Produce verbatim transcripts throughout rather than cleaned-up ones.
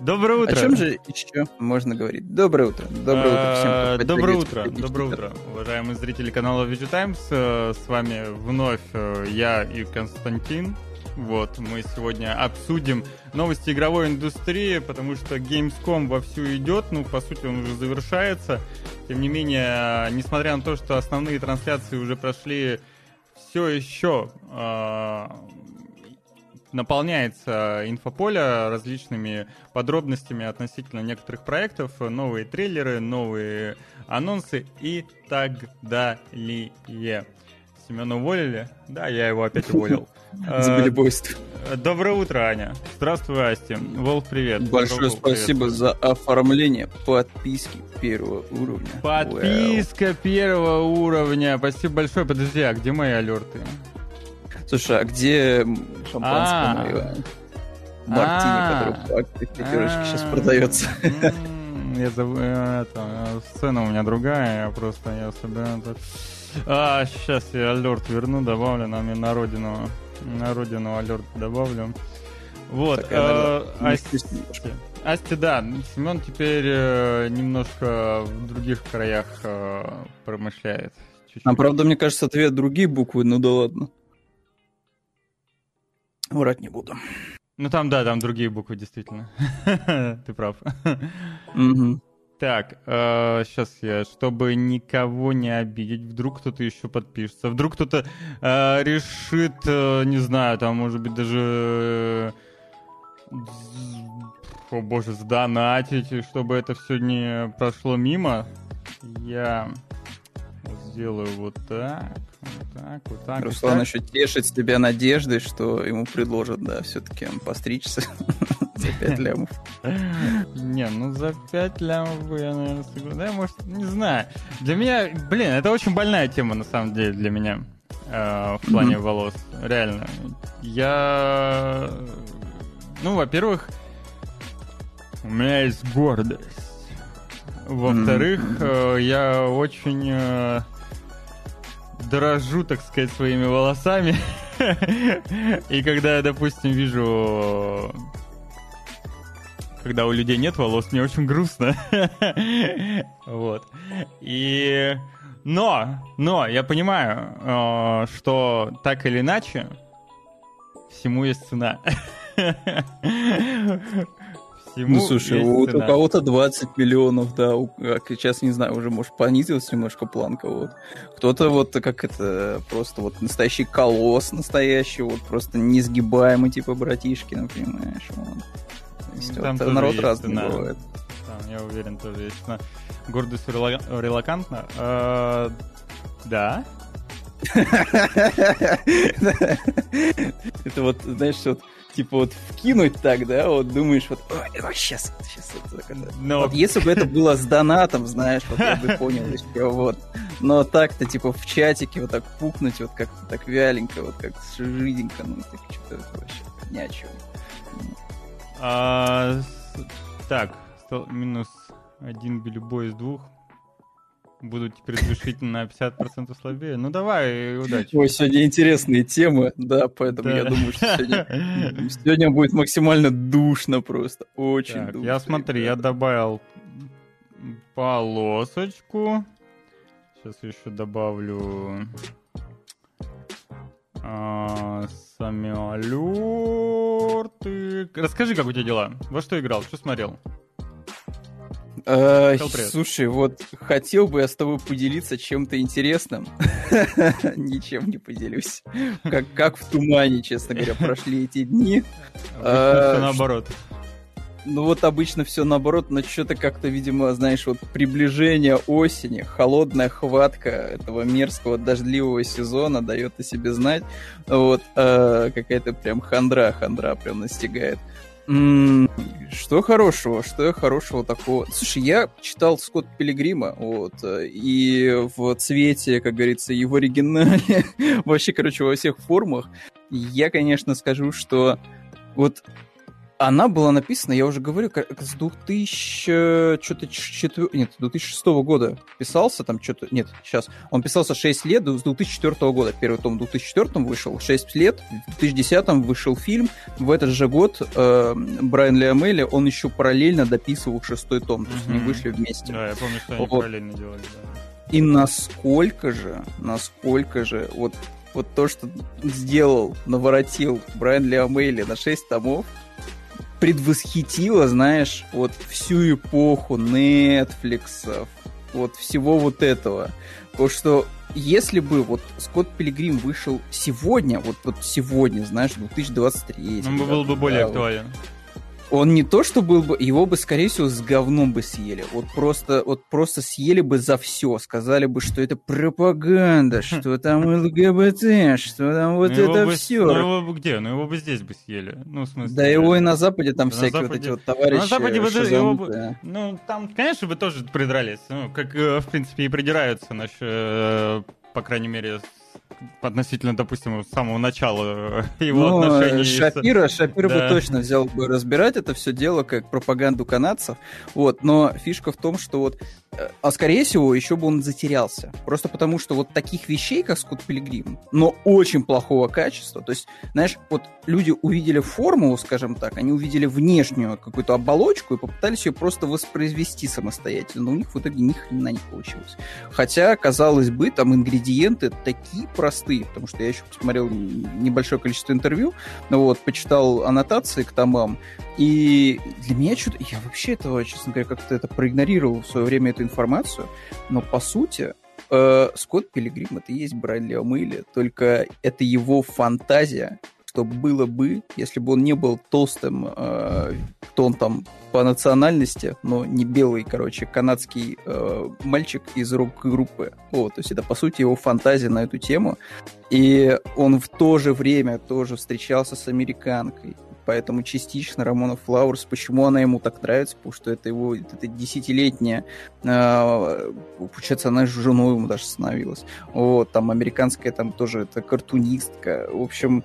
Доброе утро. О чем же еще можно говорить? Доброе утро. Доброе утро всем. Доброе утро. Доброе утро, уважаемые зрители канала Video Times. С вами вновь я и Константин. Вот, мы сегодня обсудим новости игровой индустрии, потому что Gamescom вовсю идет, ну, по сути, он уже завершается. Тем не менее, несмотря на то, что основные трансляции уже прошли, все еще э, наполняется инфополе различными подробностями относительно некоторых проектов, новые трейлеры, новые анонсы и так далее. Семена уволили? Да, я его опять уволил. Заболебойство. Доброе утро, Аня. Здравствуй, Асти. Волк, привет. Большое Волк, спасибо привет. За оформление подписки первого уровня. Подписка wow. первого уровня. Спасибо большое. Подожди, а где мои алерты? Слушай, а где шампанское мое? Мартини, который в пятерочке сейчас продается. Сцена у меня другая, я просто я собираю... А, сейчас я алерт верну, добавлю нам и на родину. На родину алерт добавлю. Вот. Э, Асти, Асти, да. Семен теперь э, немножко в других краях э, промышляет. Чуть-чуть. А правда, мне кажется, две другие буквы, ну да ладно. Врать не буду. Ну там, да, там другие буквы, действительно. Ты прав. Угу. Так, э, сейчас я, чтобы никого не обидеть, вдруг кто-то еще подпишется, вдруг кто-то э, решит, э, не знаю, там, может быть, даже, э, о боже, сдонатить, чтобы это все не прошло мимо, я сделаю вот так, вот так, вот так. Руслан еще тешит себя надеждой, что ему предложат, да, все-таки постричься. За пять лямов. Не, ну за пять лямов я, наверное, согласен. Да, может, не знаю. Для меня, блин, это очень больная тема, на самом деле, для меня. Э, в плане mm-hmm. волос. Реально. Я... Ну, во-первых, у меня есть гордость. Во-вторых, mm-hmm. э, я очень... Э, дорожу, так сказать, своими волосами. И когда я, допустим, вижу... Когда у людей нет волос, мне очень грустно. Вот. И... Но! Но! Я понимаю, что так или иначе всему есть цена. Всему ну, слушай, у, у кого-то двадцать миллионов, да, у, сейчас, не знаю, уже, может, понизилась немножко планка, вот. Кто-то вот, как это, просто вот настоящий колосс настоящий, вот, просто несгибаемый, типа, братишки, ну, понимаешь, вот. Там вот, тоже народ есть разный цена. Бывает. Там, я уверен, тоже есть цена. Гордость релак- релакантна. Э-э- да. Это вот, знаешь, вот типа вот вкинуть так, да, вот думаешь, вот, ой, сейчас, сейчас. Вот если бы это было с донатом, знаешь, вот я бы понял еще, вот. Но так-то, типа, в чатике вот так пукнуть, вот как-то так вяленько, вот как жиденько, ну, так что-то вообще ни о чем. А, так, стал, минус один билибой из двух. Буду теперь решить на пятьдесят процентов слабее. Ну давай, удачи. Ой, сегодня интересные темы, да, поэтому да. Я думаю, что сегодня, сегодня будет максимально душно просто. Очень так, душно. Я смотри, я добавил полосочку. Сейчас еще добавлю а, сами алерты. Расскажи, как у тебя дела? Во что играл? Что смотрел? А, слушай, вот хотел бы я с тобой поделиться чем-то интересным. Ничем не поделюсь. Как, как в тумане, честно говоря, прошли эти дни. А, все наоборот. Ну вот обычно все наоборот, но что-то как-то, видимо, знаешь, вот приближение осени, холодная хватка этого мерзкого дождливого сезона дает о себе знать. Вот э, какая-то прям хандра, хандра прям настигает. М-м, что хорошего, что хорошего такого? Слушай, я читал Скотт Пилигрима, вот, и в цвете, как говорится, и в оригинале, вообще, короче, во всех формах, я, конечно, скажу, что вот Она была написана, я уже говорю, с двухтысячного, что-то четыре, нет, две тысячи шестого года писался, там что-то, нет, сейчас, он писался шесть лет, с две тысячи четвёртого года, первый том в две тысячи четвёртом вышел, шесть лет, в две тысячи десятом вышел фильм, в этот же год э, Брайан Ли O'Мalley, он еще параллельно дописывал шестой том, то есть mm-hmm. они вышли вместе. Да, я помню, что они вот. параллельно делали, да. И насколько же, насколько же, вот, вот то, что сделал, наворотил Брайан Ли O'Мalley на шесть томов, предвосхитила, знаешь, вот всю эпоху Netflix, вот всего вот этого. Потому что если бы вот Скотт Пилигрим вышел сегодня, вот, вот сегодня, знаешь, две тысячи двадцать третий. Он бы был бы более да, актуален. Вот, он не то, что был бы, его бы, скорее всего, с говном бы съели. Вот просто, вот просто съели бы за все. Сказали бы, что это пропаганда, что там эл гэ бэ тэ, что там вот ну, это бы, все. Ну его бы где? Ну его бы здесь бы съели. Ну, в смысле, да я... его и на Западе там на всякие Западе... вот эти вот товарищи. На Западе бы даже его бы... Ну там, конечно, бы тоже придрались. Ну, как, в принципе, и придираются наши, по крайней мере, относительно, допустим, с самого начала его ну, отношений. Шапира, Шапир да. бы точно взял бы разбирать это все дело как пропаганду канадцев. Вот, но фишка в том, что вот... А скорее всего, еще бы он затерялся. Просто потому, что вот таких вещей, как Скотт Пилигрим, но очень плохого качества. То есть, знаешь, вот люди увидели формулу, скажем так, они увидели внешнюю какую-то оболочку и попытались ее просто воспроизвести самостоятельно. Но у них в итоге ни хрена не получилось. Хотя, казалось бы, там ингредиенты такие простые, потому что я еще посмотрел небольшое количество интервью, вот, почитал аннотации к томам, и для меня что-то... Я вообще этого, честно говоря, как-то это проигнорировал в свое время, эту информацию, но по сути э, Скотт Пилигрим — это и есть Брайан Ли O'Мalley, только это его фантазия, что было бы, если бы он не был толстым, э, кто он там по национальности, но не белый, короче, канадский э, мальчик из рок-группы. Вот, то есть это, по сути, его фантазия на эту тему. И он в то же время тоже встречался с американкой. Поэтому частично Рамона Флауэрс, почему она ему так нравится, потому что это его это десятилетняя, э, получается, она женой ему даже становилась. Вот, там американская, там тоже это картунистка. В общем,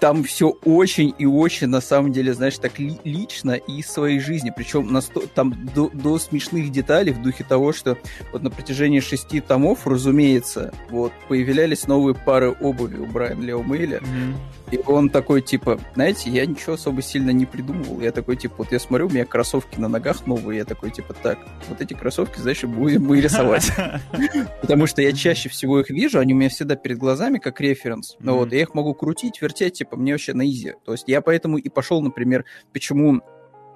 там все очень и очень, на самом деле, знаешь, так ли, лично и из своей жизни. Причем на сто, там до, до смешных деталей в духе того, что вот на протяжении шести томов, разумеется, вот, появлялись новые пары обуви у Брайана Ли O'Мalley. Mm-hmm. И он такой, типа, знаете, я ничего особо сильно не придумывал. Я такой, типа, вот я смотрю, у меня кроссовки на ногах новые. Я такой, типа, так, вот эти кроссовки, значит, будем мы рисовать. Потому что я чаще всего их вижу, они у меня всегда перед глазами, как референс. Вот, я их могу крутить, вертеть, типа, мне вообще на изи. То есть я поэтому и пошел, например, почему...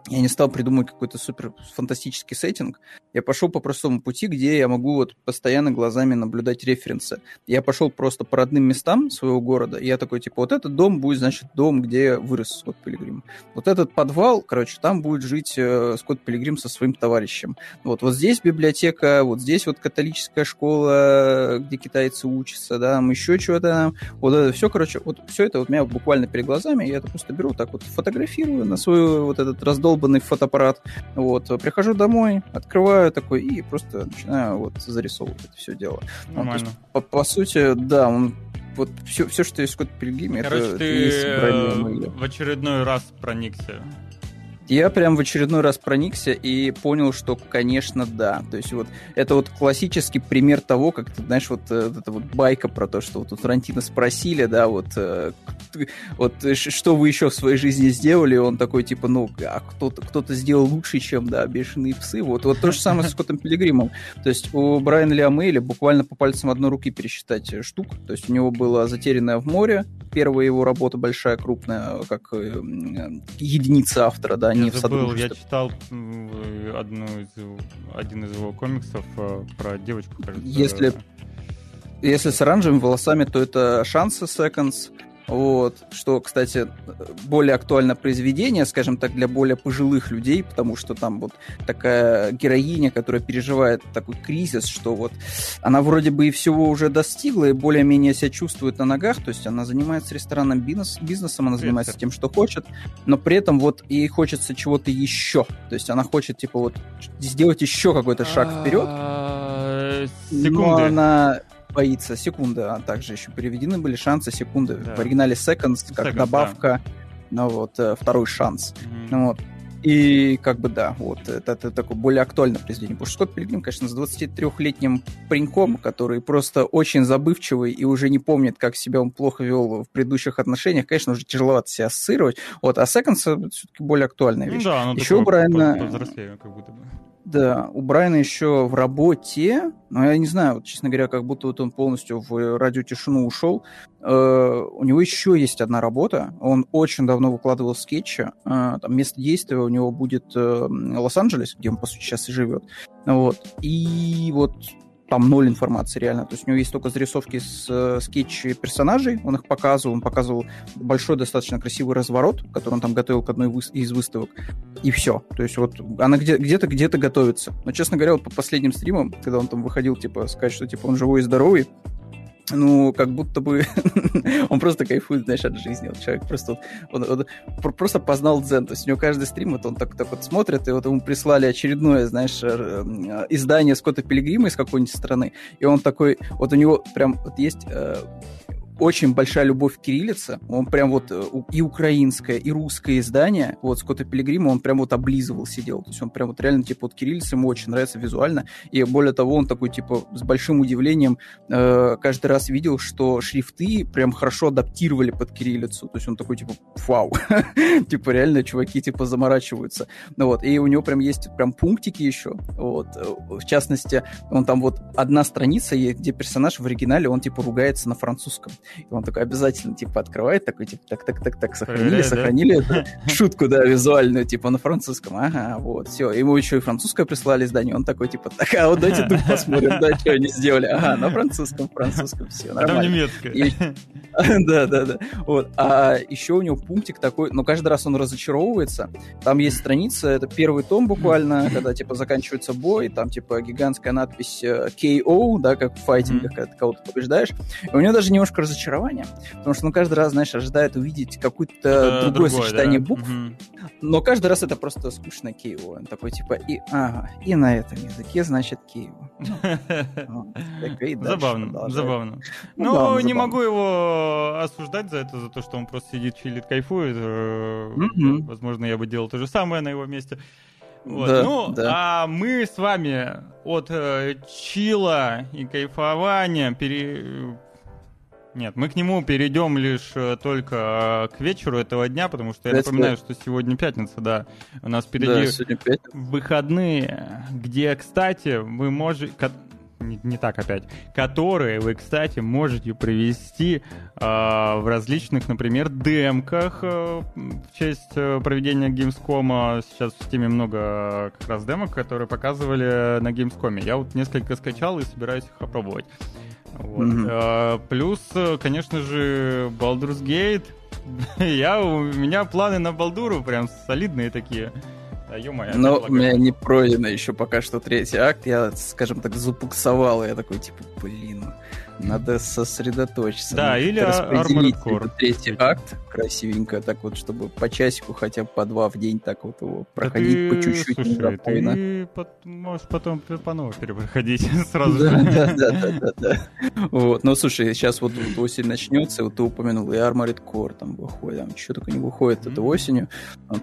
Я не стал придумывать какой-то супер фантастический сеттинг. Я пошел по простому пути, где я могу вот постоянно глазами наблюдать референсы. Я пошел просто по родным местам своего города, и я такой, типа, вот этот дом будет, значит, дом, где вырос Скотт Пилигрим. Вот этот подвал, короче, там будет жить э, Скотт Пилигрим со своим товарищем. Вот, вот здесь библиотека, вот здесь вот католическая школа, где китайцы учатся, да, там еще чего-то там. Вот это все, короче, вот все это вот у меня буквально перед глазами, я это просто беру, так вот фотографирую на свой вот этот раздол фотоаппарат. Вот. Прихожу домой, открываю такой и просто начинаю вот зарисовывать это все дело. Вот, то есть, по, по сути, да, он, вот все, все, что есть в Скотт Пилигриме, это... Короче, ты э, в очередной раз проникся. Я прям в очередной раз проникся и понял, что, конечно, да. То есть вот это вот классический пример того, как, ты знаешь, вот, вот эта вот байка про то, что вот у Тарантино спросили, да, вот, вот что вы еще в своей жизни сделали, и он такой, типа, ну, а кто-то, кто-то сделал лучше, чем, да, «Бешеные псы». Вот, вот то же самое с Скоттом Пилигримом. То есть у Брайана Ли O'Мalley буквально по пальцам одной руки пересчитать штук. То есть у него была «Затерянная в море», первая его работа большая, крупная, как единица автора, да, не я забыл, я читал одну из, один из его комиксов про девочку, кажется. Если, если с оранжевыми волосами, то это «Шансы» Seconds. Вот, что, кстати, более актуально произведение, скажем так, для более пожилых людей, потому что там вот такая героиня, которая переживает такой кризис, что вот она вроде бы и всего уже достигла, и более-менее себя чувствует на ногах, то есть она занимается ресторанным бизнес, бизнесом, она занимается тем, что хочет, но при этом вот ей хочется чего-то еще, то есть она хочет, типа, вот сделать еще какой-то шаг вперед, но она... боится. Секунда, а также еще переведены были «Шансы», «Секунды». Да. В оригинале Seconds, как Seconds, добавка. Да. ну, вот, второй шанс. Mm-hmm. Ну, вот. И как бы да, вот, это, это такое более актуальное произведение. Потому что Скотт Пилигрим, конечно, с двадцатитрёхлетним пареньком, который просто очень забывчивый и уже не помнит, как себя он плохо вел в предыдущих отношениях, конечно, уже тяжеловато себя ассоциировать. Вот, а Seconds — это все-таки более актуальная вещь. Ну да, оно еще такое повзрослее, как будто бы. Да, у Брайана еще в работе, ну, я не знаю, вот, честно говоря, как будто вот он полностью в радиотишину ушел. Э, у него еще есть одна работа, он очень давно выкладывал скетчи, э, там место действия у него будет э, Лос-Анджелес, где он, по сути, сейчас и живет, вот, и вот там ноль информации реально, то есть у него есть только зарисовки с э, скетчи персонажей, он их показывал, он показывал большой достаточно красивый разворот, который он там готовил к одной вы... из выставок, и все, то есть вот она где- где-то где-то готовится, но, честно говоря, вот по последним стримам, когда он там выходил, типа, сказать, что, типа, он живой и здоровый, ну, как будто бы он просто кайфует, знаешь, от жизни. Вот человек просто, он, он, он просто познал дзен. То есть у него каждый стрим, вот он так, так вот смотрит, и вот ему прислали очередное, знаешь, издание Скотта Пилигрима из какой-нибудь страны. И он такой, вот у него прям вот есть... Э, очень большая любовь к кириллице. Он прям вот и украинское, и русское издание. Вот Скотта Пилигрима он прям вот облизывал, сидел. То есть он прям вот реально, типа, вот кириллица ему очень нравится визуально. И более того, он такой, типа, с большим удивлением э, каждый раз видел, что шрифты прям хорошо адаптировали под кириллицу. То есть он такой, типа, вау. Типа, реально, чуваки, типа, заморачиваются. Ну вот, и у него прям есть прям пунктики еще. Вот. В частности, он там вот одна страница, где персонаж в оригинале, он, типа, ругается на французском. И он такой обязательно, типа, открывает, такой, типа, так-так-так-так, сохранили, сохранили шутку, да, визуальную, типа, на французском, ага, вот, все. Ему еще и французское прислали издание, он такой, типа, так, а вот дайте тут посмотрим, да, что они сделали, ага, на французском, французском, все, нормально. Там немецкое. Да-да-да, вот. А еще у него пунктик такой, но каждый раз он разочаровывается, там есть страница, это первый том буквально, когда, типа, заканчивается бой, там, типа, гигантская надпись кей оу, да, как в файтингах, когда ты кого-то побеждаешь, и у него даже немножко разочаровывается разочарование, потому что он каждый раз, знаешь, ожидает увидеть какое-то это другое, другое сочетание, да, букв, угу, но каждый раз это просто скучно кей оу. Он такой, типа, и, ага, и на этом языке, значит, кей оу. Забавно, забавно. Ну, не могу его осуждать за это, за то, что он просто сидит, чилит, кайфует. Возможно, я бы делал то же самое на его месте. Вот. Да, ну, да. А мы с вами от э, чила и кайфования пере... Нет, мы к нему перейдем лишь только к вечеру этого дня, потому что я напоминаю, что сегодня пятница, да. У нас впереди да, выходные, где, кстати, вы можете... Не, не так опять. Которые вы, кстати, можете привести э, в различных, например, демках э, в честь проведения Gamescom. Сейчас в Steam много как раз демок, которые показывали на Gamescom. Я вот несколько скачал и собираюсь их опробовать. Вот. Mm-hmm. А, плюс, конечно же, Baldur's Gate. Я, у меня планы на Балдуру прям солидные такие. Да, ё-моё, но у меня не пройдено еще пока что третий акт. Я, скажем так, запуксовал. Я такой, типа, блин, надо сосредоточиться. Да, надо или Armored Core. Третий акт красивенько, так вот, чтобы по часику хотя бы по два в день так вот его проходить, да, по чуть-чуть. Слушай, ты можешь потом по новой перепроходить сразу же. Да, да, да, да. Вот, но слушай, сейчас вот осень начнется, вот ты упомянул, и Armored Core там выходит, там что только не выходит это осенью,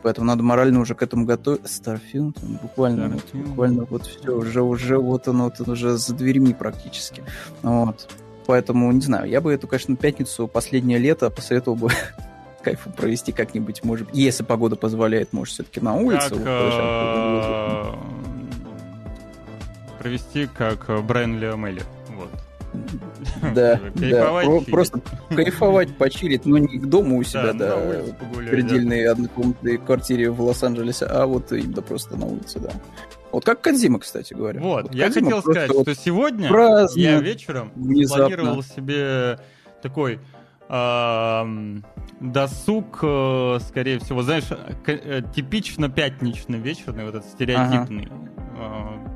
поэтому надо морально уже к этому готовить. Starfield, буквально, буквально вот все, уже, уже, вот оно, вот уже за дверьми практически. Вот. Поэтому, не знаю, я бы эту, конечно, пятницу, последнее лето, посоветовал бы кайфу провести как-нибудь, может, если погода позволяет, может, все-таки на улице. Провести как Брайан Ли O'Мalley. Да, просто кайфовать, почилить, но не к дому у себя, да, в предельной однокомнатной квартире в Лос-Анджелесе, а вот именно просто на улице, да. Вот как Кодзима, кстати говоря. Вот, вот я Кодзима хотел сказать, вот что сегодня праздник, я вечером планировал себе такой э, досуг, э, скорее всего, знаешь, к- э, типично пятничный вечерный, вот этот стереотипный. Ага. Э,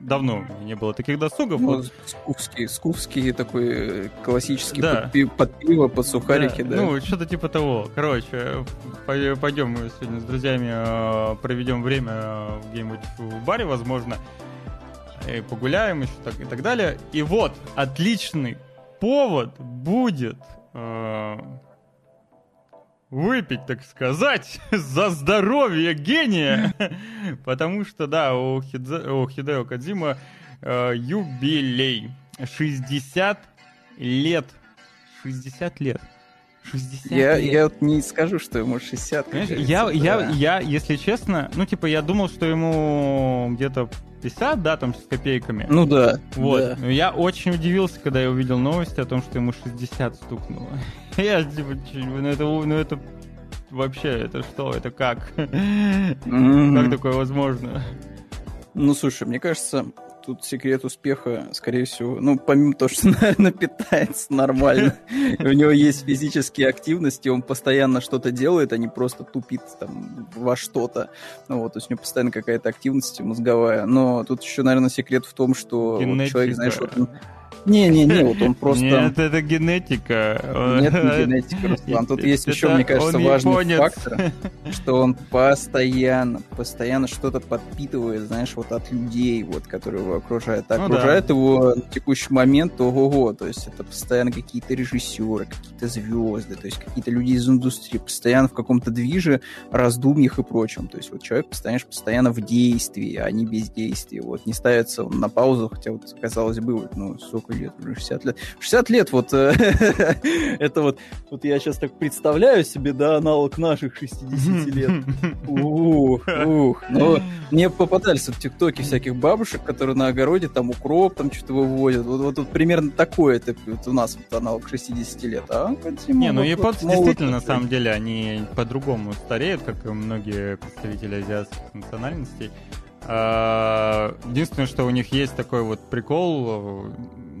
давно не было таких досугов. Ну, вот. скуфский, скуфский такой классический, да, под, пив, под пиво, под сухарики. Да. Да. Ну, что-то типа того. Короче, пойдем мы сегодня с друзьями, проведем время где-нибудь в баре, возможно, и погуляем еще так, и так далее. И вот, отличный повод будет э, выпить, так сказать, за здоровье гения. Потому что, да, у, Хидзе, у Хидео Кодзима э, юбилей. шестьдесят лет. шестьдесят лет. шестьдесят я, лет. Я не скажу, что ему шестьдесят. Конечно, я, я, я, если честно, ну, типа, я думал, что ему где-то пятьдесят, да, там, с копейками. Ну, да. Вот. Да. Я очень удивился, когда я увидел новость о том, что ему шестьдесят стукнуло. Я, типа, ну, это, ну, это вообще, это что, это как? Mm-hmm. Как такое возможно? Ну, слушай, мне кажется... Тут секрет успеха, скорее всего, ну, помимо того, что, наверное, питается нормально, у него есть физические активности, он постоянно что-то делает, а не просто тупит там во что-то. Ну, вот, то есть у него постоянно какая-то активность мозговая. Но тут еще, наверное, секрет в том, что вот человек, знаешь, вот он... Не-не-не, вот он просто... Нет, это генетика. Нет, не генетика, Руслан. Тут есть это еще, мне кажется, важный фактор, что он постоянно, постоянно что-то подпитывает, знаешь, вот от людей, вот, которые его окружают. А ну, окружают да. его на текущий момент, ого-го, то есть это постоянно какие-то режиссеры, какие-то звезды, то есть какие-то люди из индустрии, постоянно в каком-то движе, раздумьях и прочем. То есть вот человек постоянно, постоянно в действии, а не бездействии. Вот, не ставится он на паузу, хотя, вот, казалось бы, вот, ну, сколько лет, шестьдесят лет. шестьдесят лет, вот, это вот, вот я сейчас так представляю себе, да, аналог наших шестидесяти лет. Ух, ух. Но мне попадались в ТикТоке всяких бабушек, которые на огороде, там, укроп, там, что-то выводят. Вот тут примерно такое у нас аналог шестидесяти лет. Не, ну, японцы действительно, на самом деле, они по-другому стареют, как и многие представители азиатских национальностей. Единственное, что у них есть такой вот прикол,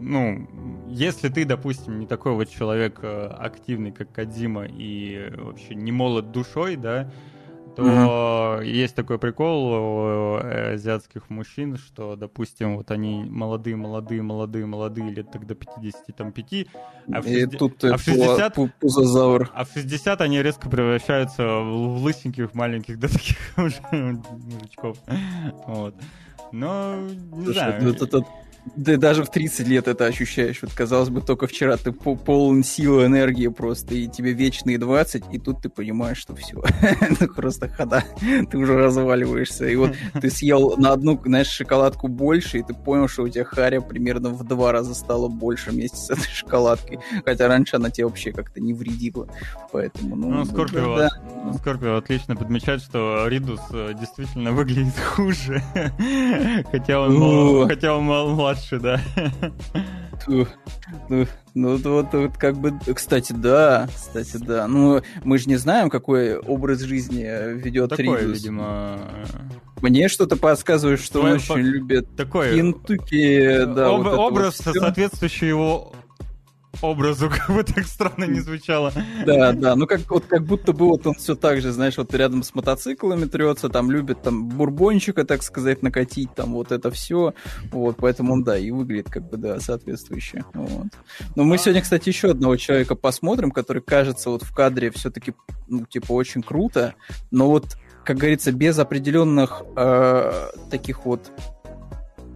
ну, если ты, допустим, не такой вот человек активный, как Кодзима, и вообще не молод душой, да, то mm-hmm. есть такой прикол у азиатских мужчин, что, допустим, вот они молодые, молодые, молодые, молодые, лет тогда пятьдесят пять, а в шестьдесят они резко превращаются в лысеньких, маленьких, да, таких мужичков. Вот. Но, не Слушай, знаю... Это, это... Да даже в тридцать лет это ощущаешь. Вот, казалось бы, только вчера ты полон силы, энергии просто, и тебе вечные двадцать, и тут ты понимаешь, что все. Ну, просто хода. Ты уже разваливаешься. И вот ты съел на одну, знаешь, шоколадку больше, и ты понял, что у тебя харя примерно в два раза стало больше вместе с этой шоколадкой. Хотя раньше она тебе вообще как-то не вредила. Поэтому, ну... Ну, Скорпио отлично подмечает, что Ридус действительно выглядит хуже. Хотя он младше. Да. Ну, ну, ну вот, вот как бы, кстати, да, кстати, да. Ну, мы же не знаем, какой образ жизни ведет такое, Ридус. Видимо... Мне что-то подсказывает, что он очень по... любит такое... Кентукки. Да, Об... вот образ, вот соответствующий его образу, как бы так странно не звучало. Да, да, ну как, вот, как будто бы вот он все так же, знаешь, вот рядом с мотоциклами трется, там любит там бурбончика, так сказать, накатить, там вот это все, вот, поэтому он, да, и выглядит как бы, да, соответствующе. Вот. Но мы сегодня, кстати, еще одного человека посмотрим, который кажется вот в кадре все-таки, ну, типа, очень круто, но вот, как говорится, без определенных э, таких вот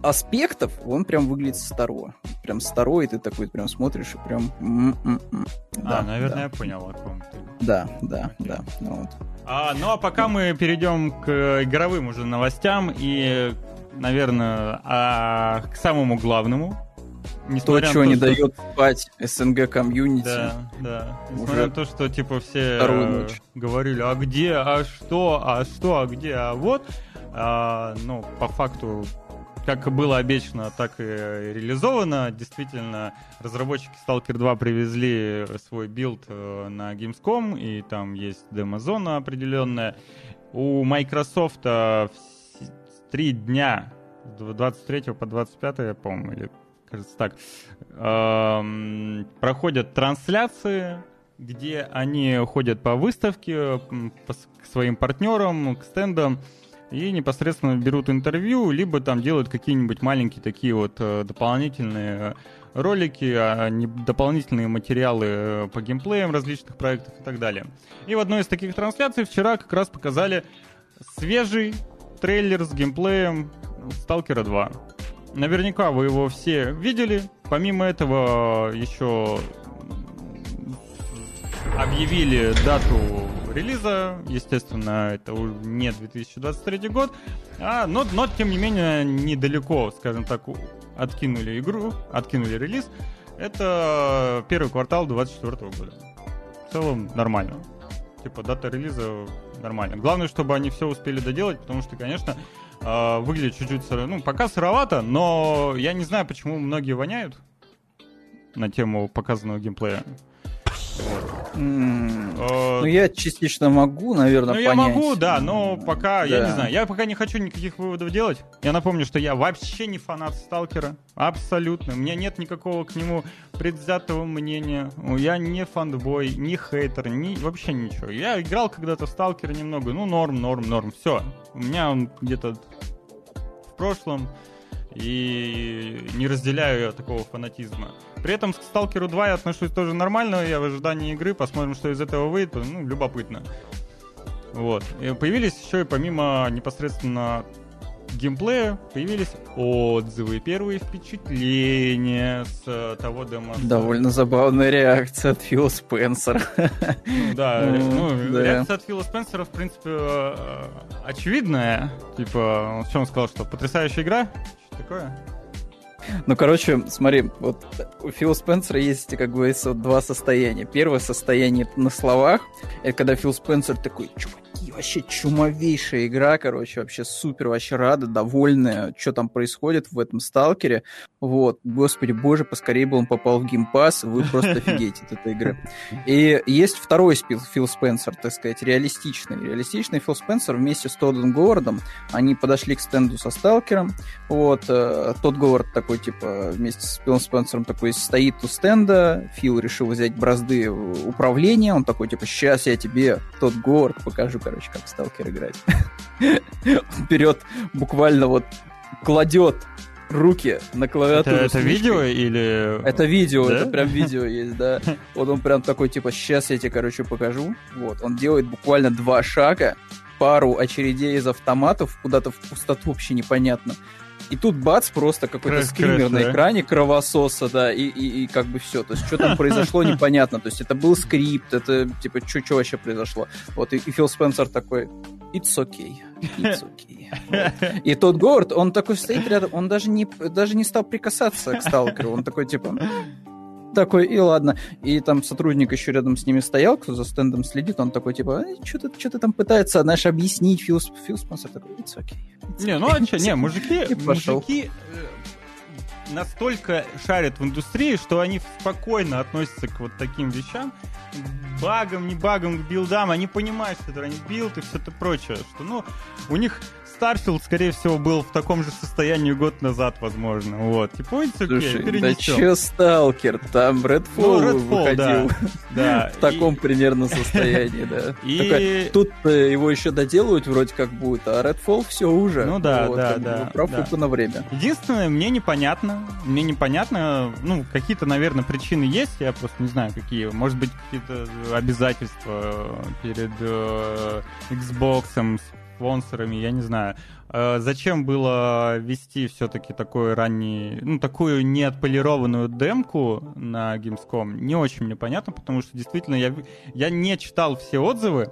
аспектов, он прям выглядит старо. Прям старо, и ты такой прям смотришь, и прям... М-м-м-м. Да, а, наверное, да. Я понял, о ком ты. Да, да, okay. да. Ну, вот. а, ну, а пока мы перейдем к игровым уже новостям и, наверное, а, к самому главному. Несмотря то, чего то, не что... дает спать СНГ комьюнити. Да, да. Несмотря на то, что, типа, все говорили, а где, а что, а что, а где, а вот. А, ну, по факту... Как было обещано, так и реализовано. Действительно, разработчики сталкер два привезли свой билд на Gamescom, и там есть демозона определенная. У Microsoft три дня, с двадцать третьего по двадцать пятое, по-моему, или, кажется, так, проходят трансляции, где они ходят по выставке, к своим партнерам, к стендам, и непосредственно берут интервью, либо там делают какие-нибудь маленькие такие вот дополнительные ролики, дополнительные материалы по геймплеям различных проектов и так далее. И в одной из таких трансляций вчера как раз показали свежий трейлер с геймплеем сталкера два. Наверняка вы его все видели. Помимо этого еще объявили дату релиза, естественно, это не две тысячи двадцать третий год, а, но, но, тем не менее, недалеко, скажем так, откинули игру, откинули релиз. Это первый квартал двадцать двадцать четвёртого года. В целом нормально. Типа дата релиза нормально. Главное, чтобы они все успели доделать, потому что, конечно, выглядит чуть-чуть сыро... Ну, пока сыровато, но я не знаю, почему многие воняют на тему показанного геймплея. Вот. Mm. Uh, ну, я частично могу, наверное, ну, понять. Ну, я могу, да, но пока, mm. я да. не знаю, я пока не хочу никаких выводов делать. Я напомню, что я вообще не фанат Сталкера, абсолютно. У меня нет никакого к нему предвзятого мнения. Я не фанбой, не хейтер, ни... вообще ничего. Я играл когда-то в Сталкера немного, ну, норм, норм, норм, все. У меня он где-то в прошлом, и не разделяю я такого фанатизма. При этом к Сталкеру два я отношусь тоже нормально, я в ожидании игры, посмотрим, что из этого выйдет, ну, любопытно. Вот. И появились еще и помимо непосредственно геймплея, появились отзывы, первые впечатления с того демо. Довольно забавная реакция от Фила Спенсера. Ну, да, ну, да, реакция от Фила Спенсера, в принципе, очевидная. Типа, он в чем сказал, что потрясающая игра? Что такое? Ну, короче, смотри, вот у Фила Спенсера есть, как говорится, два состояния. Первое состояние на словах, это когда Фил Спенсер такой, чуваки, вообще чумовейшая игра, короче, вообще супер, вообще рада, довольная, что там происходит в этом Сталкере. Вот, господи боже, поскорее бы он попал в Game Pass, вы просто офигеете от этой игры. И есть второй Фил Спенсер, так сказать, реалистичный. Реалистичный Фил Спенсер вместе с Тоддом Говардом, они подошли к стенду со Сталкером, вот, Тодд Говард такой, типа, вместе с Филом Спенсером такой стоит у стенда, Фил решил взять бразды управления, он такой, типа, сейчас я тебе, Тодд Говард, покажу, короче, как в Сталкер играть. Он берет, буквально вот кладет руки на клавиатуру. Это, это видео или... Это видео, да? Это прям видео есть, да. Вот он прям такой, типа, сейчас я тебе, короче, покажу. Вот, он делает буквально два шага, пару очередей из автоматов, куда-то в пустоту вообще непонятно. И тут бац, просто какой-то крыш, скример крыш, на экране, да? Кровососа, да, и, и, и как бы все. То есть, что там произошло, непонятно. То есть, это был скрипт, это, типа, что вообще произошло. Вот, и, и Фил Спенсер такой, it's okay, it's okay. Вот. И Тодд Говард, он такой стоит рядом, он даже не, даже не стал прикасаться к Сталкеру, он такой, типа... Такой, и ладно. И там сотрудник еще рядом с ними стоял, кто за стендом следит, он такой, типа, э, что ты там пытается, знаешь, объяснить, Фил, Фил Спенсер такой, it's okay, it's okay. Не, ну а че, не, мужики, мужики э, настолько шарят в индустрии, что они спокойно относятся к вот таким вещам, багам, не багам, к билдам, они понимают, что это они билд и все это прочее, что, ну, у них... Starfield, скорее всего, был в таком же состоянии год назад, возможно. Вот. Типа, ой, цукей, слушай, перенесем. Да чё Сталкер? Там Redfall, ну, выходил, да. В таком и... примерно состоянии, да. И... Такое, тут его еще доделывают вроде как будет, а Redfall все уже. Ну да, вот, да, да. Профукано, да. Время. Единственное, мне непонятно, мне непонятно, ну, какие-то, наверное, причины есть, я просто не знаю, какие. Может быть, какие-то обязательства перед э, Xbox'ом, спонсорами, я не знаю. Зачем было вести все-таки такой ранний, ну, такую неотполированную демку на Gamescom, не очень мне понятно, потому что действительно я, я не читал все отзывы,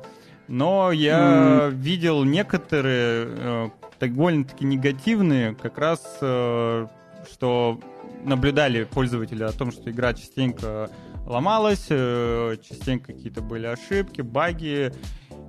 но я mm. видел некоторые довольно-таки негативные, как раз что наблюдали пользователи о том, что игра частенько ломалась, частенько какие-то были ошибки, баги.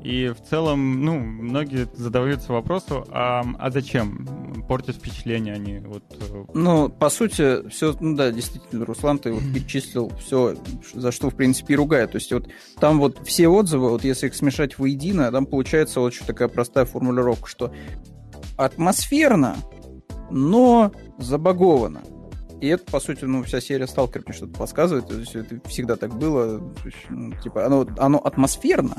И в целом, ну, многие задаются вопросом, а, а зачем портить впечатление они? Вот... Ну, по сути, все, ну да, действительно, Руслан, ты вот перечислил все, за что, в принципе, и ругают. То есть вот там вот все отзывы, вот если их смешать воедино, там получается вот еще такая простая формулировка, что атмосферно, но забаговано. И это, по сути, ну, вся серия «Сталкер» мне что-то подсказывает, то есть это всегда так было, то есть, ну, типа, оно, оно атмосферно,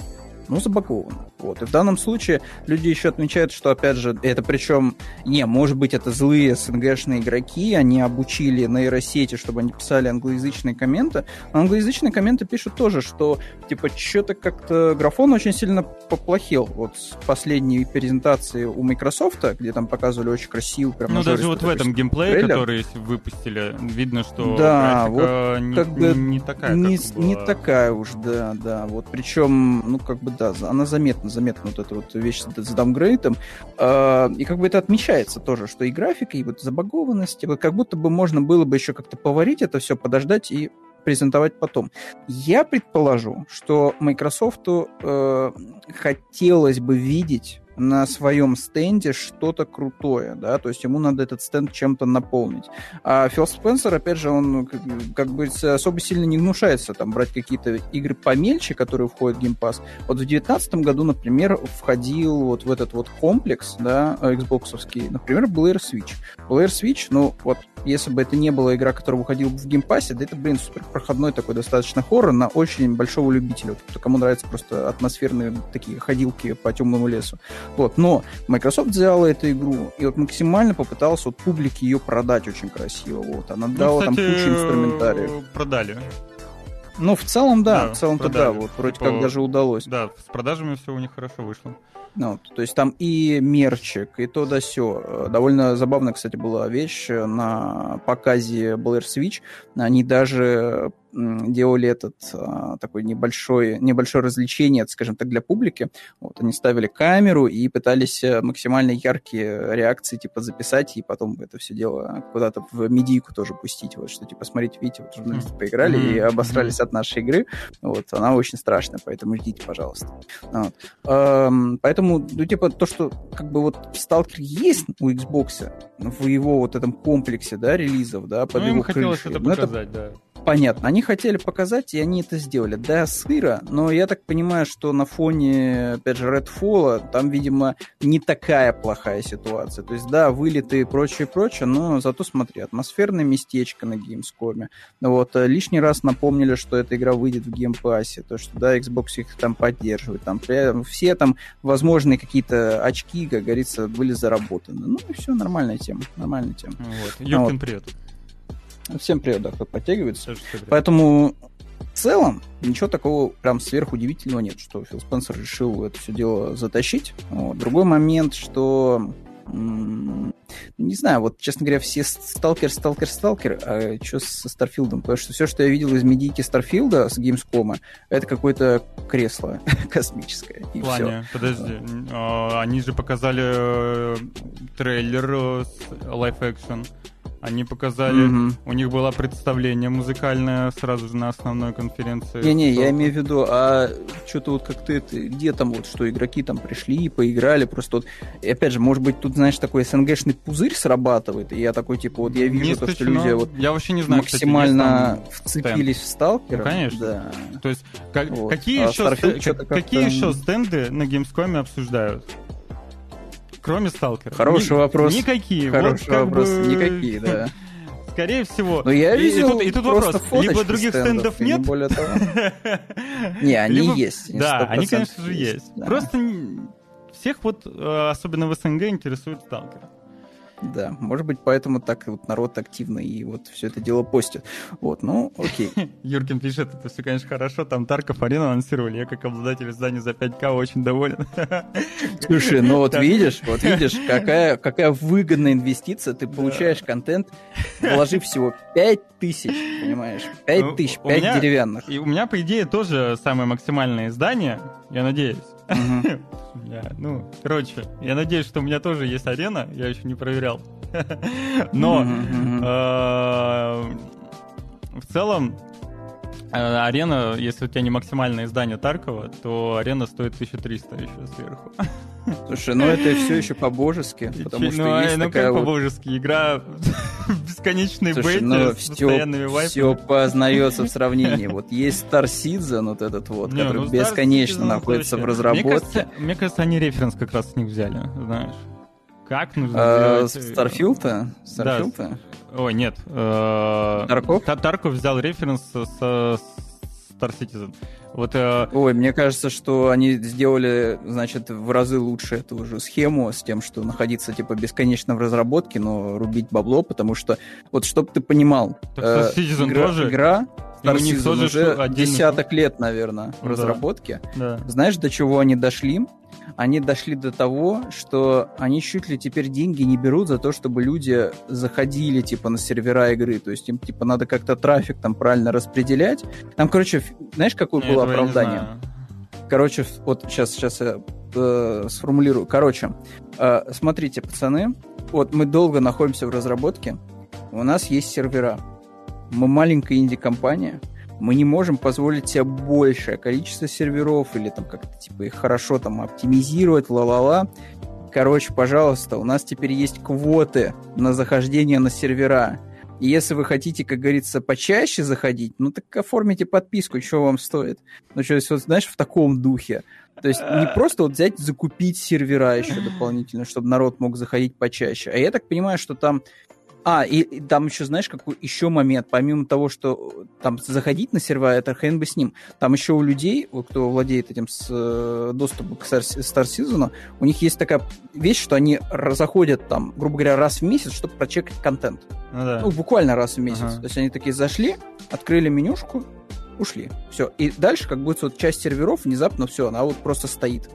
но забагованного. Вот. И в данном случае люди еще отмечают, что, опять же, это причем, не, может быть, это злые эс эн гэ-шные игроки, они обучили нейросети, чтобы они писали англоязычные комменты, но англоязычные комменты пишут тоже, что, типа, что-то как-то графон очень сильно поплохел. Вот с последней презентации у Microsoft, где там показывали очень красивую, прям... Ну, даже вот в этом геймплее, трейлер, который выпустили, видно, что да, графика вот, не, как бы, не такая, не, как не такая уж, да, да. Вот, причем, ну, как бы, да, она заметна, заметна вот эта вот вещь с даунгрейдом. Э, и как бы это отмечается тоже, что и графика, и вот забагованность, и вот как будто бы можно было бы еще как-то поварить это все, подождать и презентовать потом. Я предположу, что Microsoftу э, хотелось бы видеть на своем стенде что-то крутое, да, то есть ему надо этот стенд чем-то наполнить. А Фил Спенсер, опять же, он, как, как бы, особо сильно не гнушается там брать какие-то игры помельче, которые входят в Game Pass. Вот в две тысячи девятнадцатом году, например, входил вот в этот вот комплекс, да, Xbox-овский, например, Blair Switch. Blair Switch, ну, вот, если бы это не была игра, которая выходила бы в Game Pass, да это, блин, супер проходной такой достаточно хоррор на очень большого любителя, вот, кому нравятся просто атмосферные такие ходилки по темному лесу. Вот, но Microsoft взяла эту игру и вот максимально попытался вот публике ее продать очень красиво. Вот. Она ну, дала, кстати, там кучу инструментариев. Продали. Ну, в целом, да, да в целом-то да, вот, вроде типа, как даже удалось. Да, с продажами все у них хорошо вышло. Ну, то есть там и мерчик, и то да сё. Довольно забавная, кстати, была вещь на показе Blair Switch. Они даже делали этот а, такой небольшой, небольшое развлечение, скажем так, для публики. Вот, они ставили камеру и пытались максимально яркие реакции типа записать, и потом это все дело куда-то в медийку тоже пустить. Вот, что типа, смотрите, видите, вот журналисты поиграли mm-hmm. и обосрались mm-hmm. от нашей игры. Вот, она очень страшная, поэтому ждите, пожалуйста. Вот. Эм, поэтому, ну, типа, то, что как бы вот сталкер есть у Xbox, в его вот этом комплексе, да, релизов, да, под ну, его крышей. Ну, им хотелось это показать, это... да. Понятно. Они хотели показать, и они это сделали. Да, сыро, но я так понимаю, что на фоне, опять же, Redfall там, видимо, не такая плохая ситуация. То есть, да, вылеты и прочее, прочее, но зато, смотри, атмосферное местечко на Gamescom. Вот. Лишний раз напомнили, что эта игра выйдет в Game Pass, то, что, да, Xbox их там поддерживает. Там все там возможные какие-то очки, как говорится, были заработаны. Ну и все, нормальная тема. Нормальная тема. Вот. Юркин, вот. Привет. Всем привет, да, кто подтягивается. Поэтому в целом ничего такого прям сверхудивительного нет, что Фил Спенсер решил это все дело затащить. Вот. Другой момент, что... М- не знаю, вот, честно говоря, все сталкер, сталкер, сталкер, а что со Старфилдом? Потому что все, что я видел из медийки Старфилда с Gamescom, это какое-то кресло космическое. И Ваня, все. Подожди. А, они же показали трейлер с лайф-экшен. Они показали, mm-hmm. у них было представление музыкальное сразу же на основной конференции. Не-не, я имею в виду, а что-то вот как ты, где там вот, что игроки там пришли и поиграли, просто вот, и опять же, может быть, тут, знаешь, такой СНГшный пузырь срабатывает, и я такой, типа, вот я вижу не то, что люди вот я вообще не знаю, максимально кстати, вцепились стенд. В сталкера. Ну, конечно. Да. То есть, как, вот. какие, а еще, ст... какие еще стенды на Gamescom обсуждают? Кроме сталкера. Хороший Ни- вопрос. Никакие. Хороший вот, вопрос. Бы... Никакие, да. Скорее всего. Но я видел и, и тут, и тут вопрос. Либо других стендов, стендов нет. Не, более того. не они Либо... есть. Они да, они, конечно же, есть. Да. Просто всех вот, особенно в СНГ, интересует сталкер. Да, может быть, поэтому так вот народ активно и вот все это дело постит. Вот, ну, окей. Юркин пишет, это все, конечно, хорошо, там Тарков Арена анонсировали, я как обладатель издания за пять тысяч очень доволен. Слушай, ну вот видишь, вот видишь, какая, какая выгодная инвестиция, ты получаешь контент, вложив всего пять тысяч, понимаешь, пять тысяч, пять деревянных. И у меня, по идее, тоже самое максимальное издание, я надеюсь. Uh-huh. yeah, ну, короче, я надеюсь, что у меня тоже есть арена, я еще не проверял. Но в целом арена, если у тебя не максимальное издание Таркова, то арена стоит тысяча триста еще сверху. Слушай, ну это все еще по-божески, потому что ну, есть ну, такая как вот... по-божески? Игра в бесконечной бете ну, с постоянными вайпами. Все познается в сравнении. Вот есть Star Citizen, вот этот вот, не, который ну, бесконечно Citizen, находится вообще... в разработке. Мне кажется, мне кажется, они референс как раз с них взяли, знаешь. Как нужно а, делать... Starfield-то? Starfield-то? Да. Ой, нет. Тарков? Тарков взял референс с Star Citizen. Вот, э... Ой, мне кажется, что они сделали, значит, в разы лучше эту же схему с тем, что находиться, типа, бесконечно в разработке, но рубить бабло, потому что, вот, чтобы ты понимал, э, игра, тоже? игра Star Citizen уже десяток лет, наверное, в да. разработке. Да. Знаешь, до чего они дошли? Они дошли до того, что они чуть ли теперь деньги не берут за то, чтобы люди заходили, типа, на сервера игры. То есть им, типа, надо как-то трафик там правильно распределять. Там, короче, знаешь, какое я было оправдание? Короче, вот сейчас, сейчас я э, сформулирую. Короче, э, смотрите, пацаны, вот мы долго находимся в разработке, у нас есть сервера. Мы маленькая инди-компания, мы не можем позволить себе большее количество серверов или там как-то типа их хорошо там оптимизировать, ла-ла-ла. Короче, пожалуйста, у нас теперь есть квоты на захождение на сервера. И если вы хотите, как говорится, почаще заходить, ну так оформите подписку, что вам стоит. Ну что, вот, знаешь, в таком духе. То есть не просто вот взять, закупить сервера еще дополнительно, чтобы народ мог заходить почаще. А я так понимаю, что там... А, и, и там еще, знаешь, какой еще момент, помимо того, что там заходить на сервера, это хрен бы с ним, там еще у людей, кто владеет этим с, э, доступом к Star Season, у них есть такая вещь, что они заходят там, грубо говоря, раз в месяц, чтобы прочекать контент. Ну, да. ну буквально раз в месяц. Ага. То есть они такие зашли, открыли менюшку, ушли. Все. И дальше, как будет вот часть серверов, внезапно все, она вот просто стоит.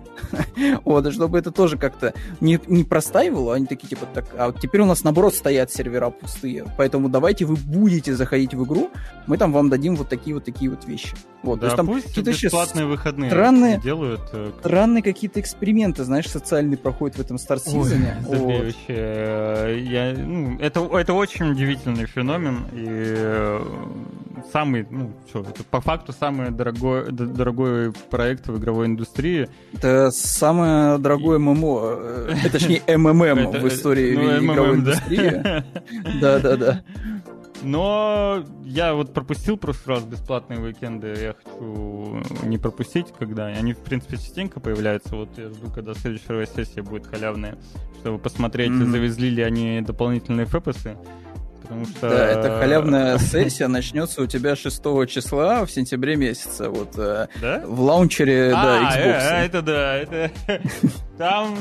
Вот, и чтобы это тоже как-то не, не простаивало, они такие, типа, так, а вот теперь у нас, наоборот, стоят сервера пустые, поэтому давайте вы будете заходить в игру, мы там вам дадим вот такие вот такие вот вещи. Вот, да, то есть там какие-то бесплатные выходные странные, делают. Странные какие-то эксперименты, знаешь, социальные проходят в этом Star Season. Вот. Я, ну, это, это очень удивительный феномен, и самый, ну, что, это по факту самый дорогой, дорогой проект в игровой индустрии. Это самое дорогое ММО, точнее МММ в истории игровой индустрии. Да-да-да. Но я вот пропустил в прошлый раз бесплатные уикенды, я хочу не пропустить, когда они, в принципе, частенько появляются. Вот я жду, когда следующая сессия будет халявная, чтобы посмотреть, mm-hmm. завезли ли они дополнительные фэпэсы. Потому что... Да, эта халявная сессия начнется у тебя шестого числа в сентябре месяца. Вот да? В лаунчере а, да, Xbox. А, это да, это... Там...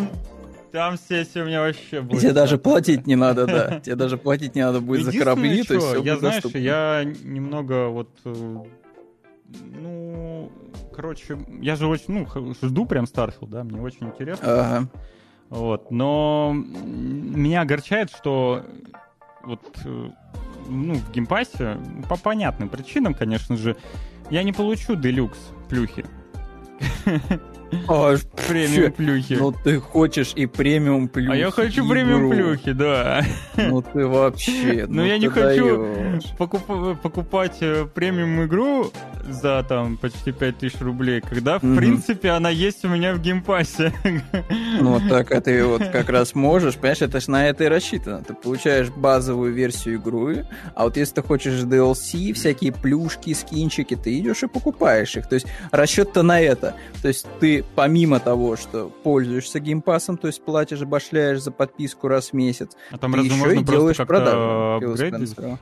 Там сессия у меня вообще будет. Тебе даже платить не надо, да. Тебе даже платить не надо будет за корабли. То есть все я, знаешь, доступно. Я немного вот... Ну, короче, я же очень... Ну, жду прям Starfield, да, мне очень интересно. Ага. Вот, но меня огорчает, что вот, ну, в геймпассе по понятным причинам, конечно же, я не получу делюкс плюхи. А, премиум плюхи. Ну ты хочешь и премиум плюхи. А я хочу игру. Премиум плюхи, да. Ну ты вообще. Ну я не хочу покуп- покупать премиум игру за там почти пять тысяч рублей, когда в mm-hmm. принципе она есть у меня в геймпассе. Ну вот так, а ты вот как раз можешь, понимаешь, это ж на это и рассчитано. Ты получаешь базовую версию игры, а вот если ты хочешь ди эл си, всякие плюшки, скинчики, ты идешь и покупаешь их. То есть расчет-то на это. То есть ты помимо того, что пользуешься геймпасом, то есть платишь, башляешь за подписку раз в месяц, а там ты еще и делаешь продажу.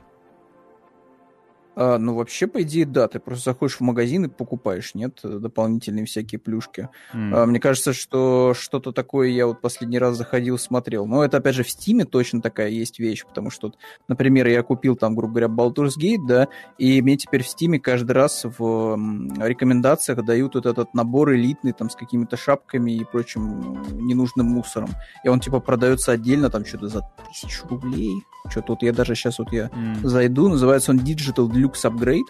А, ну, вообще, по идее, да, ты просто заходишь в магазин и покупаешь, нет, дополнительные всякие плюшки. Mm. А, мне кажется, что что-то такое я вот последний раз заходил, смотрел. Но это, опять же, в Стиме точно такая есть вещь, потому что, например, я купил там, грубо говоря, Baldur's Gate, да, и мне теперь в Стиме каждый раз в рекомендациях дают вот этот набор элитный там с какими-то шапками и прочим ненужным мусором. И он, типа, продается отдельно там что-то за тысячу рублей. Что-то вот я даже сейчас вот я mm. зайду, называется он Digital Deluxe Upgrade.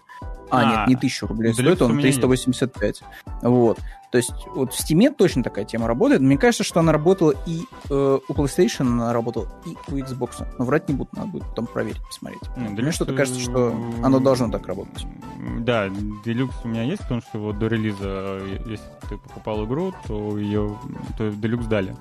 А, а, нет, не тысячу рублей стоит, он триста восемьдесят пять. Вот. То есть вот в Steam точно такая тема работает. Мне кажется, что она работала и э, у PlayStation, она работала и у Xbox. Но врать не буду, надо будет потом проверить, посмотреть. Ну, Deluxe... Мне что-то кажется, что оно должно так работать. Да, Deluxe у меня есть, потому что вот до релиза, если ты покупал игру, то ее то Deluxe дали.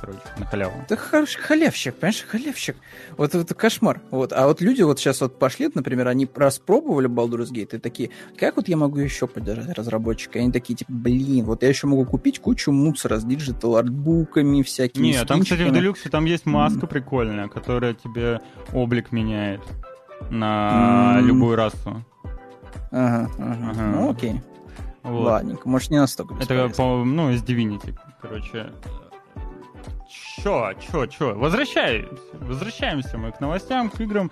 Короче, на халяву. Да хороший халявщик, понимаешь, халявщик. Вот это кошмар. Вот. А вот люди вот сейчас вот пошли, например, они распробовали Baldur's Gate и такие, как вот я могу еще поддержать разработчика? И они такие, типа, блин, вот я еще могу купить кучу мусора с диджитал-артбуками всякими. Нет, там, кстати, в Делюксе там есть маска mm. прикольная, которая тебе облик меняет на mm. любую расу. Ага, ага, ага. Ну окей. Вот. Ладненько, может не настолько. Это, по-моему, ну, из Divinity, короче. Чё, чё, чё? Возвращаемся. Возвращаемся мы к новостям, к играм.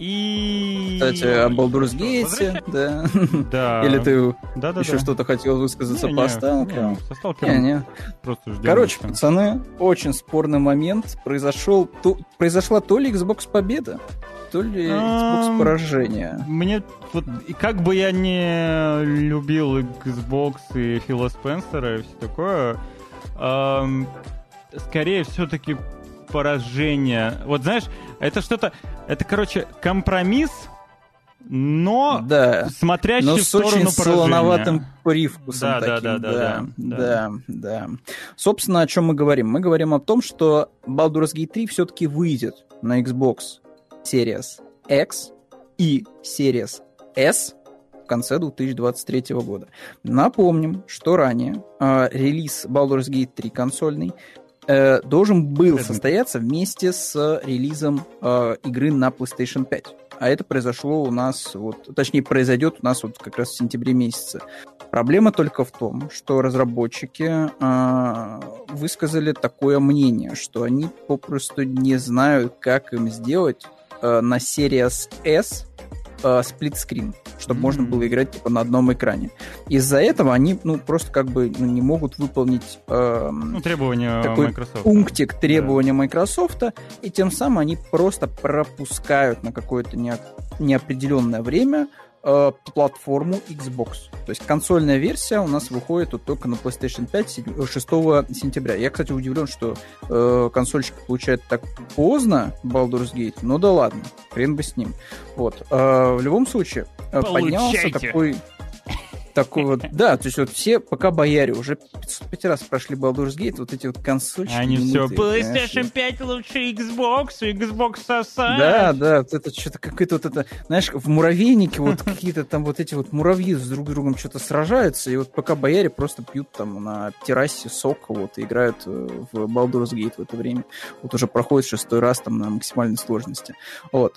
И... Кстати, о Baldur's Gate, да. да. Или ты да, да, еще да. что-то хотел высказаться не, по сталкерам? Не, не. Просто ждем. Короче, там. Пацаны, очень спорный момент. Произошел, то, произошла то ли Xbox победа, то ли Xbox поражение. Мне вот, и как бы я не любил Xbox и Фила Спенсера и все такое, эм, скорее все-таки поражение. Вот знаешь, это что-то... Это, короче, компромисс, но да, смотрящий но в сторону поражения. Но с очень солоноватым привкусом да, таким. Да да да, да, да, да, да. Собственно, о чем мы говорим? Мы говорим о том, что Baldur's Gate три все-таки выйдет на Xbox Series X и Series S в конце две тысячи двадцать третьего года. Напомним, что ранее э, релиз Baldur's Gate три консольный должен был состояться вместе с релизом э, игры на PlayStation пять. А это произошло у нас, вот, точнее, произойдет у нас вот как раз в сентябре месяце. Проблема только в том, что разработчики э, высказали такое мнение, что они попросту не знают, как им сделать э, на Series S э, сплитскрин, чтобы mm-hmm. можно было играть типа на одном экране. Из-за этого они, ну, просто как бы ну, не могут выполнить э, ну, требования такой Microsoft. Пунктик требования да. Microsoft, и тем самым они просто пропускают на какое-то не, неопределенное время э, платформу Xbox. То есть консольная версия у нас выходит вот только на PlayStation пять шестого сентября. Я, кстати, удивлен, что э, консольщики получают так поздно Baldur's Gate, но да ладно, хрен бы с ним. Вот. Э, в любом случае, Получайте. Поднялся такой... такой вот, да, то есть вот все пока бояре уже пятьсот пять раз прошли Baldur's Gate, вот эти вот консольщики. Они все, PlayStation пять лучше Xbox, Xbox сосать. Да, да, вот это что-то какое-то вот это, знаешь, в муравейнике вот какие-то там вот эти вот муравьи с друг другом что-то сражаются, и вот пока бояре просто пьют там на террасе сок вот и играют в Baldur's Gate в это время. Вот уже проходит шестой раз там на максимальной сложности. Вот.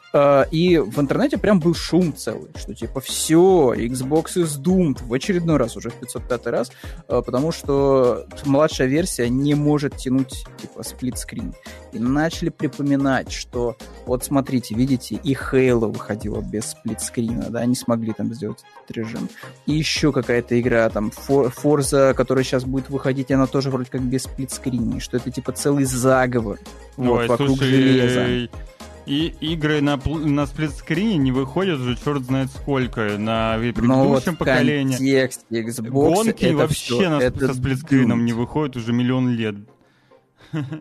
И в интернете прям был шум целый, что типа все, Xbox is doomed, в очередной раз, уже в пятьсот пятый раз, потому что младшая версия не может тянуть, типа, сплитскрин. И начали припоминать, что вот смотрите, видите, и Halo выходила без сплитскрина, да, они смогли там сделать этот режим. И еще какая-то игра, там, Forza, которая сейчас будет выходить, она тоже вроде как без сплитскрина, что это, типа, целый заговор. Ой, вот, вокруг слушай... железа. И игры на, на сплитскрине не выходят уже черт знает сколько на предыдущем вот поколении. В контексте Xbox гонки вообще на, со сплитскрином не выходят уже миллион лет.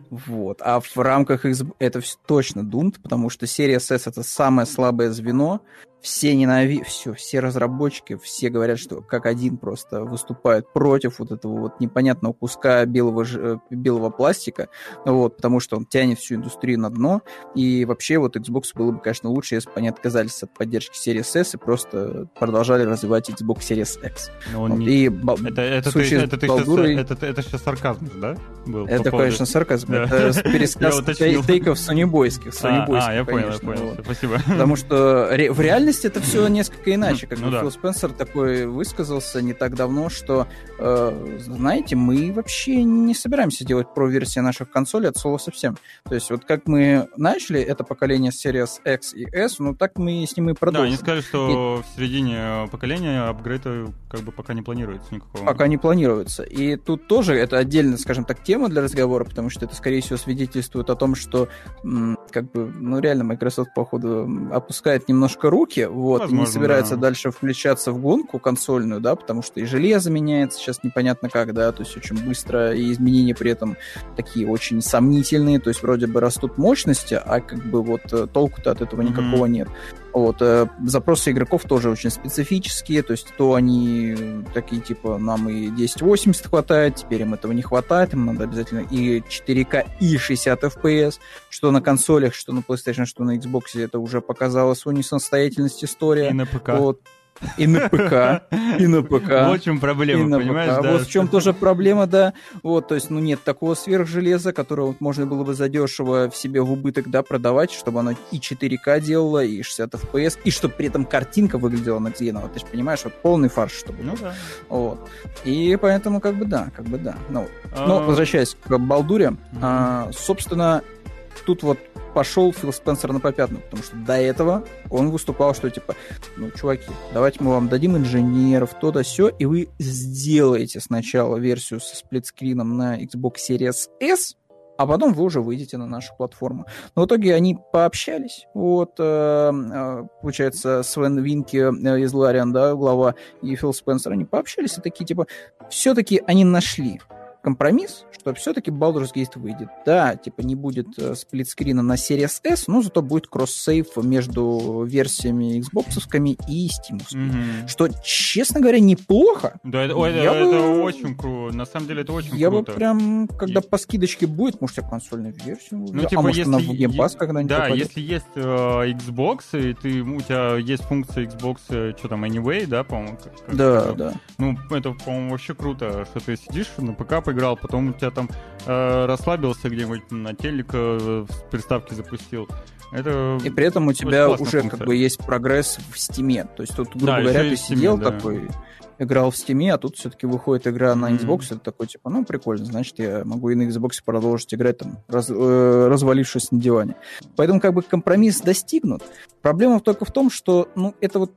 Вот. А в рамках Xbox это все точно Doomed, потому что серия эс эс это самое слабое звено. Все ненавидят, все, все разработчики, все говорят, что как один просто выступают против вот этого вот непонятного куска белого, ж... белого пластика, вот, потому что он тянет всю индустрию на дно, и вообще вот Xbox было бы, конечно, лучше, если бы они отказались от поддержки Series S и просто продолжали развивать Xbox Series X. Вот. Не... И бал... это, это, ты, это, ты Балдурой... сейчас, это, это сейчас сарказм, да? Был, это, по поводу... конечно, сарказм. Да. Это пересказ тейков сонибойских. А, я понял, я понял. Спасибо. Потому что в реальности это все несколько иначе. Как ну, да. Фил Спенсер такой высказался не так давно, что, э, знаете, мы вообще не собираемся делать про-версии наших консолей от слова совсем. То есть вот как мы начали это поколение Series X и S, ну так мы с ним и продолжим. Да, они сказали, что и... в середине поколения апгрейда как бы пока не планируется никакого. Пока не планируется. И тут тоже это отдельно, скажем так, тема для разговора, потому что это, скорее всего, свидетельствует о том, что м- как бы, ну реально Microsoft, походу, опускает немножко руки. Вот, возможно, не собирается да. дальше включаться в гонку консольную, да, потому что и железо меняется сейчас непонятно как, да, то есть очень быстро, и изменения при этом такие очень сомнительные, то есть вроде бы растут мощности, а как бы вот толку-то от этого никакого mm-hmm. нет. Вот, запросы игроков тоже очень специфические, то есть то они такие, типа, нам и десять восемьдесят хватает, теперь им этого не хватает, им надо обязательно и четыре ка, и шестьдесят эф пи эс, что на консолях, что на PlayStation, что на Xbox, это уже показала свою несостоятельность история. И на ПК. Вот. и на ПК, и на ПК. Вот в чем проблема, понимаешь, да? Вот в чем тоже проблема, да. Вот, то есть, ну, нет такого сверхжелеза, которое можно было бы задешево в себе в убыток, да, продавать, чтобы оно и четыре ка делало, и шестьдесят эф пи эс, и чтобы при этом картинка выглядела на Xenon. Ты же понимаешь, вот полный фарш, чтобы... Ну да. Вот. И поэтому, как бы, да, как бы, да. Ну, возвращаясь к Балдуре, собственно, тут вот пошел Фил Спенсер на попятную, потому что до этого он выступал, что типа, ну, чуваки, давайте мы вам дадим инженеров, то-то, сё, и вы сделаете сначала версию со сплитскрином на Xbox Series S, а потом вы уже выйдете на нашу платформу. Но в итоге они пообщались. Вот, получается, Свен Винки из Лариан, да, глава, и Фил Спенсер, они пообщались, и такие, типа, все-таки они нашли компромисс, что все-таки Baldur's Gate выйдет. Да, типа не будет сплитскрина на Series S, но зато будет кросс-сейв между версиями Xbox-овскими и Steam-овскими. Mm-hmm. Что, честно говоря, неплохо. Да, это, это, бы... это очень круто. На самом деле это очень я круто. Я бы прям, когда есть по скидочке будет, может, я консольную версию, ну, типа, а может, если... она в Game Pass когда-нибудь да, попадет. Если есть э, Xbox, и ты, у тебя есть функция Xbox, что там, Anyway, да, по-моему? Как, да, как, да. Ну, это, по-моему, вообще круто, что ты сидишь на ПК, играл, потом у тебя там э, расслабился где-нибудь на телек, э, в приставке запустил. Это и при этом у тебя уже функция, как бы есть прогресс в Стиме. То есть тут, грубо да, говоря, ты сидел Steam, да, такой, играл в Стиме, а тут все-таки выходит игра на Xbox, mm-hmm. это такой, типа, ну, прикольно, значит, я могу и на Xbox продолжить играть, там, раз, э, развалившись на диване. Поэтому, как бы, компромисс достигнут. Проблема только в том, что, ну, это вот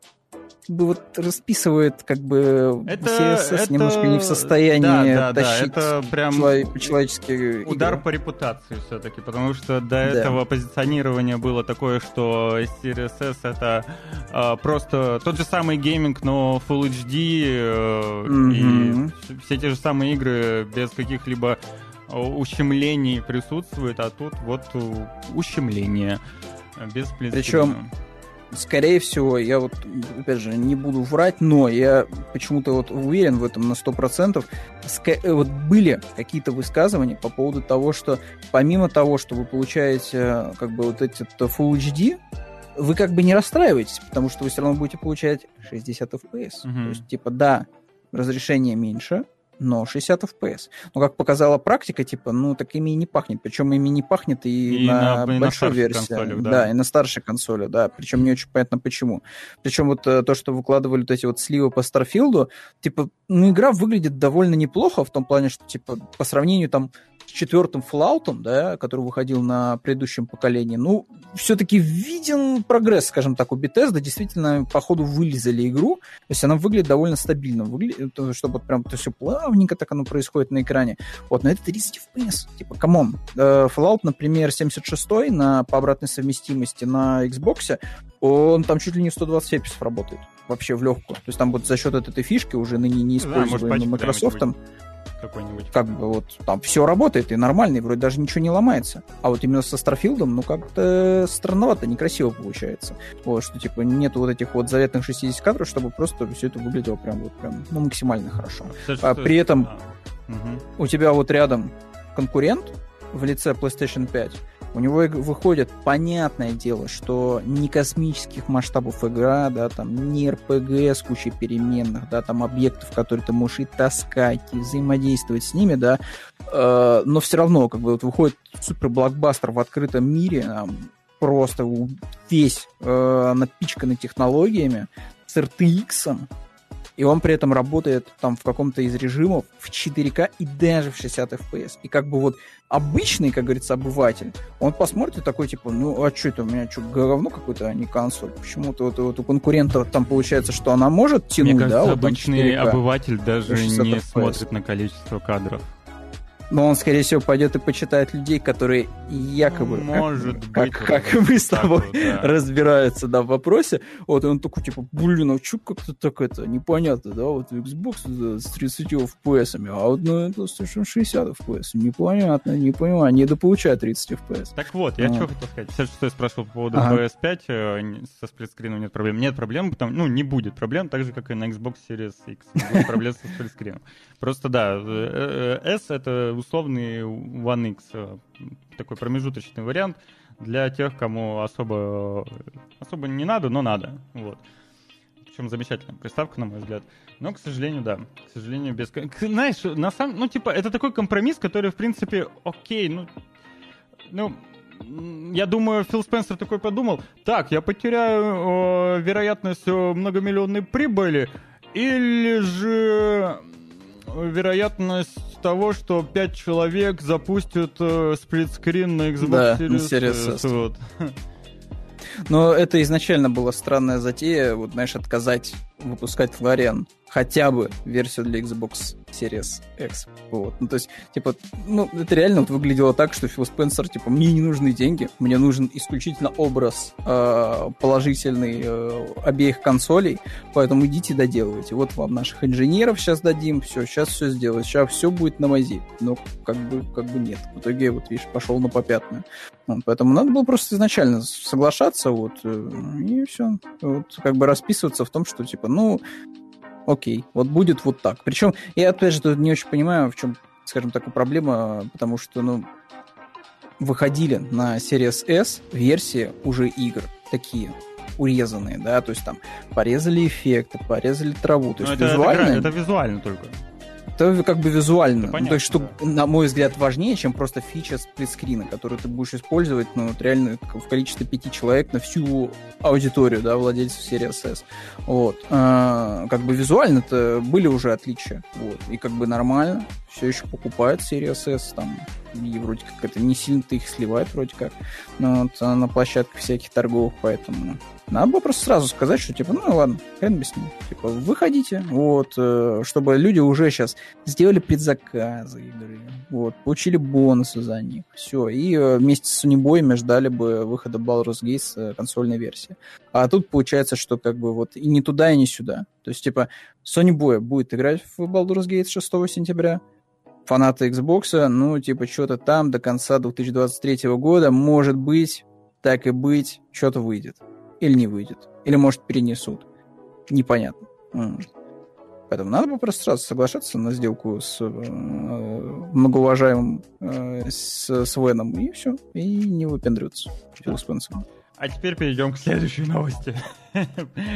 бы вот расписывает, как бы, Series S немножко не в состоянии да, да, тащить да, это прям человеческие удар игры по репутации все-таки, потому что до да. этого позиционирование было такое, что Series S это а, просто тот же самый гейминг, но Full эйч ди mm-hmm. и все те же самые игры без каких-либо ущемлений присутствует, а тут вот ущемление без плесника. Причем скорее всего, я вот, опять же, не буду врать, но я почему-то вот уверен в этом на сто процентов. Ска- вот были какие-то высказывания по поводу того, что помимо того, что вы получаете как бы вот этот Full эйч ди, вы как бы не расстраиваетесь, потому что вы все равно будете получать шестьдесят эф пи эс. Mm-hmm. То есть, типа, да, разрешение меньше, но шестьдесят эф пи эс. Но, как показала практика, типа, ну, так ими и не пахнет. Причем ими не пахнет и, и на, на большой версии. Да. да, и на старшей консоли, да. Причем не очень понятно, почему. Причем вот то, что выкладывали вот эти вот сливы по Starfield'у, типа, ну, игра выглядит довольно неплохо в том плане, что, типа, по сравнению, там, с четвертым Fallout'ом, да, который выходил на предыдущем поколении, ну, все-таки виден прогресс, скажем так, у Bethesda. Действительно, по ходу вылезали игру. То есть она выглядит довольно стабильно. Выглядит, чтобы прям это все плавненько так оно происходит на экране. Вот, но это тридцать эф пи эс. Типа, камон. Fallout, например, семьдесят шестой на, по обратной совместимости на Xbox, он там чуть ли не в сто двадцать эф пи эс работает. Вообще в легкую. То есть там вот за счет этой фишки уже ныне неиспользуемой да, Microsoft'ом какой-нибудь. Как бы вот там все работает и нормально, и вроде даже ничего не ломается. А вот именно со Старфилдом, ну, как-то странновато, некрасиво получается. Вот, что, типа, нету вот этих вот заветных шестидесяти кадров, чтобы просто все это выглядело прям вот прям, ну, максимально хорошо. А при этом а, угу. у тебя вот рядом конкурент в лице PlayStation пять, у него выходит, понятное дело, что не космических масштабов игра, да, там, не эр пи джи с кучей переменных, да, там, объектов, которые ты можешь и таскать, и взаимодействовать с ними, да, э, но все равно, как бы, вот выходит супер-блокбастер в открытом мире, э, просто весь э, напичканный технологиями, с эр ти экс-ом, и он при этом работает там в каком-то из режимов в четыре ка и даже в шестьдесят эф пи эс. И как бы вот обычный, как говорится, обыватель, он посмотрит и такой, типа, ну, а что это у меня, что, говно какое-то, а не консоль? Почему-то вот, вот у конкурента там получается, что она может тянуть, мне кажется, да? Обычный вот обыватель даже не эф пи эс смотрит на количество кадров. Но он, скорее всего, пойдет и почитает людей, которые якобы, может как, быть, как, как, как мы с тобой вот, да. разбираются, да, в вопросе. Вот, и он такой, типа, блин, а что как-то так это, непонятно, да, вот Xbox с тридцатью эф пи эс, а вот, ну, это шестьдесят эф пи эс, непонятно, не понимаю, недополучает тридцать эф пи эс. Так вот, я а. что хотел сказать, все, что я спрашивал по поводу ага. пи эс пять, со сплитскрином нет проблем, нет проблем, потому, ну, не будет проблем, так же, как и на Xbox Series X, не будет проблем со сплитскрином. Просто, да, S — это условный One X, такой промежуточный вариант для тех, кому особо особо не надо, но надо. Вот. причем замечательная приставка, на мой взгляд. Но, к сожалению, да. К сожалению, без... Знаешь, на самом... Ну, типа, это такой компромисс, который, в принципе, окей, ну... Ну... Я думаю, Фил Спенсер такой подумал, так, я потеряю э, вероятность многомиллионной прибыли, или же вероятность того, что пять человек запустят э, сплитскрин на Xbox да, Series S. Вот. Но это изначально была странная затея, вот, знаешь, отказать выпускать Лориан, хотя бы версию для Xbox Series X. Вот. Ну, то есть, типа, ну, это реально вот выглядело так, что Фил Спенсер, типа, мне не нужны деньги, мне нужен исключительно образ э, положительный э, обеих консолей, поэтому идите доделывайте. Вот вам наших инженеров сейчас дадим, все, сейчас все сделаем, сейчас все будет на мази. Но как бы, как бы нет. В итоге, вот, видишь, пошел на попятную. Вот, поэтому надо было просто изначально соглашаться, вот, и все. Вот, как бы расписываться в том, что, типа, ну, окей, вот будет вот так. Причем, я, опять же, не очень понимаю, в чем, скажем так, проблема, потому что, ну, выходили на Series S версии уже игр такие урезанные, да, то есть там порезали эффекты, порезали траву, то есть это, визуально... Это, это, это визуально только. Это как бы визуально. Понятно, то есть, что, да. на мой взгляд, важнее, чем просто фича сплитскрина, которую ты будешь использовать, ну, вот реально в количестве пяти человек на всю аудиторию, да, владельцев Series S. Вот. А, как бы визуально-то были уже отличия. Вот. И как бы нормально. Все еще покупают Series S, там, и вроде как это не сильно-то их сливает, вроде как, ну, вот, на площадках всяких торговых, поэтому... Надо было просто сразу сказать, что, типа, ну ладно, хрен бы с ним. Типа, выходите, вот, чтобы люди уже сейчас сделали предзаказы игры, вот, получили бонусы за них, все. И вместе с унибоями ждали бы выхода Baldur's Gate с консольной версии. А тут получается, что как бы вот и не туда, и не сюда. То есть, типа, Sony Boy будет играть в Baldur's Gate шестого сентября, фанаты Xbox, ну, типа, что-то там до конца две тысячи двадцать третьего года, может быть, так и быть, что-то выйдет. Или не выйдет. Или, может, перенесут. Непонятно. Поэтому надо бы просто сразу соглашаться на сделку с э, многоуважаемым э, с, с Веном. И все. И не выпендриваться. Фил Спенсер. А теперь перейдем к следующей новости.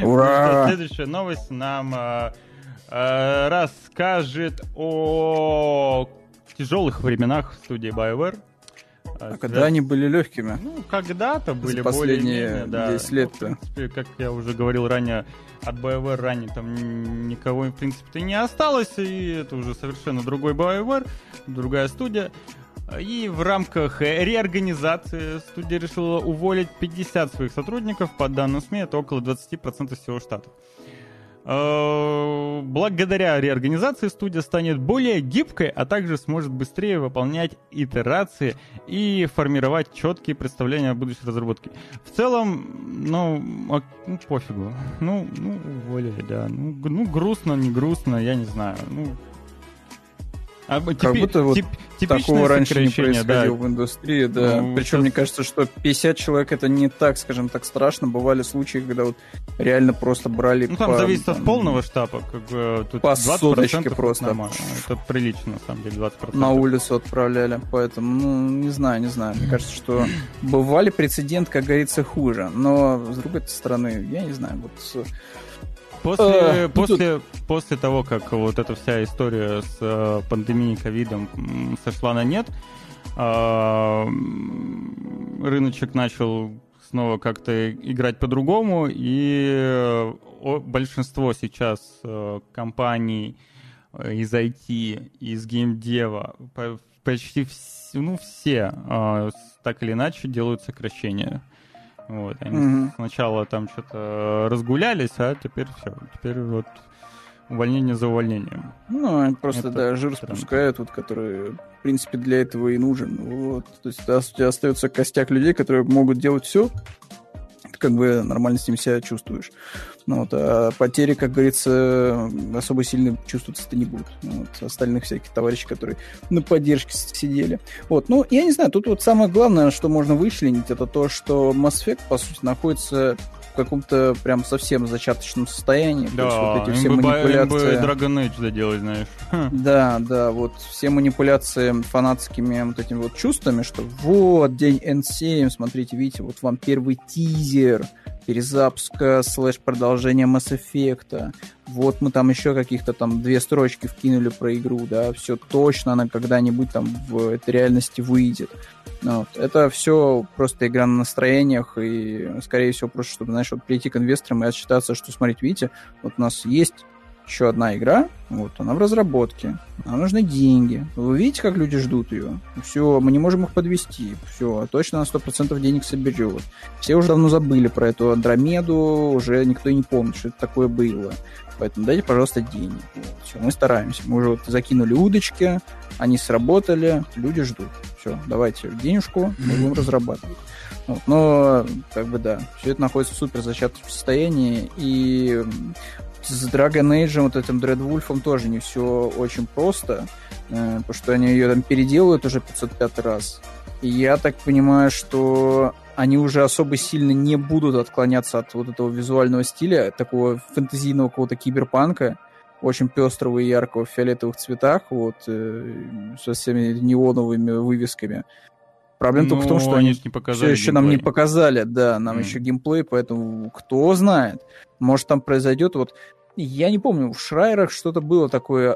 Ура! Следующая новость нам э, э, расскажет о тяжелых временах в студии BioWare. А связь... когда они были легкими? Ну, когда-то были более-менее, да. десять лет-то. Ну, в принципе, как я уже говорил ранее, от BioWare ранее там никого, в принципе, не осталось, и это уже совершенно другой BioWare, другая студия. И в рамках реорганизации студия решила уволить пятьдесят своих сотрудников, по данным СМИ, это около двадцать процентов всего штата. Благодаря реорганизации студия станет более гибкой, а также сможет быстрее выполнять итерации и формировать четкие представления о будущей разработке. В целом, ну, ну пофигу. Ну, ну уволили, да. Ну, ну, грустно, не грустно, я не знаю. Ну, а, типи, как будто вот тип, такого раньше не происходило да. в индустрии, да. Ну, причем сейчас... мне кажется, что пятьдесят человек это не так, скажем так, страшно. Бывали случаи, когда вот реально просто брали. Ну там по, зависит там, от полного штаба, как бы тут по соточке просто. Нормально. Это прилично, на самом деле, двадцать процентов. На улицу отправляли, поэтому, ну, не знаю, не знаю. Мне кажется, что бывали прецеденты, как говорится, хуже. Но с другой стороны, я не знаю, вот. После, а, после, после того, как вот эта вся история с э, пандемией, ковидом м, сошла на нет, э, рыночек начал снова как-то играть по-другому, и о, большинство сейчас э, компаний из ай ти, из геймдева, по, почти вс, ну, все э, так или иначе делают сокращения. Вот, они mm-hmm. сначала там что-то разгулялись, а теперь все, теперь вот увольнение за увольнением. Ну, они просто, это да, жир странно. Спускают, вот, который, в принципе, для этого и нужен. Вот, то есть да, у тебя остается костяк людей, которые могут делать все, ты как бы нормально с ним себя чувствуешь. Ну, вот, а потери, как говорится, особо сильно чувствоваться-то не будут. Вот, остальных всяких товарищей, которые на поддержке сидели. Вот, ну, я не знаю, тут вот самое главное, что можно вычленить, это то, что Mass Effect, по сути, находится каком-то прям совсем зачаточном состоянии. Да, вот эти все МБ, манипуляции... МБ Dragon Age доделать, знаешь. Да, да, вот все манипуляции фанатскими вот этими вот чувствами, что вот, день эн семь, смотрите, видите, вот вам первый тизер перезапуска слэш продолжение Mass Effect'а. Вот мы там еще каких-то там две строчки вкинули про игру, да, все точно, она когда-нибудь там в этой реальности выйдет. Вот. Это все просто игра на настроениях и, скорее всего, просто, чтобы, знаешь, вот прийти к инвесторам и отчитаться, что, смотрите, видите, вот у нас есть еще одна игра, вот, она в разработке, нам нужны деньги. Вы видите, как люди ждут ее? Все, мы не можем их подвести, все, точно на сто процентов денег соберет. Все уже давно забыли про эту Андромеду, уже никто не помнит, что это такое было. Поэтому дайте, пожалуйста, денег. Вот, все, мы стараемся. Мы уже вот закинули удочки, они сработали, люди ждут. Все, давайте денежку, мы будем разрабатывать. Вот, но, как бы, да, все это находится в супер зачаточном состоянии, и с Dragon Age, вот этим Dreadwolf'ом тоже не все очень просто, э, потому что они ее там переделывают уже пятьсот пятый раз. И я так понимаю, что они уже особо сильно не будут отклоняться от вот этого визуального стиля, такого фэнтезийного какого-то киберпанка, очень пестрого и яркого в фиолетовых цветах, вот, э, со всеми неоновыми вывесками. Проблема ну, только в том, что они, они все еще геймплей. Нам не показали, да, нам mm. еще геймплей, поэтому кто знает. Может, там произойдет, вот, я не помню, в Шрайерах что-то было такое э,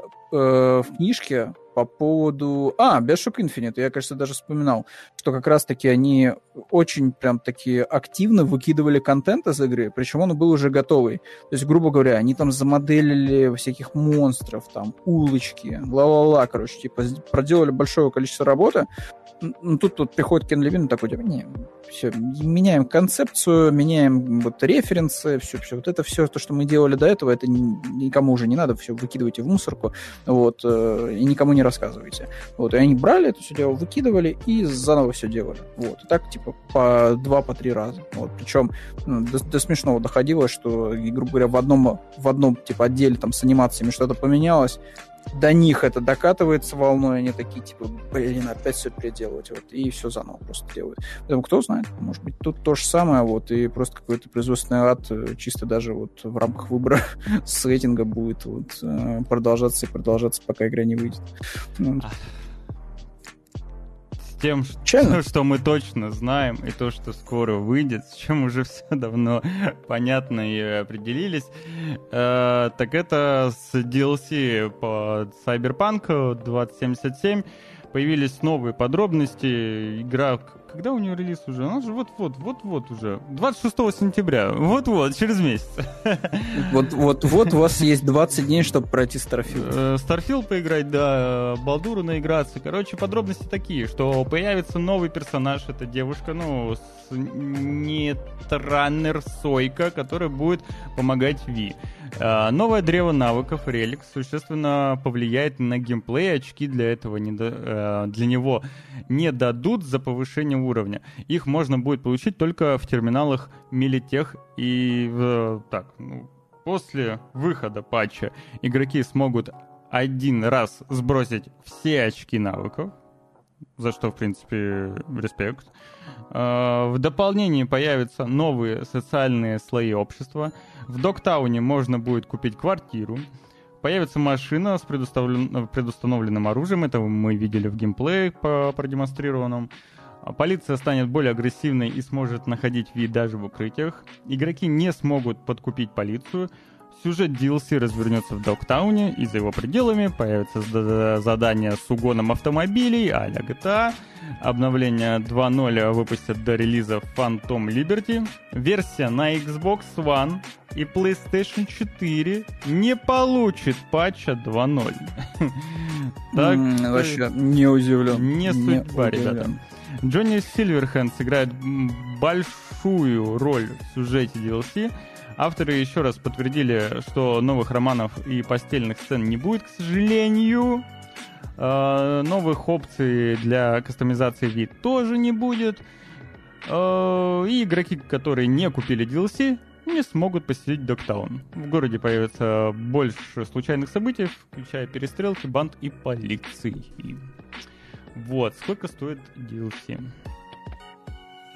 в книжке по поводу... А, Bioshock Infinite, я, кажется, даже вспоминал, что как раз-таки они очень прям таки активно выкидывали контент из игры, причем он был уже готовый. То есть, грубо говоря, они там замоделили всяких монстров, там, улочки, ла-ла-ла, короче, типа, проделали большое количество работы. Ну, тут вот приходит Кен Левин и такой, типа, не, все, меняем концепцию, меняем вот референсы, все, все, вот это все, то, что мы делали до этого, это никому уже не надо, все, выкидывайте в мусорку, вот, и никому не рассказывайте. Вот, и они брали это все дело, выкидывали и заново все делали. Вот, и так, типа, по два, по три раза. Вот, причем ну, до, до смешного доходило, что, грубо говоря, в одном, в одном, типа, отделе там с анимациями что-то поменялось, до них это докатывается волной, они такие, типа, блин, опять все переделывать, вот, и все заново просто делают. Поэтому кто знает, может быть, тут то же самое, вот, и просто какой-то производственный ад чисто даже вот в рамках выбора сеттинга будет вот продолжаться и продолжаться, пока игра не выйдет. Вот. С тем, что, что мы точно знаем, и то, что скоро выйдет, с чем уже все давно понятно и определились, э, так это с ди эл си по Cyberpunk двадцать семьдесят семь появились новые подробности. Игра, когда у нее релиз уже? Она же вот-вот, вот-вот уже. двадцать шестого сентября, вот-вот, через месяц. Вот-вот у вас есть двадцать дней, чтобы пройти Starfield. Starfield поиграть, да, Балдуру наиграться. Короче, подробности такие, что появится новый персонаж, это девушка, ну, с нетранер Сойка, которая будет помогать Ви. Новое древо навыков, реликс, существенно повлияет на геймплей, очки для этого не до... для него не дадут за повышение уровня. Их можно будет получить только в терминалах Милитех и... Так, ну, после выхода патча игроки смогут один раз сбросить все очки навыков, за что, в принципе, респект. В дополнение появятся новые социальные слои общества. В Доктауне можно будет купить квартиру. Появится машина с предуставлен... предустановленным оружием. Это мы видели в геймплее по продемонстрированному. Полиция станет более агрессивной и сможет находить Ви даже в укрытиях. Игроки не смогут подкупить полицию. Сюжет ди эл си развернется в Доктауне, и за его пределами появятся задания с угоном автомобилей а-ля джи ти эй. Обновление два ноль выпустят до релиза Phantom Liberty. Версия на Xbox One и PlayStation четыре не получит патча два ноль. Так, вообще не удивлен. Не судьба, ребята. Джонни Сильверхенд сыграет большую роль в сюжете ди эл си. Авторы еще раз подтвердили, что новых романов и постельных сцен не будет, к сожалению. Э, новых опций для кастомизации Ви тоже не будет. Э, и игроки, которые не купили ди эл си, не смогут посетить Доктаун. В городе появится больше случайных событий, включая перестрелки, банд и полиции. Вот, сколько стоит ди эл си?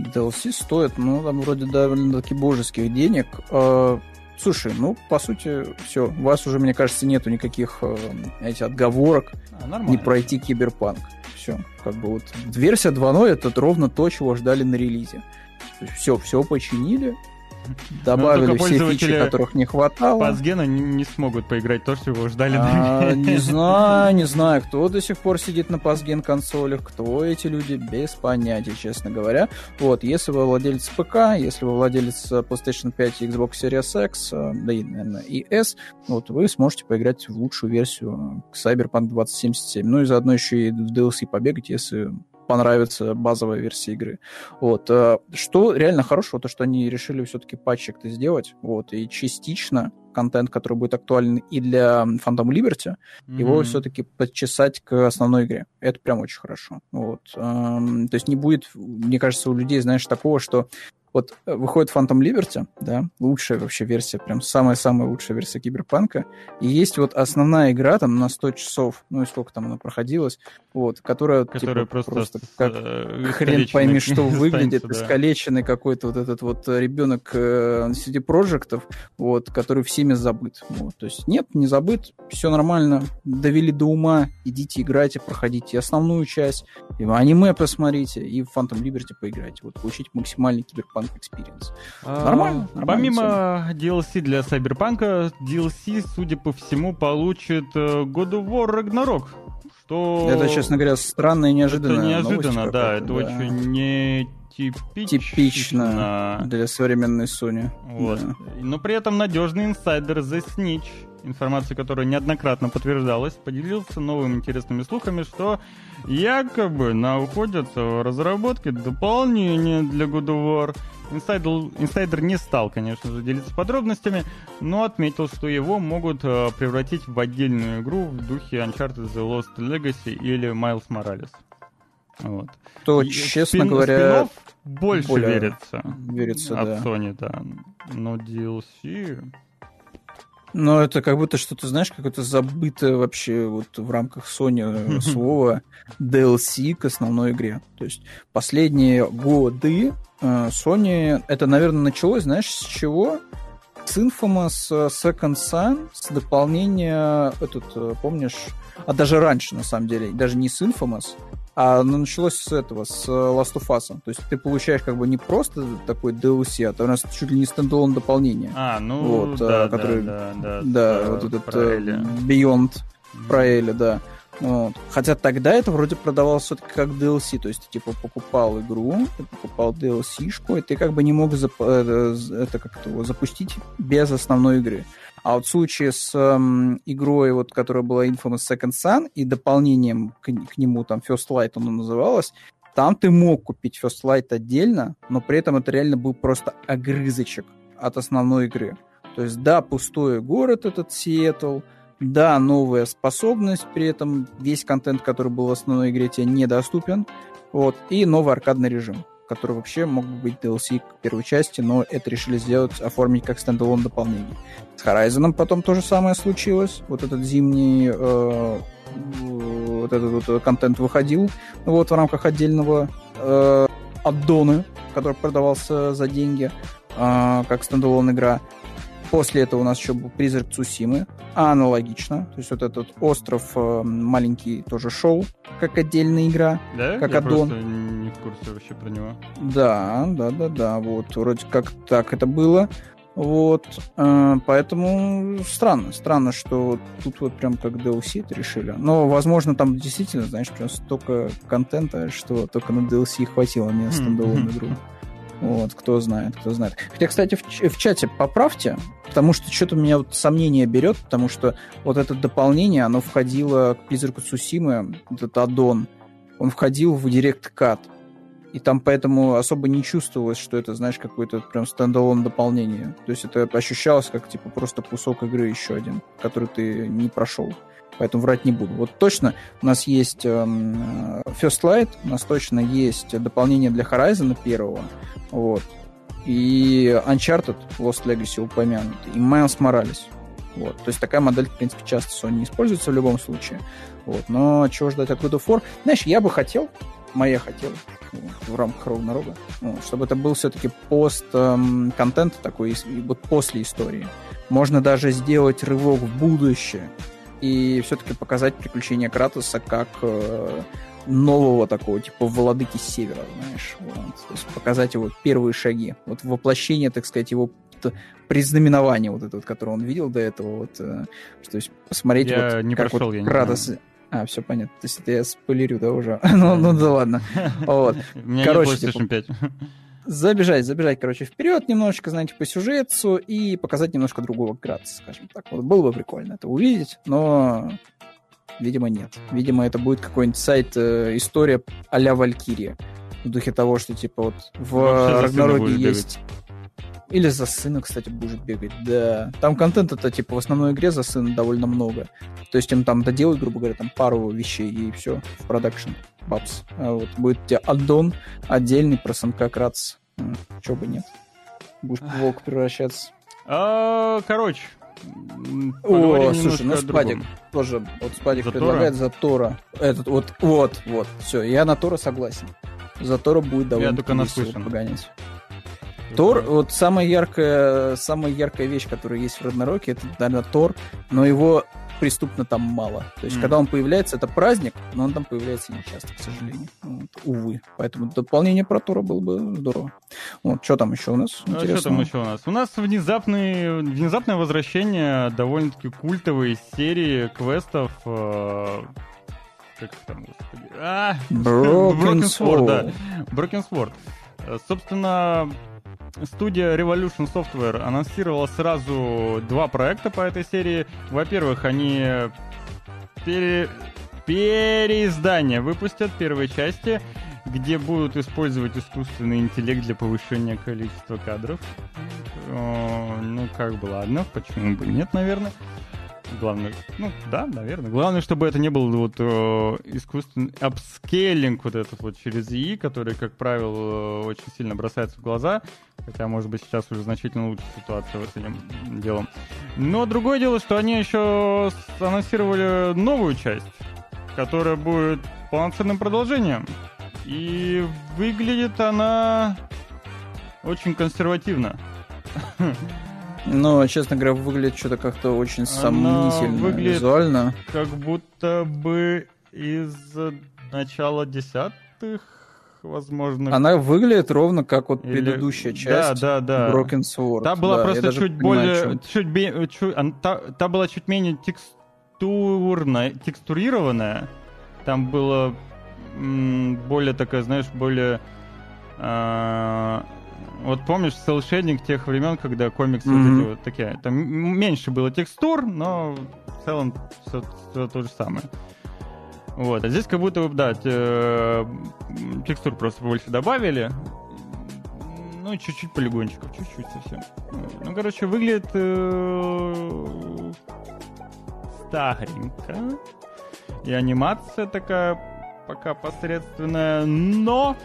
ди эл си стоит, ну, там вроде довольно-таки божеских денег. Слушай, ну, по сути, все. У вас уже, мне кажется, нету никаких знаете, отговорок а, не пройти Киберпанк. Все. Как бы вот версия два ноль это ровно то, чего ждали на релизе. Все, все починили. Добавили все фичи, которых не хватало. Пасгена не, не смогут поиграть то, что его ждали а, на Не знаю, не знаю, кто до сих пор сидит на пасген консолях, кто эти люди, без понятия, честно говоря. Вот, если вы владелец ПК, если вы владелец PlayStation пять и Xbox Series X, да и, наверное, и S, вот, вы сможете поиграть в лучшую версию Cyberpunk двадцать семьдесят семь. Ну и заодно еще и в ди эл си побегать, если... понравится базовая версия игры. Вот. Что реально хорошего, то, что они решили все-таки патчик-то сделать, вот, и частично контент, который будет актуален и для Phantom Liberty, mm-hmm. его все-таки подчесать к основной игре. Это прям очень хорошо. Вот. То есть не будет, мне кажется, у людей, знаешь, такого, что вот выходит Phantom Liberty, да, лучшая вообще версия, прям самая-самая лучшая версия Киберпанка, и есть вот основная игра там на сто часов, ну и сколько там она проходилась, вот, которая, которая типа, просто, просто как хрен пойми что выглядит, да. Искалеченный какой-то вот этот вот ребенок си ди Projekt, вот, который всеми забыт. Вот. То есть нет, не забыт, все нормально, довели до ума, идите играйте, проходите основную часть, и аниме посмотрите, и в Phantom Liberty поиграйте, вот, получить максимальный Киберпанк Experience. А, нормально, нормально. Помимо ди эл си для Cyberpunk, ди эл си, судя по всему, получит God of War Ragnarok. Что... Это, честно говоря, странно и неожиданно. Это неожиданно, да. Это да. Очень нетипично. Типично для современной Sony. Вот. Да. Но при этом надежный инсайдер The Snitch, информация, которая неоднократно подтверждалась, поделился новыми интересными слухами, что якобы находятся в разработке дополнения для God of War. Инсайдер, инсайдер не стал, конечно же, делиться подробностями, но отметил, что его могут превратить в отдельную игру в духе Uncharted The Lost Legacy или Miles Morales. Вот. То, и, честно спин, говоря, больше верится, верится от да. Sony, да. Но ди эл си... Но это как будто что-то, знаешь, какое-то забытое вообще вот в рамках Sony слово ди эл си к основной игре. То есть последние годы Sony... Это, наверное, началось, знаешь, с чего? С Infamous Second Son, с дополнения... Этот, помнишь? А даже раньше, на самом деле. Даже не с Infamous, а началось с этого, с Last of Us. То есть ты получаешь как бы не просто такой ди эл си, а то у нас чуть ли не стендалон дополнение. А, ну вот, да, который, да, да, да. Да, да вот этот Beyond про Элли, да. Вот. Хотя тогда это вроде продавалось все-таки как ди эл си, то есть ты типа покупал игру, ты покупал ди эл си-шку, и ты как бы не мог зап- это, как это, запустить без основной игры. А вот в случае с эм, игрой, вот, которая была Infamous Second Son, и дополнением к, к нему, там, First Light оно называлось, там ты мог купить First Light отдельно, но при этом это реально был просто огрызочек от основной игры. То есть, да, пустой город этот Сиэтл, да, новая способность, при этом весь контент, который был в основной игре, тебе недоступен, вот, и новый аркадный режим, который вообще мог бы быть ди эл си к первой части, но это решили сделать, оформить как стендалон дополнение. С Horizon потом то же самое случилось. Вот этот зимний э, вот этот вот контент выходил вот в рамках отдельного э, аддона, который продавался за деньги, э, как стендалон игра. После этого у нас еще был «Призрак Цусимы», а аналогично. То есть вот этот остров маленький тоже шел, как отдельная игра, да? Как аддон. Да? Я просто не в курсе вообще про него. Да, да, да, да. Вот, вроде как так это было. Вот, поэтому странно, странно, что тут вот прям как ди эл си это решили. Но, возможно, там действительно, знаешь, прям столько контента, что только на ди эл си хватило, не на стендалон игру. Вот, кто знает, кто знает. Хотя, кстати, в, ч- в чате поправьте, потому что что-то меня вот сомнение берет, потому что вот это дополнение, оно входило к «Призраку Цусимы», этот аддон, он входил в Direct Cut, и там поэтому особо не чувствовалось, что это, знаешь, какое-то прям стендалон дополнение. То есть это ощущалось как, типа, просто кусок игры еще один, который ты не прошел. Поэтому врать не буду. Вот точно у нас есть эм, First Light, у нас точно есть дополнение для Horizon первого, вот, и Uncharted Lost Legacy упомянут, и Miles Morales. Вот. То есть такая модель, в принципе, часто Sony используется в любом случае. Вот. Но чего ждать от God of War? Знаешь, я бы хотел, моя хотела в рамках Рагнарёка, чтобы это был все-таки пост-контент такой, и вот после истории. Можно даже сделать рывок в будущее и все-таки показать приключения Кратоса как нового такого, типа владыки севера, знаешь. Вот. То есть показать его первые шаги. Вот воплощение, так сказать, его признаменование вот это, вот, которое он видел до этого. Вот, что, то есть посмотреть, я вот, не как прошел, вот я Кратос... Не а, все понятно. То есть это я спойлерю, да, уже? ну, ну да ладно. Вот. У меня короче, нет PlayStation пять. Типа, забежать, забежать, короче, вперед немножечко, знаете, по сюжету и показать немножко другого Кратоса, скажем так. Вот было бы прикольно это увидеть, но... Видимо, нет. Видимо, это будет какой-нибудь сайт э, история а-ля Валькирия. В духе того, что типа вот в Рагнароке есть... Бегать. Или за сына, кстати, будешь бегать. Да. Там контента-то типа в основной игре за сына довольно много. То есть им там доделают, грубо говоря, там пару вещей и все. В продакшн. Бабс. А вот будет у тебя аддон отдельный про сынка Кратс. Чего бы нет. Будешь в волк превращаться. Короче... Поговорим О, слушай, ну Спадик тоже, вот Спадик предлагает за Тора. Этот, вот, вот, вот, все, я на Тора согласен. За Тора будет довольно весело погонять. Тор, вот самая яркая, самая яркая вещь, которая есть в Рагнароке, это, наверное, Тор, но его преступно там мало. То есть, mm. когда он появляется, это праздник, но он там появляется не часто, к сожалению. Вот, увы. Поэтому дополнение про Тора было бы здорово. Вот, что там еще у нас? А что там еще у нас? У нас внезапный, внезапное возвращение довольно-таки культовой серии квестов... Э- как там, господи? А! Broken Sword, да. Broken Sword. Собственно... Студия Revolution Software анонсировала сразу два проекта по этой серии. Во-первых, они пере... переиздание выпустят первой части, где будут использовать искусственный интеллект для повышения количества кадров. Ну, как бы, ладно, почему бы нет, наверное. Главное, ну, да, наверное. Главное, чтобы это не был вот э, искусственный апскейлинг вот этот вот через ИИ, который, как правило, очень сильно бросается в глаза. Хотя, может быть, сейчас уже значительно лучше ситуация вот с этим делом. Но другое дело, что они еще анонсировали новую часть, которая будет полноценным продолжением. И выглядит она очень консервативно. Но, честно говоря, выглядит что-то как-то очень сомнительно визуально. Как будто бы из начала десятых, возможно. Она выглядит ровно как вот Или... предыдущая часть да, да, да. Broken Sword. Та была да, просто чуть понимаю, более. Чуть, чуть, она, та, та была чуть менее текстурная, текстурированная. Там было м, более такая, знаешь, более. Э- Вот помнишь селшейдинг тех времен, когда комиксы mm-hmm. вот эти вот такие, там меньше было текстур, но в целом все, все то же самое. Вот, а здесь как будто, да, текстур просто больше добавили, ну чуть-чуть полигончиков, чуть-чуть совсем. Ну, короче, выглядит старенько, и анимация такая пока посредственная, но...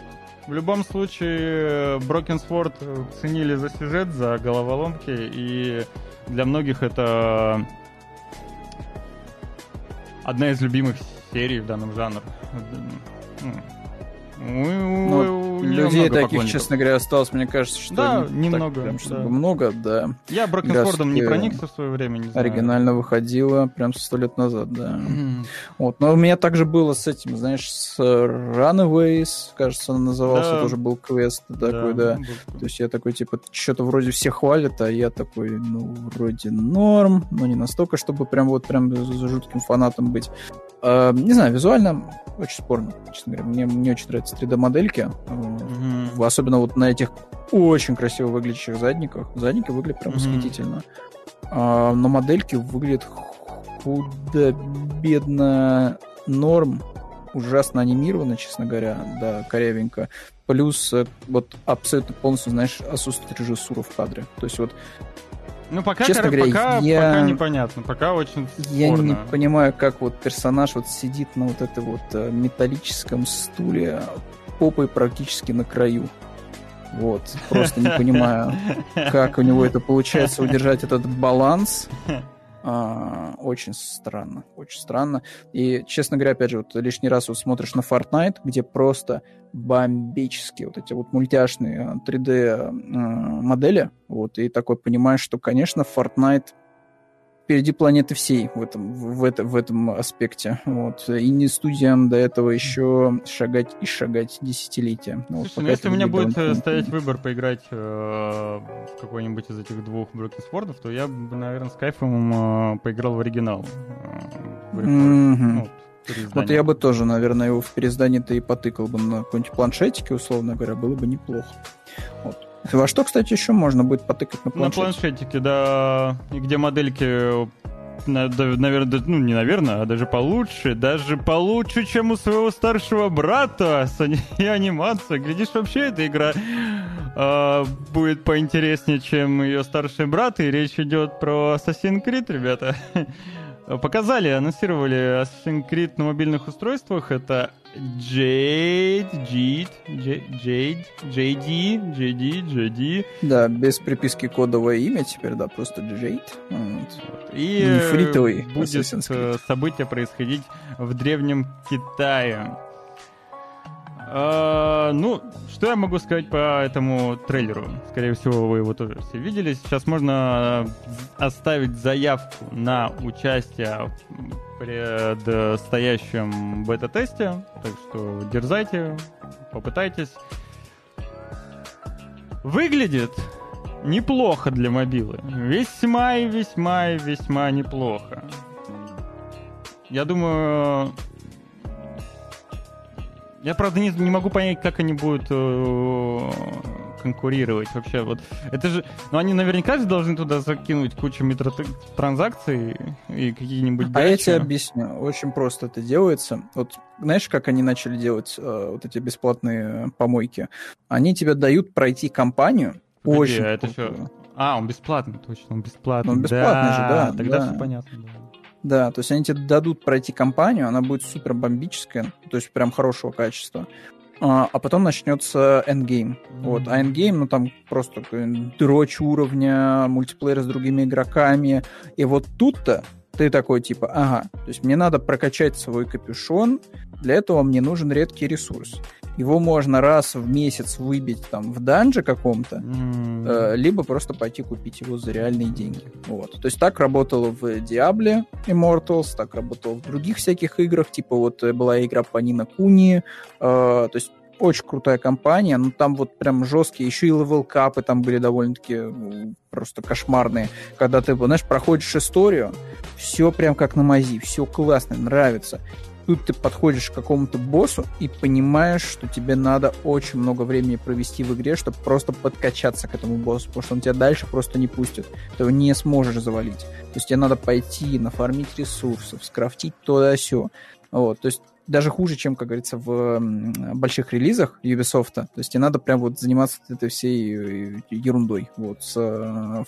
В любом случае, Broken Sword ценили за сюжет, за головоломки, и для многих это одна из любимых серий в данном жанре. Ну, людей таких, поклонников. Честно говоря, осталось, мне кажется, что да, не немного, так, прям, да. много, да. Я Broken Sword'ом не проникся в свое время, не знаю. Оригинально выходила прям сто лет назад, да. Mm-hmm. Вот, но у меня также было с этим, знаешь, с Runaways, кажется, он назывался, да. тоже был квест такой, да. да. То есть я такой, типа, что-то вроде все хвалят, а я такой, ну, вроде норм, но не настолько, чтобы прям вот прям жутким фанатом быть. Uh, не знаю, визуально очень спорно, честно говоря. Мне не очень нравятся три дэ-модельки. Mm-hmm. Особенно вот на этих очень красиво выглядящих задниках. Задники выглядят прям восхитительно. Mm-hmm. Uh, но модельки выглядят худо-бедно норм. Ужасно анимировано, честно говоря. Да, корявенько. Плюс вот абсолютно полностью, знаешь, отсутствует режиссура в кадре. То есть вот... Ну, пока, Честно говоря, пока, я... пока непонятно, пока очень спорно. Я не понимаю, как вот персонаж вот сидит на вот этом вот металлическом стуле, попой практически на краю. Вот, просто не понимаю, как у него это получается удержать этот баланс. А, очень странно, очень странно. И, честно говоря, опять же, вот лишний раз вот смотришь на Fortnite, где просто бомбические вот эти вот мультяшные три дэ-модели, вот, и такой понимаешь, что, конечно, Fortnite впереди планеты всей в этом, в, это, в этом аспекте. Вот. И не студиям до этого еще шагать и шагать десятилетия. Ну, слушай, вот, ну, если у меня будет он... стоять выбор поиграть э, в какой-нибудь из этих двух Broken Sword'ов, то я бы, наверное, с кайфом э, поиграл в оригинал. Э, в mm-hmm. вот, вот я бы тоже, наверное, его в переиздании-то и потыкал бы на какой-нибудь планшетике, условно говоря, было бы неплохо. Вот. Во что, кстати, еще можно будет потыкать на планшете? На планшетике, да, где модельки, наверное, ну не наверное, а даже получше, даже получше, чем у своего старшего брата, и анимация. Глядишь, вообще эта игра э, будет поинтереснее, чем ее старший брат, и речь идет про Assassin's Creed, ребята. Показали, анонсировали Assassin's Creed на мобильных устройствах, это... Джейд, Джейд, Джейд, Джейди, Джейди, Джейди. Да, без приписки кодовое имя теперь, да, просто Джейд. Вот. И нефритовый будет событие происходить в Древнем Китае. А, ну, что я могу сказать по этому трейлеру? Скорее всего, вы его тоже все видели. Сейчас можно оставить заявку на участие в предстоящем бета-тесте. Так что дерзайте, попытайтесь. Выглядит неплохо для мобилы. Весьма и весьма и весьма неплохо. Я думаю... Я, правда, не, не могу понять, как они будут э, конкурировать вообще. Вот. Это же, ну, они наверняка же должны туда закинуть кучу микротранзакций и какие-нибудь гачи. А я тебе объясню. Очень просто это делается. Вот знаешь, как они начали делать э, вот эти бесплатные помойки? Они тебе дают пройти кампанию. Погоди, очень а, это еще... а, он бесплатный, точно. Он бесплатный. Он бесплатный да, же, да. Тогда да. Все понятно, да. Да, то есть они тебе дадут пройти кампанию, она будет супер бомбическая, то есть прям хорошего качества. А потом начнется эндгейм. Mm-hmm. Вот. А эндгейм, ну там просто дрочь уровня, мультиплеер с другими игроками. И вот тут-то ты такой типа, ага, то есть мне надо прокачать свой капюшон, для этого мне нужен редкий ресурс. Его можно раз в месяц выбить там в данже каком-то, mm-hmm. э, либо просто пойти купить его за реальные деньги. Вот. То есть так работало в Diablo Immortals, так работало в других всяких играх, типа вот была игра по Ни no Куни, э, то есть очень крутая компания, но там вот прям жесткие, еще и левелкапы там были довольно-таки просто кошмарные, когда ты, знаешь, проходишь историю, все прям как на мази, все классно, нравится. Тут ты подходишь к какому-то боссу и понимаешь, что тебе надо очень много времени провести в игре, чтобы просто подкачаться к этому боссу, потому что он тебя дальше просто не пустит. Ты его не сможешь завалить. То есть тебе надо пойти, нафармить ресурсов, скрафтить то-да-сё. Вот, то есть даже хуже, чем, как говорится, в больших релизах Ubisoft. То есть тебе надо прям вот заниматься этой всей ерундой, вот, с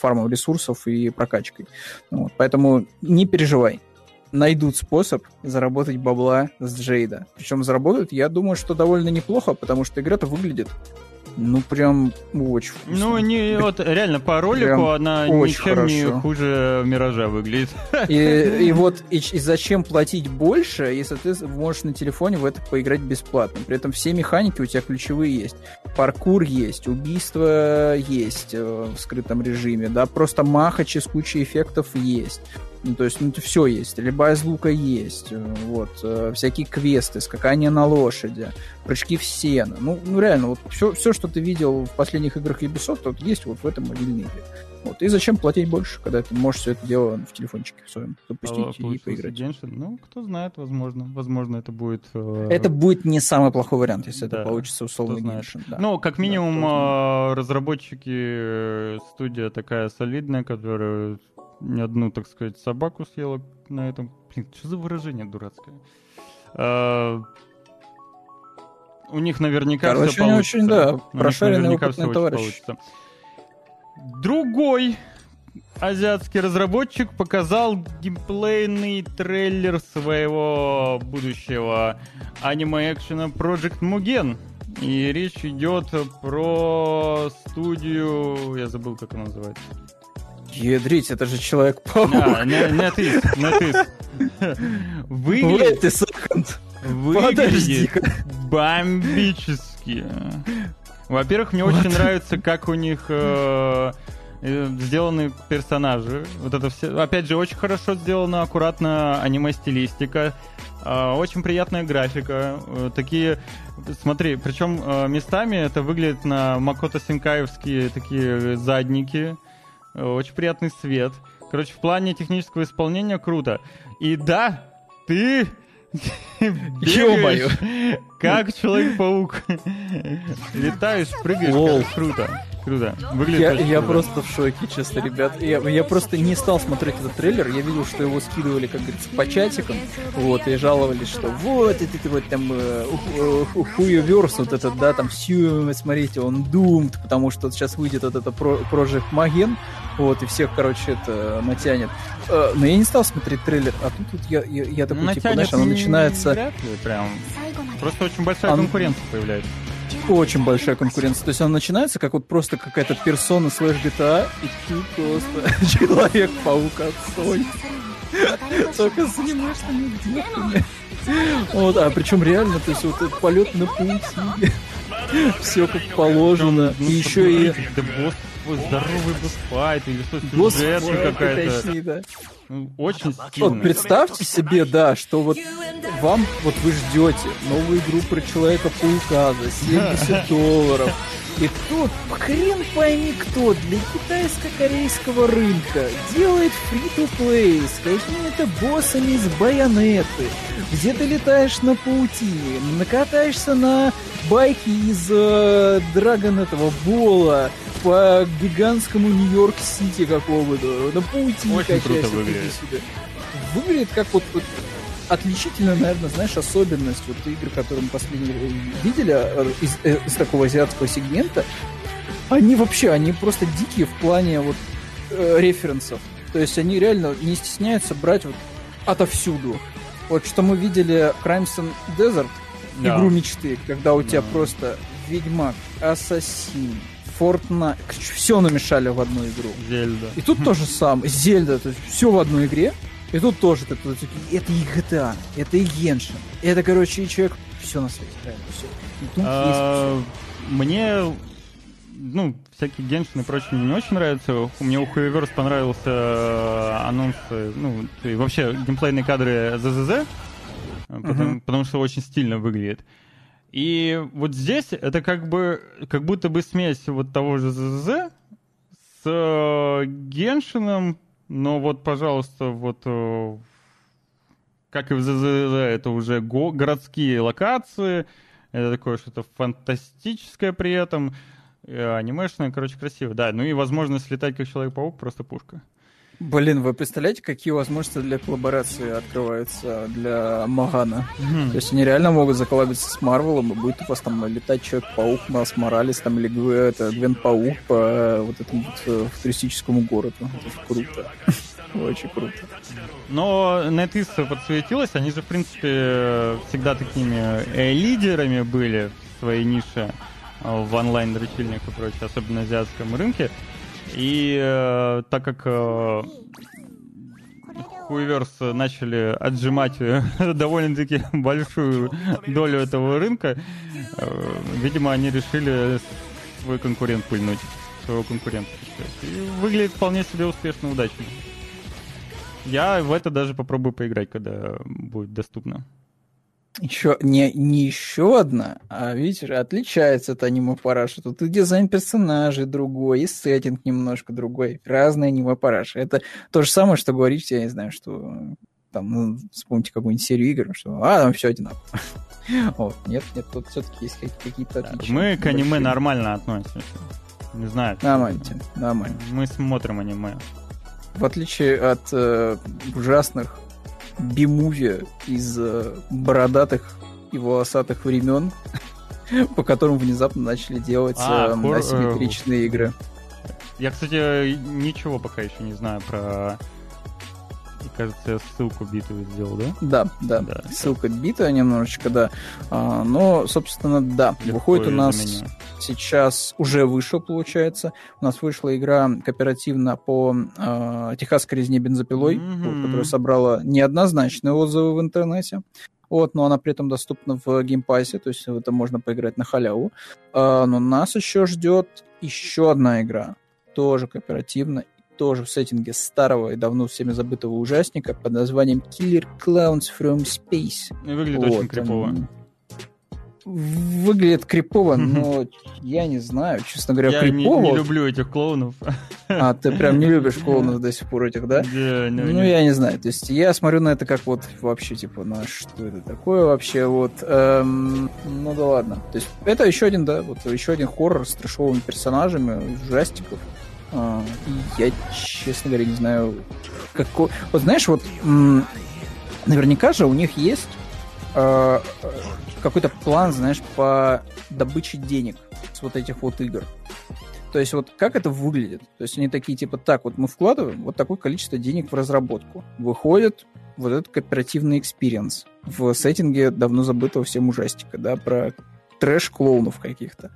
фармом ресурсов и прокачкой. Вот, поэтому не переживай. Найдут способ заработать бабла с Джейда. Причем заработают, я думаю, что довольно неплохо, потому что игра-то выглядит ну прям очень вкусно. Ну, не, вот реально по ролику прям она ничем хорошо. Не хуже Миража выглядит. И, и вот и, и зачем платить больше, если ты можешь на телефоне в это поиграть бесплатно. При этом все механики у тебя ключевые есть. Паркур есть, убийство есть в скрытом режиме, да, просто махачи с кучей эффектов есть. Ну, то есть, ну, все есть. Стрельба из лука есть. Вот. Всякие квесты, скакание на лошади, прыжки в сено. Ну, ну реально, вот все, все, что ты видел в последних играх Ubisoft, вот есть вот в этом мобильном игре. Вот. И зачем платить больше, когда ты можешь все это дело в телефончике в своем запустить а, и поиграть? Геншин? Ну, кто знает, возможно. Возможно, это будет... Э... Это будет не самый плохой вариант, если да, это получится условно Геншин. Да. Ну, как минимум, да, разработчики, студия такая солидная, которая... ни одну, так сказать, собаку съела на этом. Блин, что за выражение дурацкое? А... У них наверняка короче, все получится. Очень, да, прошаренный опытный товарищ. Другой азиатский разработчик показал геймплейный трейлер своего будущего аниме-экшена Project Mugen. И речь идет про студию... Я забыл, как она называется. Ядрить, это же Человек-паук. А, не, не атеист, не атеист. Выглядит... Выглядит бомбически. Во-первых, мне очень нравится, как у них э, сделаны персонажи. Вот это все. Опять же, очень хорошо сделано, аккуратно аниме-стилистика. Э, очень приятная графика. Э, такие... Смотри, причем э, местами это выглядит на Макото Синкаевские такие задники. Очень приятный свет. Короче, в плане технического исполнения круто. И да, ты бегаешь, как Человек-паук. Летаешь, прыгаешь. Круто. Круто. Я, я просто в шоке, честно, ребят. Я, я просто не стал смотреть этот трейлер. Я видел, что его скидывали, как говорится, по чатикам. Вот, и жаловались, что вот, это, это вот там хуеверс, вот этот, да, там, сью, смотрите, он doomed, потому что сейчас выйдет вот это Project Magen, вот, и всех, короче, это натянет. Но я не стал смотреть трейлер, а тут, тут я, я, я такой, натянет, типа, знаешь, оно начинается... Ли, прям. Просто очень большая он... конкуренция появляется. Очень большая конкуренция. То есть она начинается как вот просто какая-то персона слэш джи ти эй, и ты просто Человек-паук отстой. Только занимаешь там где-то. Вот, а причем реально, то есть вот этот полет на пути. Все как положено. И еще и... Здоровый босс-файт или что-то сюжетный какая-то. Очень стильно. Вот представьте себе, да, что вот вам, вот вы ждете новую игру про Человека-паука за семьдесят долларов. И тут, хрен пойми кто, для китайско-корейского рынка делает фри-то-плей с какими-то боссами из Байонеты, где ты летаешь на паутине, накатаешься на байке из э, Драгон этого Бола по гигантскому Нью-Йорк-Сити какому-то, на паутине очень качаешься. Круто выглядит. Выглядит как вот... вот отличительная, наверное, знаешь, особенность вот игр, которые мы последние видели из, из такого азиатского сегмента, они вообще, они просто дикие в плане вот э, референсов. То есть они реально не стесняются брать вот отовсюду. Вот что мы видели Crimson Desert, yeah. игру мечты, когда у yeah. тебя просто Ведьмак, Ассасин, Fortnite, все намешали в одну игру. Зельда. И тут то же самое. Зельда, то есть все в одной игре. И тут тоже ты, ты, ты, это и джи ти эй, это и Genshin, это, короче, и человек... Все на свете, правильно, все. И тут а, есть все. Мне, ну, всякие Genshin и прочие не очень нравятся. Мне у Хуеверс понравился анонс, ну, и вообще геймплейные кадры зэт зэт зэт, uh-huh. потому, потому что очень стильно выглядит. И вот здесь это как бы, как будто бы смесь вот того же зэт зэт зэт с Геншином. Но вот, пожалуйста, вот как и в зэт зэт зэт, это уже го- городские локации, это такое что-то фантастическое при этом, анимешное, короче, красиво. Да, ну и возможность летать как Человек-паук просто пушка. Блин, вы представляете, какие возможности для коллаборации открываются для Магана? Mm-hmm. То есть они реально могут заколлабиться с Марвелом, и будет у вас там летать Человек-паук, Майлз Моралес, там, или Гвен-паук по вот этому вот туристическому городу. Это круто. Очень круто. Но NetEase подсветилась, они же, в принципе, всегда такими лидерами были в своей нише в онлайн-дрочильниках и прочее, особенно на азиатском рынке. И э, так как э, Хуеверс начали отжимать довольно-таки большую долю этого рынка, э, видимо, они решили свой конкурент пыльнуть, своего конкурента. И выглядит вполне себе успешно, удачно. Я в это даже попробую поиграть, когда будет доступно. Еще не, не еще одна, а видишь, отличается от аниме-параши. Тут и дизайн персонажей другой, и сеттинг немножко другой. Разные аниме-параши. Это то же самое, что говорить, я не знаю, что там, ну, вспомните какую-нибудь серию игр, что а, там все одинаково. Вот, нет, нет, тут все-таки есть какие-то отличия. Мы к аниме нормально относимся. Не знаю. Нормально, нормально. Мы смотрим аниме. В отличие от э, ужасных би-муви из э, бородатых и волосатых времен, по которым внезапно начали делать а, э, хор... асимметричные игры. Я, кстати, ничего пока еще не знаю про И, кажется, я ссылку битую сделал, да? Да, да, да. Ссылка битая немножечко, да. А, но, собственно, да. Легко выходит у нас меня. Сейчас, уже вышел, получается. У нас вышла игра кооперативно по э, «Техасской резне бензопилой», mm-hmm. которая собрала неоднозначные отзывы в интернете. Вот, но она при этом доступна в геймпассе, то есть в это можно поиграть на халяву. А, но нас еще ждет еще одна игра, тоже кооперативно, тоже в сеттинге старого и давно всеми забытого ужасника под названием Killer Clowns from Space. И выглядит вот, очень крипово. Он... Выглядит крипово, но я не знаю, честно говоря, я крипово. Я не, не люблю этих клоунов. А, ты прям не любишь клоунов до сих пор этих, да? Yeah, no, ну, no. я не знаю. То есть я смотрю на это как вот вообще, типа, на что это такое вообще, вот. Эм, ну да ладно. То есть это еще один, да, вот еще один хоррор с трэшовыми персонажами, ужастиков. А, я, честно говоря, не знаю, какой... Вот знаешь, вот м- наверняка же у них есть... Э- какой-то план, знаешь, по добыче денег с вот этих вот игр. То есть вот как это выглядит? То есть они такие, типа, так, вот мы вкладываем вот такое количество денег в разработку. Выходит вот этот кооперативный экспириенс в сеттинге давно забытого всем ужастика, да, про трэш-клоунов каких-то.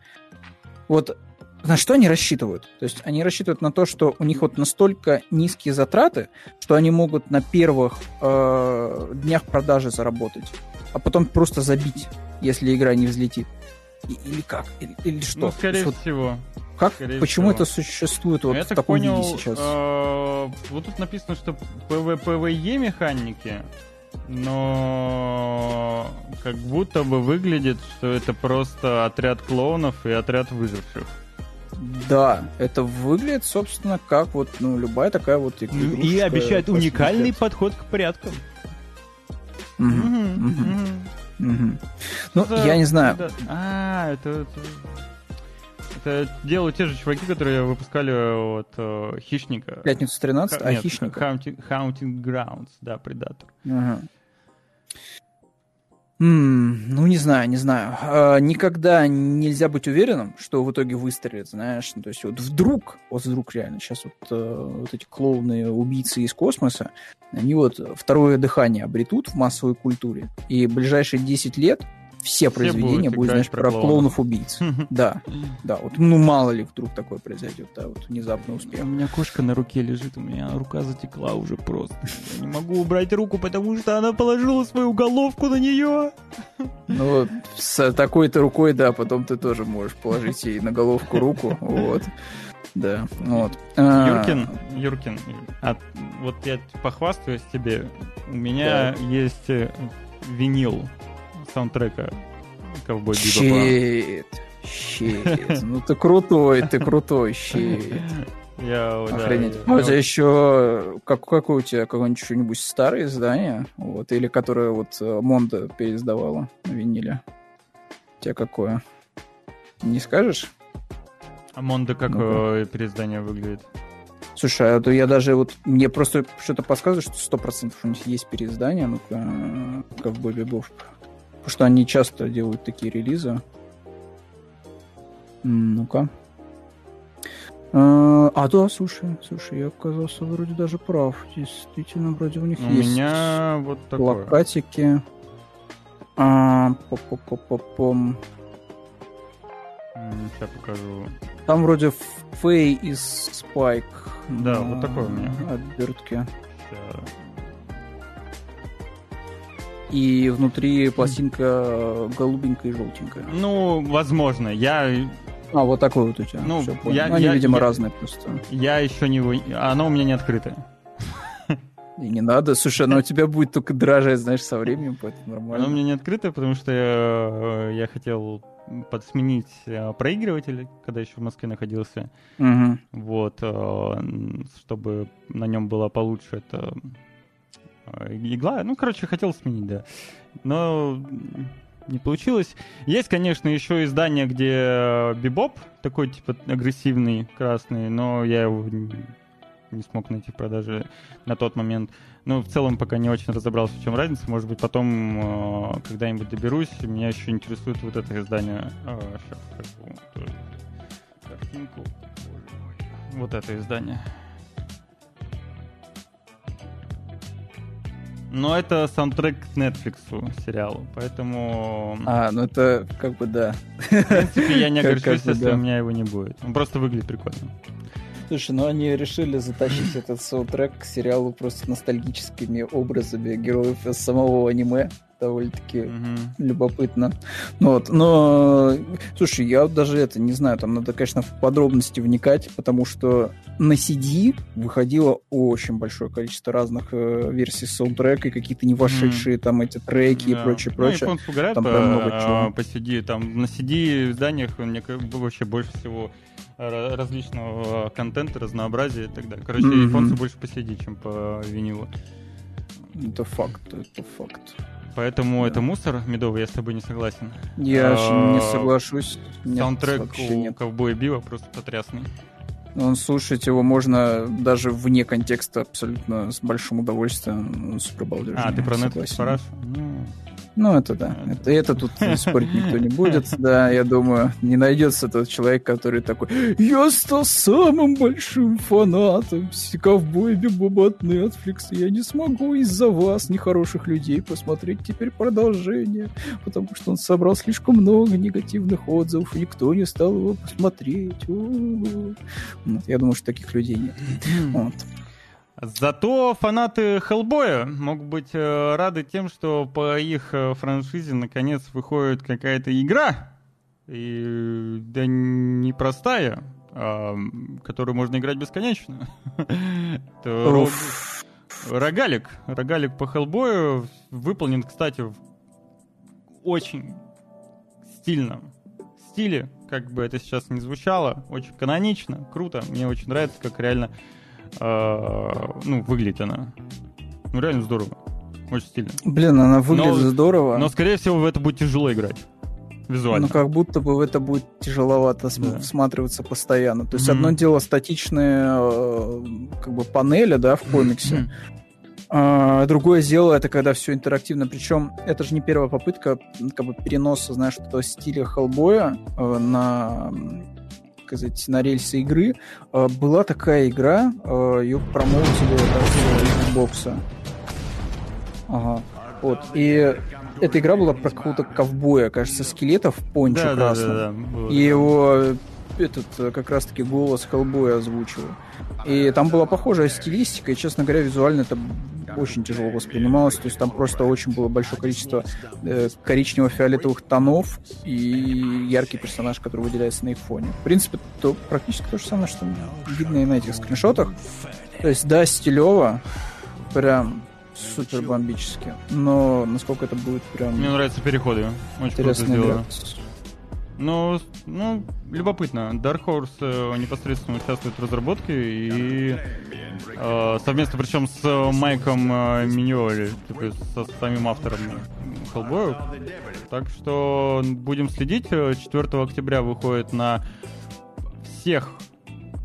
Вот на что они рассчитывают? То есть они рассчитывают на то, что у них вот настолько низкие затраты, что они могут на первых э, днях продажи заработать, а потом просто забить, если игра не взлетит. И, или как? Или, или что? Ну, скорее что? всего. Как? Скорее Почему всего. это существует вот Я в таком понял, виде сейчас? Э, вот тут написано, что пи ви пи ви и механики, но как будто бы выглядит, что это просто отряд клоунов и отряд выживших. Да, это выглядит, собственно, как вот, ну, любая такая вот игрушка. И обещает уникальный подход к порядкам. Угу, угу, угу. Ну, это, я не знаю. Это, а, это, это, это делают те же чуваки, которые выпускали вот, э, «Хищника». «Пятницу тринадцать», а «Хищника». Haunting, Haunting Grounds, да, «Предатор». Ага. Mm, ну, не знаю, не знаю. Uh, никогда нельзя быть уверенным, что в итоге выстрелит, знаешь. Ну, то есть вот вдруг, вот вдруг реально сейчас вот, uh, вот эти клоуны-убийцы из космоса, они вот второе дыхание обретут в массовой культуре, и в ближайшие десять лет все, все произведения будут, знаешь, про клоунов-убийц. Да, да, вот, ну, мало ли вдруг такое произойдет, да, вот внезапно успех. У меня кошка на руке лежит, у меня рука затекла уже просто. Я не могу убрать руку, потому что она положила свою головку на нее. Ну, с такой-то рукой, да, потом ты тоже можешь положить ей на головку руку, вот. Да, вот. Юркин, Юркин, а, вот я похвастаюсь тебе, у меня да. есть винил саундтрека «Ковбой Бибопа». Щит, щит. Ну ты крутой, ты крутой, щит. Я, Охренеть. Да, а я... у тебя еще... Как, какое у тебя какое-нибудь старое издание? Вот, или которое вот Мондо переиздавала на виниле? У тебя какое? Не скажешь? А Мондо как ну-ка. переиздание выглядит? Слушай, а то я даже вот... Мне просто что-то подсказывает, что сто процентов у них есть переиздание. Ну-ка, «Ковбой Бибоп». Потому что они часто делают такие релизы. Ну-ка. А, да, слушай, слушай, я оказался вроде даже прав. Действительно, вроде у них у есть меня вот такое. Плакатики. А, по-по-по-по-пом. Сейчас покажу. Там вроде Фэй из Спайк. Да, вот такое у меня. Отвертки. Сейчас. И внутри пластинка голубенькая и желтенькая. Ну, возможно, я... А, вот такой вот у тебя. Ну, Все, я, Они, я, видимо, я... разные просто. Я еще не... Оно у меня не открытое. И не надо. Слушай, оно у тебя будет только дрожать, знаешь, со временем, поэтому нормально. Оно у меня не открытое, потому что я, я хотел подсменить проигрыватель, когда еще в Москве находился. Угу. Вот. Чтобы на нем было получше это... игла. Ну, короче, хотел сменить, да. Но не получилось. Есть, конечно, еще издание, где Бибоп, такой, типа, агрессивный, красный, но я его не смог найти в продаже на тот момент. Ну, в целом, пока не очень разобрался, в чем разница. Может быть, потом когда-нибудь доберусь. Меня еще интересует вот это издание. А, сейчас покажу картинку. Вот это издание. Но это саундтрек к Netflix-у сериалу, поэтому... А, ну это как бы да. В принципе, я не огорчусь, если у меня его не будет. Он просто выглядит прикольно. Слушай, ну они решили затащить этот саундтрек к сериалу просто ностальгическими образами героев из самого аниме. Довольно-таки mm-hmm. любопытно. Вот. Но, слушай, я даже это не знаю, там надо, конечно, в подробности вникать, потому что на си ди выходило очень большое количество разных э, версий саундтрека, и какие-то не вошедшие mm-hmm. там эти треки yeah. и прочее, ну, прочее. Японцы играют там, по, прям много чего. По си ди. Там, на си ди изданиях мне было вообще больше всего различного контента, разнообразия и так далее. Короче, mm-hmm. японцы больше по си ди, чем по винилу. Это факт, это факт. Поэтому да. это мусор, медовый, я с тобой не согласен. Я а, не соглашусь. Нет, саундтрек у Ковбоя Бибо просто потрясный. Он, слушать его можно даже вне контекста абсолютно с большим удовольствием. Супер балдежный. А, ты про Netflix параш? Ну... ну, это да. Это, это тут спорить никто не будет. Да, я думаю, не найдется тот человек, который такой: я стал самым большим фанатом Ковбоя Бибопа от Netflix. Я не смогу из-за вас, нехороших людей, посмотреть теперь продолжение, потому что он собрал слишком много негативных отзывов, и никто не стал его посмотреть. Вот, я думаю, что таких людей нет. Вот. Зато фанаты Hellboy могут быть э, рады тем, что по их франшизе наконец выходит какая-то игра, и, да непростая, а, которую можно играть бесконечно. Рогалик. Рогалик по Hellboy выполнен, кстати, в очень стильном стиле, как бы это сейчас ни звучало, очень канонично, круто. Мне очень нравится, как реально... Uh, ну, выглядит она. Ну, реально здорово. Очень стильно. Блин, она выглядит но, здорово. Но, скорее всего, в это будет тяжело играть. Визуально. Ну, как будто бы в это будет тяжеловато да. всматриваться постоянно. То есть, mm-hmm. одно дело статичные как бы панели, да, в комиксе. Mm-hmm. А другое дело, это когда все интерактивно. Причем это же не первая попытка как бы переноса, знаешь, этого стиля Hellboy на... сказать, на рельсы игры. Была такая игра, ее промоутили от Xbox. Ага. Вот. И эта игра была про какого-то ковбоя, кажется, скелета в пончо да, красном. Да, да, да. И его этот как раз-таки голос Hellboy озвучил. И там была похожая стилистика, и, честно говоря, визуально это очень тяжело воспринималось. То есть там просто очень было большое количество э, коричнево-фиолетовых тонов и яркий персонаж, который выделяется на их фоне. В принципе, то практически то же самое, что видно и на этих скриншотах. То есть, да, стилево, прям супер бомбически. Но насколько это будет прям... Мне нравятся переходы. Очень круто сделано. Ну, ну, любопытно. Dark Horse непосредственно участвует в разработке и э, совместно, причем с Майком э, Миньоли, типа, со самим автором Hellboy. Так что будем следить. четвёртого октября выходит на всех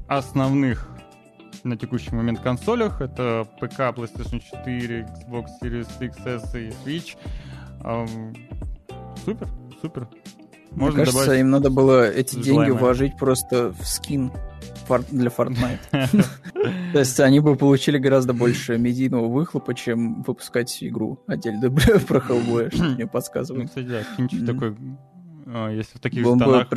основных на текущий момент консолях. Это ПК, PlayStation четыре, Xbox Series X/S и Switch. Э, супер, супер. Мне Можно кажется, добавить... им надо было эти Желаемое. деньги вложить просто в скин для Fortnite. То есть они бы получили гораздо больше медийного выхлопа, чем выпускать игру отдельно про Hellboy, что мне подсказывает. Ну, кстати, да, скинчик такой, если в таких же тонах,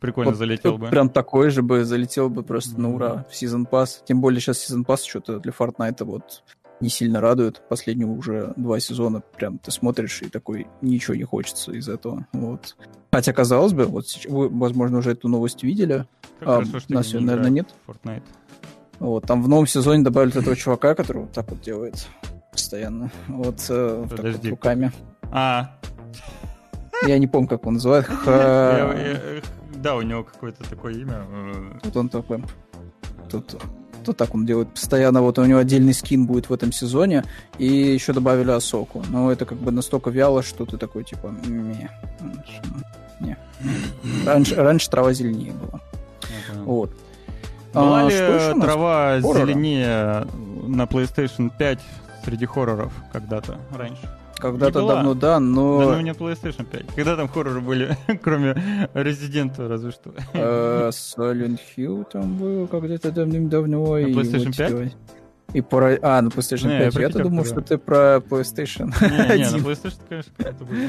прикольно залетел бы. Прям такой же бы залетел бы просто на ура в Season Pass. Тем более сейчас Season Pass что-то для Fortnite вот... не сильно радует. Последние уже два сезона прям ты смотришь и такой, ничего не хочется из этого. Вот. Хотя, казалось бы, вот вы, возможно, уже эту новость видели. Как а, хорошо, что нас ее, наверное, нет. Fortnite. Вот, там в новом сезоне добавили этого чувака, который вот так вот делает постоянно. Вот, э, так вот руками. А. Я не помню, как он называет. Да, у него какое-то такое имя. Вот он такой. Тут... Вот так он делает постоянно. Вот у него отдельный скин будет в этом сезоне. И еще добавили Асоку. Но это как бы настолько вяло, что ты такой, типа... Не. Не. Раньше, раньше трава зеленее была. Ага. Вот. Была а, ли что трава хоррора? Зеленее на PlayStation пять среди хорроров когда-то раньше? Когда-то давно, да, но... Да, но у меня PlayStation пять. Когда там хорроры были, кроме Resident, разве что? Silent Hill там был когда-то давным-давно. На PlayStation пять? И про... А, на PlayStation не, пять. Я, я то думал, что ты про PlayStation не, не, один. Не, на PlayStation, конечно, это будет.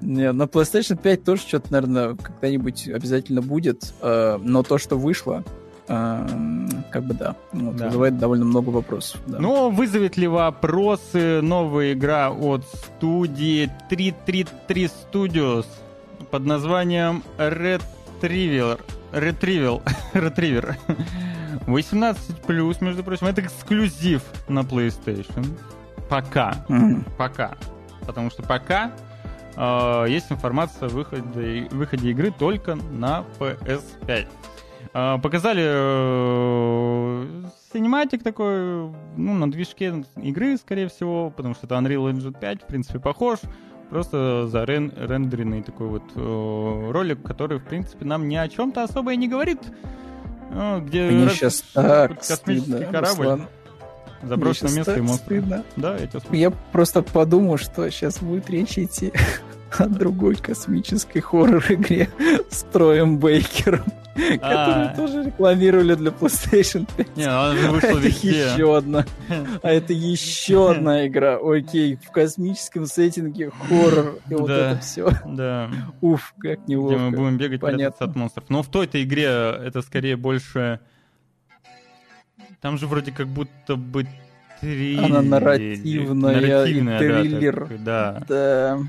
Не, на PlayStation пять тоже что-то, наверное, когда-нибудь обязательно будет. Но то, что вышло, как бы да, вот, да. вызывает довольно много вопросов. Да. Но вызовет ли вопросы новая игра от студии три три три Studios под названием Retriever? Retriever. Retriever. восемнадцать плюс, между прочим, это эксклюзив на PlayStation. Пока. Mm-hmm. Пока. Потому что пока э, есть информация о выходе, выходе игры только на пи эс пять. Э, показали синематик э, такой, ну, на движке игры, скорее всего, потому что это Unreal Engine пять, в принципе, похож. Просто зарендеренный такой вот э, ролик, который, в принципе, нам ни о чем-то особо и не говорит. Ну, где Мне раз... сейчас так космический стыдно, корабль. Руслан. Заброшенное место и монстры. Да, я, я просто подумал, что сейчас будет речь идти о другой космической хоррор-игре с Троем Бейкером, которую тоже рекламировали для PlayStation пять. Не, она же вышла везде. Это еще одна. А это еще одна игра. Окей, в космическом сеттинге хоррор. И вот это все. Да. Уф, как неловко. Где мы будем бегать, прятаться от монстров. Но в той-то игре это скорее больше... Там же вроде как будто бы триллер. Она нарративная, и триллер. Да, да.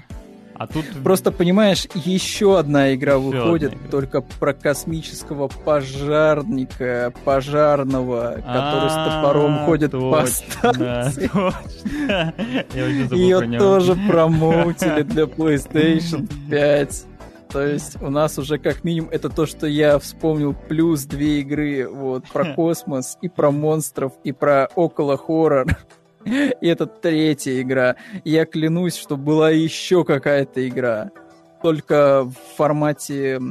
А тут... Просто, понимаешь, еще одна игра еще выходит, одна игра. Только про космического пожарника, пожарного, который с топором ходит по станции. Ее тоже промоутили для PlayStation пять. То есть у нас уже как минимум это то, что я вспомнил, плюс две игры вот, про космос и про монстров, и про около хоррор. И это третья игра. Я клянусь, что была еще какая-то игра. Только в формате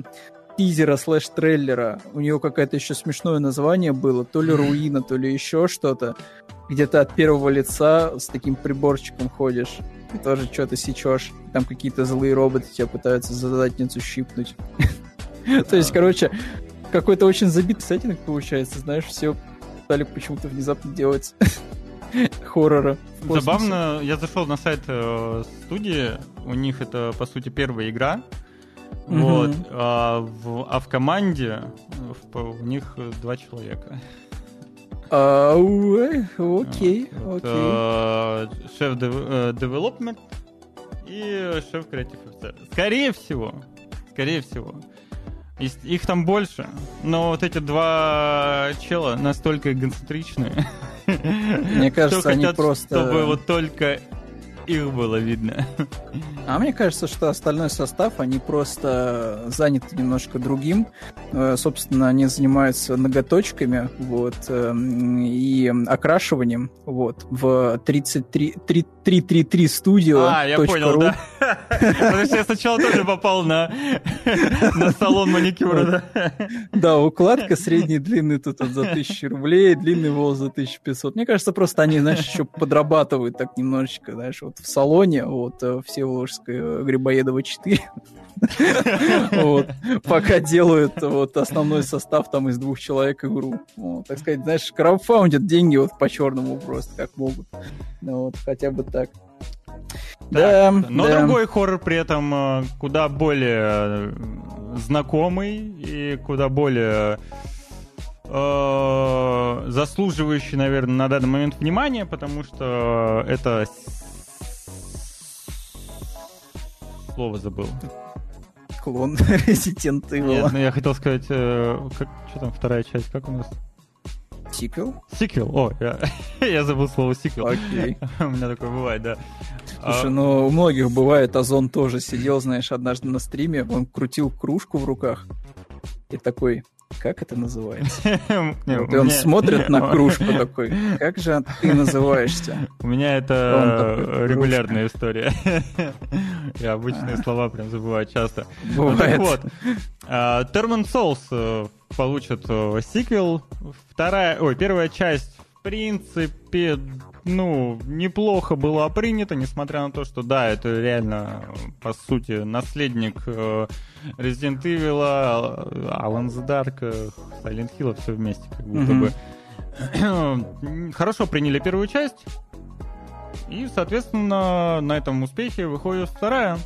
тизера слэш-трейлера. У нее какое-то еще смешное название было. То ли руина, то ли еще что-то. Где ты от первого лица с таким приборчиком ходишь. И тоже что-то сечешь. Там какие-то злые роботы тебя пытаются за задницу щипнуть. То есть, короче, какой-то очень забитый сеттинг получается. Знаешь, все стали почему-то внезапно делать... хоррора. Забавно, я зашел на сайт э, студии, у них это, по сути, первая игра, mm-hmm. вот, а, в, а в команде в, у них два человека. А, окей, окей. Вот, э, шеф девелопмент и шеф креатив офицер. Скорее всего, скорее всего, их там больше, но вот эти два чела настолько эгоцентричные. Мне кажется, что они хотят, просто... чтобы вот только их было видно. А мне кажется, что остальной состав, они просто заняты немножко другим. Собственно, они занимаются ноготочками вот, и окрашиванием вот, в три три три три Studio. А, я понял, ру. Да. Потому что я сначала тоже попал на салон маникюра. Да, укладка средней длины тут за тысячу рублей, длинный волос за тысячу пятьсот. Мне кажется, просто они, знаешь, еще подрабатывают так немножечко, знаешь, вот в салоне, вот в Всеволожской Грибоедова четыре. Пока делают основной состав там из двух человек игру. Так сказать, знаешь, краудфаундят деньги вот по-черному просто, как могут. Хотя бы так. Да, да, но да. Другой хоррор при этом куда более знакомый и куда более э, заслуживающий, наверное, на данный момент внимания, потому что это... Слово забыл. Клон Resident Evil. Нет, ну я хотел сказать, э, как, что там вторая часть, как у нас? Сиквел? Сиквел, о, я, я забыл слово сиквел. Окей. У меня такое бывает, да. Слушай, а... ну у многих бывает, Озон тоже сидел, знаешь, однажды на стриме, он крутил кружку в руках и такой, как это называется? И он смотрит на кружку такой, как же ты называешься? У меня это регулярная история. Я обычные слова прям забываю часто. Бывает. Вот. Term and Souls получит сиквел. Вторая, ой, первая часть, в принципе, ну, неплохо была принята, несмотря на то, что, да, это реально, по сути, наследник Resident Evil, Alan the Dark, Silent Hill, все вместе, как будто mm-hmm. бы. хорошо приняли первую часть. И, соответственно, на этом успехе выходит вторая.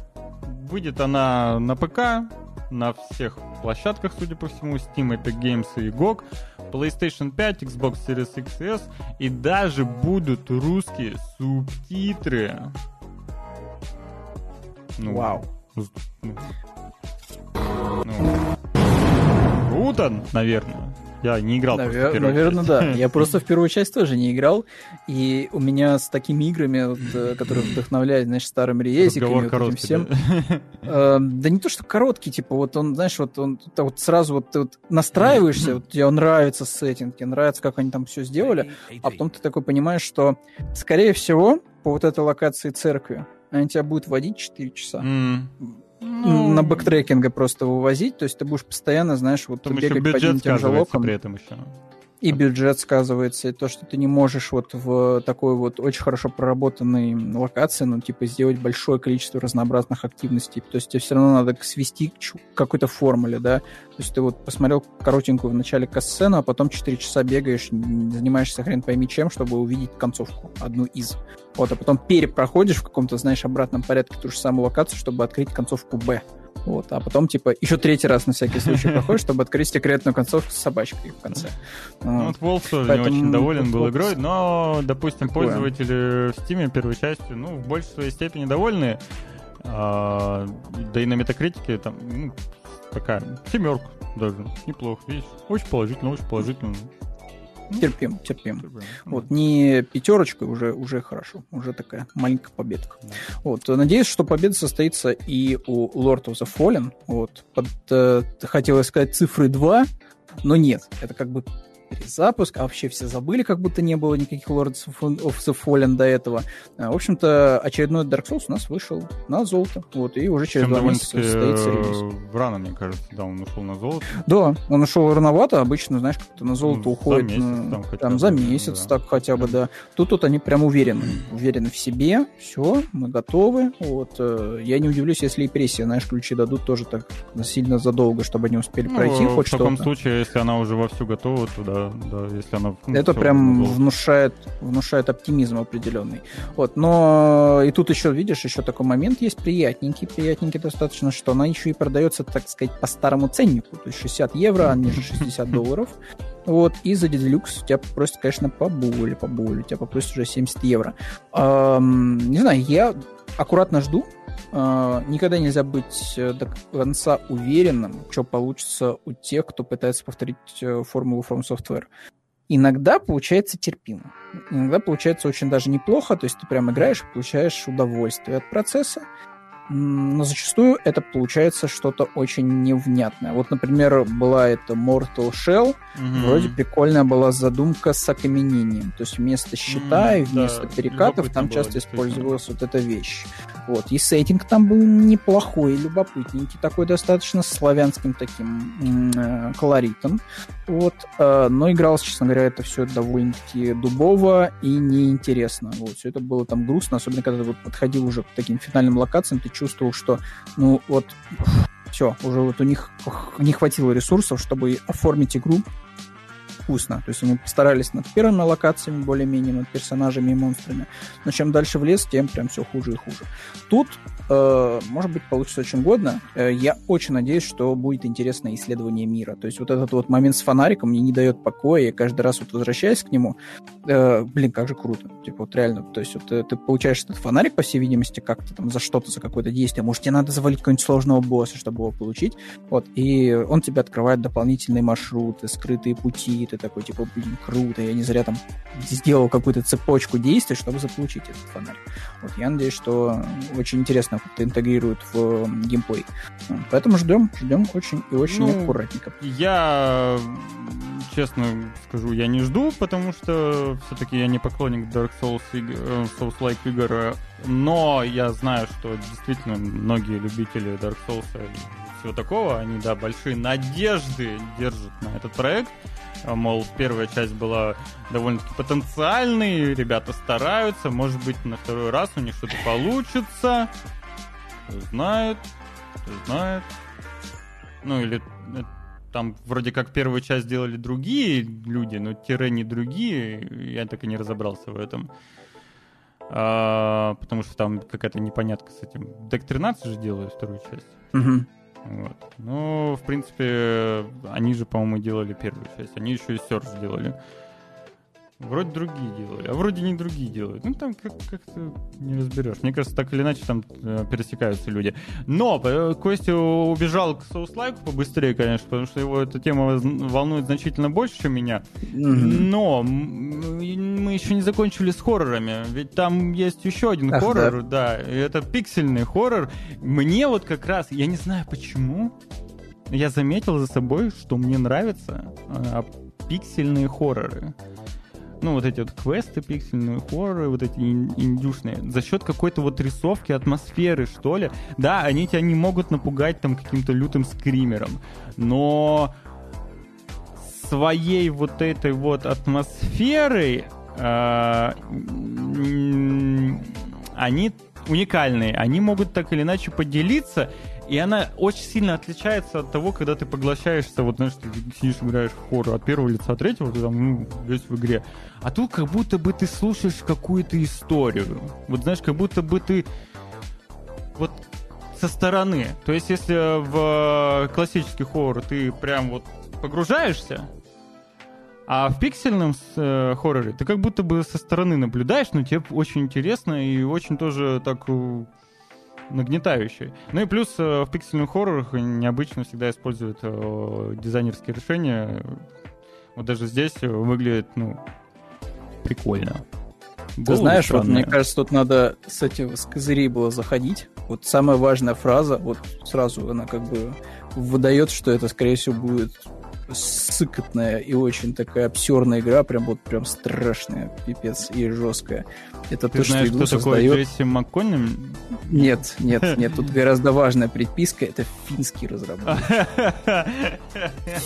Выйдет она на ПК, на всех площадках, судя по всему, Steam, Epic Games и джи о джи, PlayStation пять, Xbox Series икс эс, и даже будут русские субтитры. Ну, вау. Ну, круто, наверное. Я не играл Навер... просто в первую Наверное, часть. да. Я просто в первую часть тоже не играл. И у меня с такими играми, вот, которые вдохновлялись, знаешь, старым рейсиками, вот короткий, всем... Да? Э, да не то, что короткий, типа, вот он, знаешь, вот он вот сразу вот, вот настраиваешься, вот, тебе нравится сеттинг, тебе нравится, как они там все сделали, а потом ты такой понимаешь, что, скорее всего, по вот этой локации церкви они тебя будут водить четыре часа. Mm. Ну, на бэктрекинге просто вывозить, то есть ты будешь постоянно, знаешь, вот там бегать по одним тем же локам. При этом еще. И бюджет сказывается, и то, что ты не можешь вот в такой вот очень хорошо проработанной локации, ну, типа, сделать большое количество разнообразных активностей. То есть тебе все равно надо свести к какой-то формуле, да. То есть ты вот посмотрел коротенькую в начале кассцену, а потом четыре часа бегаешь, занимаешься хрен пойми чем, чтобы увидеть концовку, одну из. Вот, а потом перепроходишь в каком-то, знаешь, обратном порядке ту же самую локацию, чтобы открыть концовку «Б». Вот, а потом, типа, еще третий раз на всякий случай проходишь, чтобы открыть секретную концовку с собачкой в конце. Ну, вот Волк тоже не очень доволен был игрой, но, допустим, пользователи в Steam первой частью, ну, в большей своей степени довольны. Да и на Метакритике там, ну, такая семерка даже, неплохо, видишь. Очень положительно, очень положительно. Терпим, терпим. терпим. Вот, не пятерочка, уже, уже хорошо. Уже такая маленькая победка. Да. Вот, надеюсь, что победа состоится и у Lord of the Fallen. Вот, под, э, хотела сказать цифры два, но нет. Это как бы перезапуск, а вообще все забыли, как будто не было никаких Lord of the Fallen до этого. А, в общем-то, очередной Dark Souls у нас вышел на золото. Вот, и уже через два месяца состоится релиз. Рано, мне кажется, да, он ушел на золото. Да, он ушел рановато, обычно, знаешь, как-то на золото ну, уходит за месяц, там, хотя там, бы, за месяц да. так хотя бы, да. Тут вот они прям уверены, уверены в себе, все, мы готовы. Вот, я не удивлюсь, если и прессе, знаешь, ключи дадут тоже так сильно задолго, чтобы они успели ну, пройти хоть что-то. В таком случае, если она уже вовсю готова, то да. Да, если она, ну, это прям было. внушает, внушает оптимизм определенный. Вот, но и тут еще, видишь, еще такой момент есть приятненький, приятненький достаточно, что она еще и продается, так сказать, по старому ценнику, то есть шестьдесят евро, а не шестьдесят долларов. Вот, и за Deluxe у тебя попросят, конечно, поболее, поболее, тебя попросят уже семьдесят евро. Эм, не знаю, я аккуратно жду. Никогда нельзя быть до конца уверенным, что получится у тех, кто пытается повторить формулу From Software. Иногда получается терпимо. Иногда получается очень даже неплохо, то есть ты прям играешь и получаешь удовольствие от процесса, но зачастую это получается что-то очень невнятное. Вот, например, была это Mortal Shell, mm-hmm. вроде прикольная была задумка с окаменением, то есть вместо щита mm-hmm. и вместо да, перекатов там было, часто использовалась вот эта вещь. Вот. И сеттинг там был неплохой, любопытненький, такой достаточно с славянским таким э, колоритом. Вот. Э, но игралось, честно говоря, это все довольно-таки дубово и неинтересно. Вот. Все это было там грустно, особенно когда ты вот подходил уже к таким финальным локациям, ты чувствовал, что ну вот все, уже вот у них не хватило ресурсов, чтобы оформить игру вкусно. То есть они постарались над первыми локациями, более-менее над персонажами и монстрами. Но чем дальше в лес, тем прям все хуже и хуже. Тут, э, может быть, получится очень годно. Э, я очень надеюсь, что будет интересное исследование мира. То есть вот этот вот момент с фонариком мне не дает покоя. Я каждый раз вот возвращаюсь к нему. Э, блин, как же круто. Типа вот реально. То есть вот э, ты получаешь этот фонарик, по всей видимости, как-то там за что-то, за какое-то действие. Может, тебе надо завалить какого-нибудь сложного босса, чтобы его получить. Вот. И он тебе открывает дополнительные маршруты, скрытые пути. Ты такой, типа, блин, круто, я не зря там сделал какую-то цепочку действий, чтобы заполучить этот фонарь. Вот, я надеюсь, что очень интересно как-то интегрируют в геймплей. Поэтому ждем, ждем очень и очень ну, аккуратненько. Я, честно скажу, я не жду, потому что все-таки я не поклонник Dark Souls, Souls-like игр, но я знаю, что действительно многие любители Dark Souls и всего такого, они, да, большие надежды держат на этот проект. Мол, первая часть была довольно-таки потенциальной, ребята стараются, может быть, на второй раз у них что-то получится. Кто знает, кто знает. Ну, или Там вроде как первую часть делали другие люди, но тире не другие. Я так и не разобрался в этом. А, потому что там какая-то непонятка с этим. Дек тринадцать же делали вторую часть. Mm-hmm. Вот. Ну, в принципе, они же, по-моему, делали первую часть. Они еще и Surge делали. Вроде другие делали, а вроде не другие делают. Ну, там как- как-то не разберешь. Мне кажется, так или иначе там пересекаются люди. Но Костя убежал к Souls-лайку побыстрее, конечно, потому что его эта тема волнует значительно больше, чем меня. Но мы еще не закончили с хоррорами. Ведь там есть еще один Ах, хоррор, да. да. Это пиксельный хоррор. Мне вот как раз, я не знаю почему, я заметил за собой, что мне нравятся а, пиксельные хорроры. Ну, вот эти вот квесты, пиксельные хорроры, вот эти индюшные, за счет какой-то вот рисовки, атмосферы, что ли. Да, они тебя не могут напугать там каким-то лютым скримером, но своей вот этой вот атмосферой они уникальные, они могут так или иначе поделиться. И она очень сильно отличается от того, когда ты поглощаешься, вот, знаешь, ты сидишь, играешь в хоррор от первого лица, от третьего, ты там, ну, весь в игре. А тут как будто бы ты слушаешь какую-то историю. Вот, знаешь, как будто бы ты вот со стороны. То есть, если в классический хоррор ты прям вот погружаешься, а в пиксельном э, хорроре ты как будто бы со стороны наблюдаешь, но тебе очень интересно и очень тоже так... нагнетающий. Ну и плюс в пиксельных хоррорах необычно всегда используют дизайнерские решения. Вот даже здесь выглядит, ну, прикольно. Ты знаешь, вот мне кажется, тут надо с этих с козырей было заходить. Вот самая важная фраза, вот сразу она как бы выдает, что это, скорее всего, будет сыкотная и очень такая абсурдная игра, прям вот прям страшная, пипец, и жесткая. Это ты то, знаешь, что, что такое создает... Джесси МакКоннелл? Нет, нет, нет, тут гораздо важная предписка, это финские разработчики.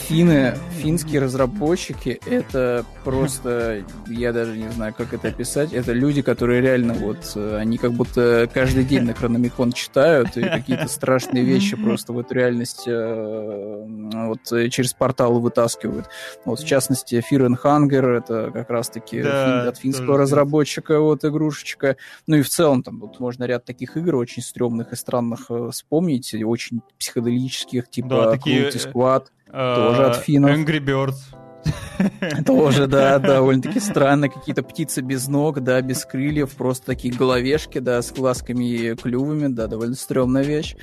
Финны, финские разработчики, это просто, я даже не знаю, как это описать, это люди, которые реально вот, они как будто каждый день на Necronomicon читают, и какие-то страшные вещи просто вот реальность вот через портал вытаскивают. Вот, в частности, Fear and Hunger, это как раз-таки да, от финского разработчика вот игрушечка. Ну и в целом там вот можно ряд таких игр очень стрёмных и странных вспомнить, очень психоделических, типа Cruelty Squad, тоже от финнов. Angry Birds. Тоже, да, довольно-таки странно. Какие-то птицы без ног, да, без крыльев, просто такие головешки, да, с глазками и клювами, да, довольно стрёмная вещь.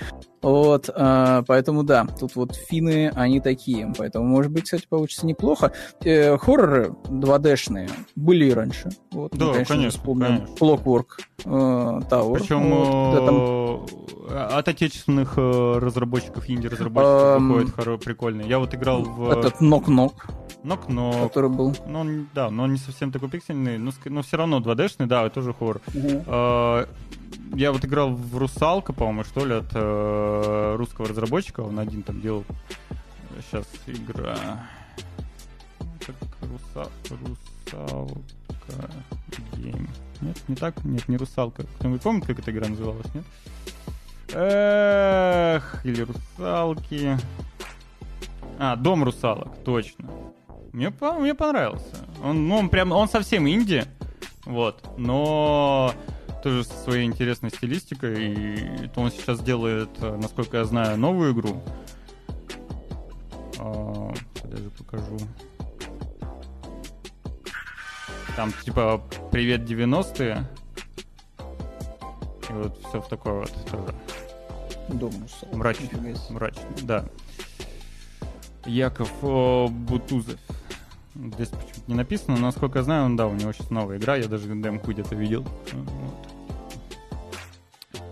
Вот, поэтому, да, тут вот финны, они такие, поэтому, может быть, кстати, получится неплохо. Хорроры два дэ-шные были и раньше. Вот, да, мы, конечно, конечно, вспомним. Clockwork Tower. Причем вот, там... от отечественных разработчиков, инди-разработчиков выходят хоро- прикольные. Я вот играл в... Этот Knock-Knock. Knock-Knock. Который был. Но он, да, но он не совсем такой пиксельный, но, но все равно два дэ-шный, да, тоже хоррор. Угу. А- Я вот играл в «Русалка», по-моему, что ли, от э, русского разработчика. Он один там делал... Сейчас игра... Как руса... «Русалка» гейм. Нет, не так? Нет, не «Русалка». Кто-нибудь помнит, как эта игра называлась, нет? Эх, или «Русалки». А, «Дом русалок», точно. Мне, мне понравился. Он, ну, он прям... Он совсем инди, вот, но... тоже со своей интересной стилистикой, и он сейчас делает, насколько я знаю, новую игру. А, даже покажу. Там типа «Привет, девяностые». И вот все в такое вот тоже. Думаю, мрачный, мрачный, да. Яков о, Бутузов. Здесь почему-то не написано, но, насколько я знаю, он, да, у него сейчас новая игра, я даже демку где-то видел. Вот.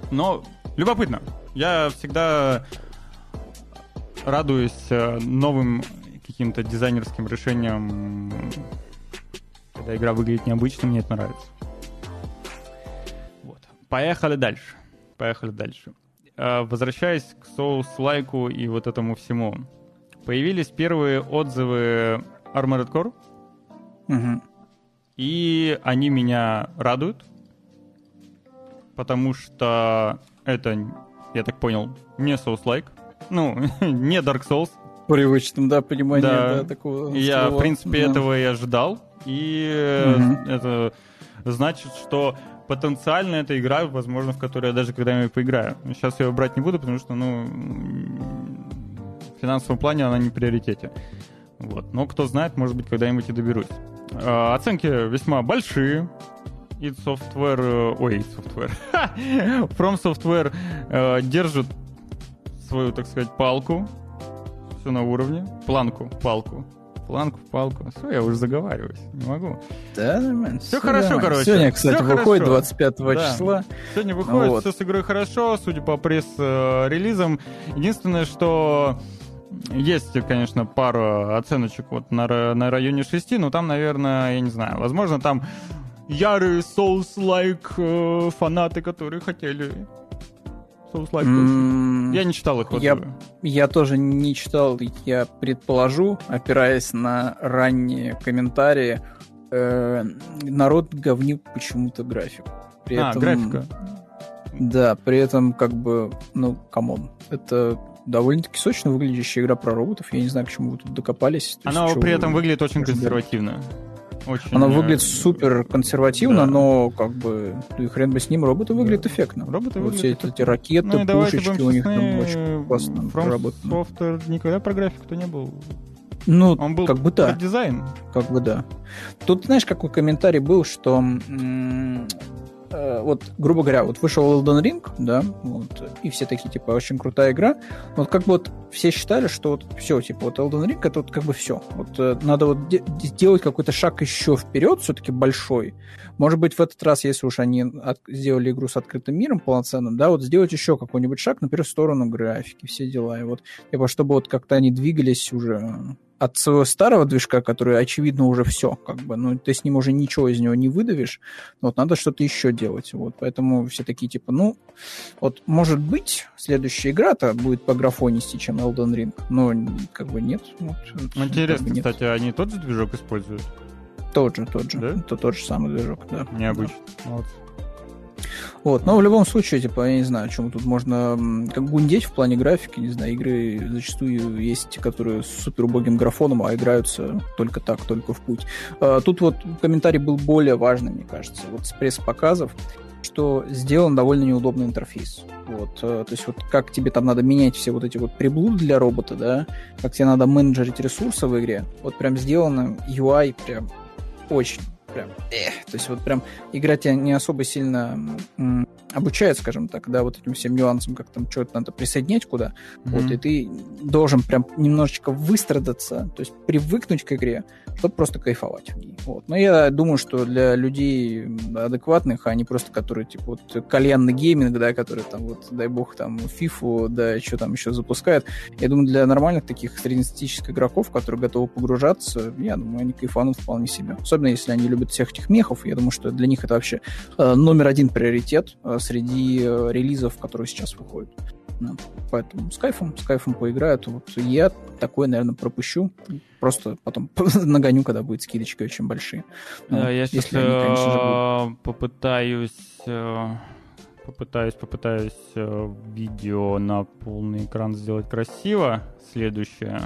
Но любопытно. Я всегда радуюсь новым каким-то дизайнерским решениям. Когда игра выглядит необычно, мне это нравится. Вот. Поехали дальше. Поехали дальше. Возвращаясь к Souls-лайку и вот этому всему. Появились первые отзывы Armored Core. Угу. И они меня радуют. Потому что это, я так понял, не Souls-like. Ну, не Dark Souls, привычном, да, понимании, да, да такого. Я, слова. В принципе, да. этого и ожидал. И угу. это значит, что потенциально эта игра, возможно, в которой я даже когда-нибудь поиграю. Сейчас я ее брать не буду, потому что, ну, в финансовом плане она не в приоритете. Вот. Но кто знает, может быть, когда-нибудь и доберусь. А, оценки весьма большие. Id Software... Ой, Id Software. From Software э, держит свою, так сказать, палку. Все на уровне. Планку, палку. Планку, палку. Все, я уже заговариваюсь. Не могу. Да, нормально. Все, все хорошо, нормально. Короче. Сегодня, кстати, все выходит хорошо. двадцать пятого да. числа. Сегодня выходит, вот. Все с игрой хорошо, судя по пресс-релизам. Единственное, что... Есть, конечно, пару оценочек вот на, на районе шести, но там, наверное, я не знаю, возможно, там ярые Souls-like э, фанаты, которые хотели Souls-like. Mm-hmm. Я не читал их отзывы. Я, я тоже не читал, я предположу, опираясь на ранние комментарии, э, народ говнил почему-то графику. При а, этом, графика. Да, при этом как бы, ну, камон, это... довольно-таки сочно выглядящая игра про роботов. Я не знаю, к чему вы тут докопались. То Она есть, при этом вы... выглядит очень консервативно. Очень... Она выглядит супер консервативно, да. но как бы и хрен бы с ним, роботы выглядят да. эффектно. Роботы вот выглядят все эти ракеты, ну, пушечки у них там очень классно проработаны. From Software никогда про графику-то не был. Ну, Он был как бы да. дизайн. Как бы да. Тут, знаешь, какой комментарий был, что... М- Вот, грубо говоря, вот вышел Elden Ring, да, вот, и все такие, типа, очень крутая игра. Вот как бы вот все считали, что вот все, типа, вот Elden Ring, это вот как бы все. Вот надо вот де- сделать какой-то шаг еще вперед, все-таки большой. Может быть, в этот раз, если уж они от- сделали игру с открытым миром полноценным, да, вот сделать еще какой-нибудь шаг, например, в сторону графики, все дела. И вот, типа, чтобы вот как-то они двигались уже... от своего старого движка, который, очевидно, уже все, как бы, ну, ты с ним уже ничего из него не выдавишь, вот, надо что-то еще делать, вот, поэтому все такие, типа, ну, вот, может быть, следующая игра-то будет по графонисти, чем Elden Ring, но, как бы, нет. Вот, интересно, как бы нет. Кстати, они тот же движок используют? Тот же, тот же, да? это тот же самый движок, да. Необычно, да. Вот. Вот, но в любом случае, типа, я не знаю, чему тут можно как гундеть в плане графики, не знаю, игры зачастую есть те, которые с супер убогим графоном, а играются только так, только в путь. А, тут вот комментарий был более важный, мне кажется, вот с пресс-показов, что сделан довольно неудобный интерфейс. Вот, то есть вот как тебе там надо менять все вот эти вот приблуды для робота, да, как тебе надо менеджерить ресурсы в игре, вот прям сделано ю ай прям очень... Прям, эх, то есть вот прям игра тебя не особо сильно м, обучает, скажем так, да, вот этим всем нюансам, как там что-то надо присоединять куда, mm-hmm. вот, и ты должен прям немножечко выстрадаться, то есть привыкнуть к игре, чтобы просто кайфовать в ней, вот. Но я думаю, что для людей адекватных, а не просто которые, типа, вот кальянный гейминг, да, которые там, вот, дай бог, там, фифу, да, что там еще запускают, я думаю, для нормальных таких среднестатистических игроков, которые готовы погружаться, я думаю, они кайфанут вполне себе, особенно если они любят всех этих мехов, я думаю, что для них это вообще э, номер один приоритет э, среди э, релизов, которые сейчас выходят. Ну, поэтому с кайфом, с кайфом поиграют. Вот я такое, наверное, пропущу. Просто потом нагоню, когда будет скидочка очень большие. Ну, я сейчас они, попытаюсь, попытаюсь, попытаюсь видео на полный экран сделать красиво. Следующее.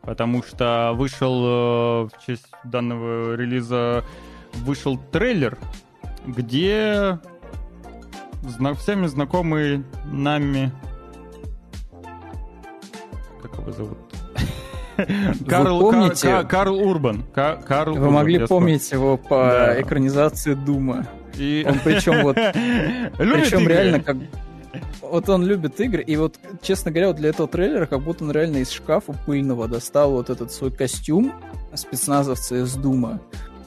Потому что вышел, в честь данного релиза, вышел трейлер, где всеми знакомый нами... Как его зовут? Карл, Кар, Карл Урбан. Кар, Карл Вы Урбан, могли помнить скажу. его по да. экранизации «Дума». И... Он причем вот... Причем реально как... Вот он любит игры, и вот, честно говоря, вот для этого трейлера, как будто он реально из шкафа пыльного достал вот этот свой костюм спецназовца из Дума.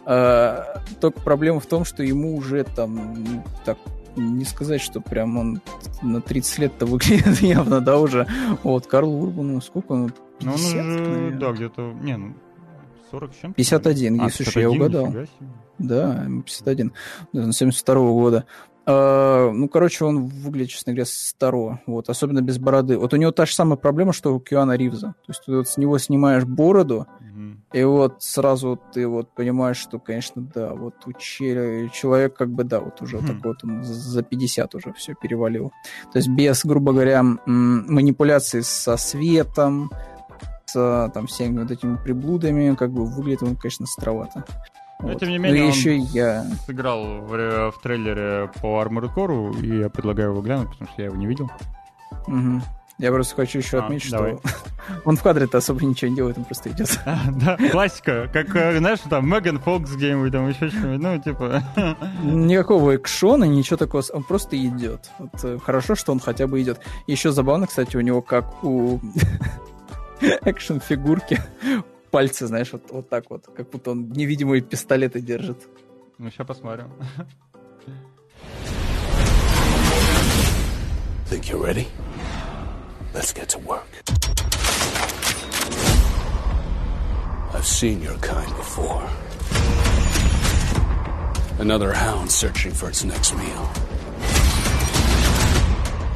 А, только проблема в том, что ему уже там, так, не сказать, что прям он на тридцать лет-то выглядит явно, да, уже. Вот, Карлу Урбану сколько он? Ну, он уже, да, где-то, не, ну, сорок чем-то. пятьдесят один, а, если что, я угадал. Да, пятьдесят один, семьдесят второго года. Uh, ну, короче, он выглядит, честно говоря, старо, вот, особенно без бороды. Вот у него та же самая проблема, что у Киану Ривза. То есть ты вот с него снимаешь бороду, mm-hmm. и вот сразу ты вот понимаешь, что, конечно, да, вот у человека как бы, да, вот уже mm-hmm. так вот он за пятьдесят уже все перевалил. То есть без, грубо говоря, м- манипуляций со светом, с там всеми вот этими приблудами, как бы выглядит он, конечно, старовато. Но, вот. тем не менее, Но он еще я... сыграл в, в трейлере по Armored Core, и я предлагаю его глянуть, потому что я его не видел. Угу. Я просто хочу еще а, отметить, давай. что он в кадре-то особо ничего не делает, он просто идет. А, да, классика. Как, знаешь, там Меган Фокс где-нибудь, там еще что-нибудь, ну, типа... Никакого экшона, ничего такого, он просто идет. Вот, хорошо, что он хотя бы идет. Еще забавно, кстати, у него как у экшн-фигурки пальцы, знаешь, вот, вот так вот, как будто он невидимые пистолеты держит. Ну, сейчас посмотрим. Think you're ready? Let's get to work. I've seen your kind before. Another hound searching for its next meal.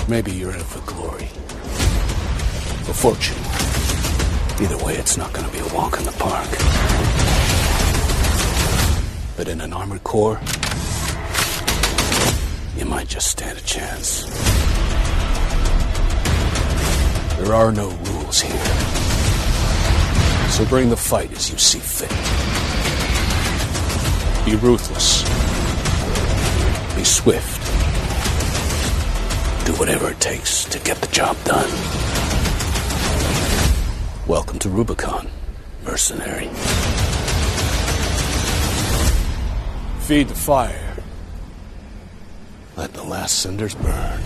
Maybe you're in it for glory. For fortune. Either way, it's not going to be a walk in the park. But in an armored core, you might just stand a chance. There are no rules here. So bring the fight as you see fit. Be ruthless. Be swift. Do whatever it takes to get the job done. Welcome to Rubicon, mercenary. Feed the fire. Let the last cinders burn.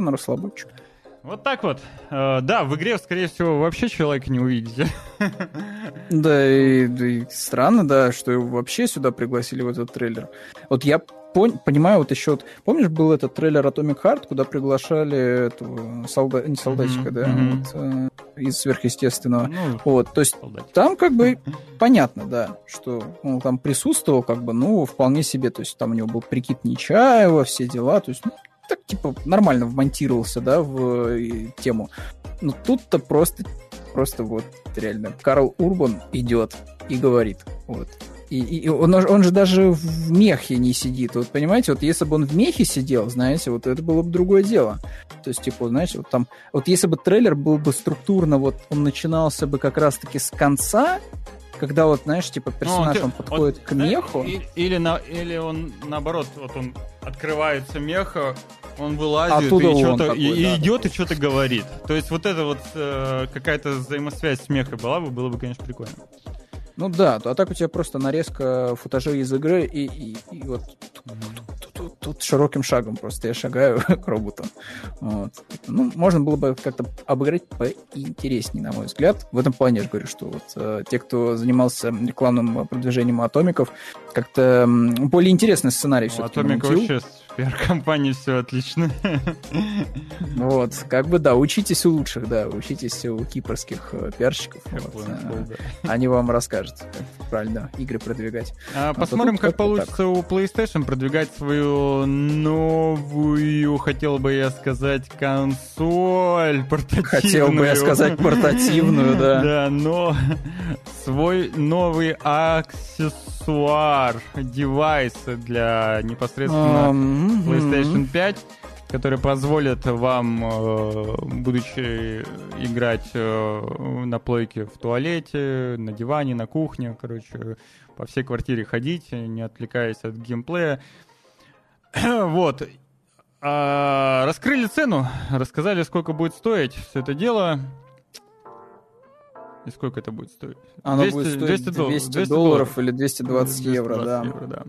На расслабочек. Вот так вот. Uh, да, в игре, скорее всего, вообще человека не увидите. Да, и, и странно, да, что его вообще сюда пригласили в этот трейлер. Вот я пон- понимаю, вот еще вот, помнишь, был этот трейлер Atomic Heart, куда приглашали этого солда- не солдатика, mm-hmm. да, mm-hmm. Вот, э, из сверхъестественного. Mm-hmm. Вот, то есть солдатик. Там как бы понятно, да, что он там присутствовал, как бы, ну, вполне себе, то есть там у него был прикид Нечаева, все дела, то есть, ну, так, типа, нормально вмонтировался, да, в и, тему. Но тут-то просто, просто вот реально Карл Урбан идет и говорит, вот. И, и он, он же даже в мехе не сидит, вот, понимаете, вот если бы он в мехе сидел, знаете, вот это было бы другое дело. То есть, типа, знаете, вот там, вот если бы трейлер был бы структурно, вот, он начинался бы как раз-таки с конца, когда вот, знаешь, типа, персонаж, ну, он, он подходит он, к меху. Да, и, или, на, или он, наоборот, вот он открывается меха, он вылазит и, он такой, и, да, и идет такой. И что-то говорит. То есть вот эта вот э, какая-то взаимосвязь с мехой была бы, было бы, конечно, прикольно. Ну да, а так у тебя просто нарезка футажа из игры, и, и, и вот тут, тут, тут широким шагом просто я шагаю к роботу. Вот. Ну, можно было бы как-то обыграть поинтереснее, на мой взгляд. В этом плане я же говорю, что вот э, те, кто занимался рекламным продвижением атомиков, как-то э, более интересный сценарий все-таки. Атомик вообще в пиар-компании все отлично. Вот, как бы да, учитесь у лучших, да, учитесь у кипрских пиарщиков. Они вам расскажут, как правильно игры продвигать. А, а посмотрим, как, как получится у PlayStation продвигать свою новую, хотел бы я сказать, консоль портативную. Хотел бы я сказать портативную, да. Да, но свой новый аксессуар, девайс для непосредственно PlayStation пять, которые позволят вам, будучи играть на плойке в туалете, на диване, на кухне, короче, по всей квартире ходить, не отвлекаясь от геймплея. Вот. А, раскрыли цену, рассказали, сколько будет стоить все это дело. И сколько это будет стоить? Оно двести, будет стоить двести, двести, двести долларов, долларов или двести двадцать евро, да. Евро, да.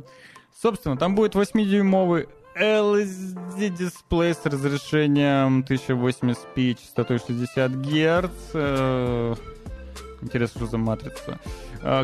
Собственно, там будет восьмидюймовый эл эс ди-дисплей с разрешением тысяча восемьдесят пи, частотой шестьдесят герц. Интересно, что за матрица.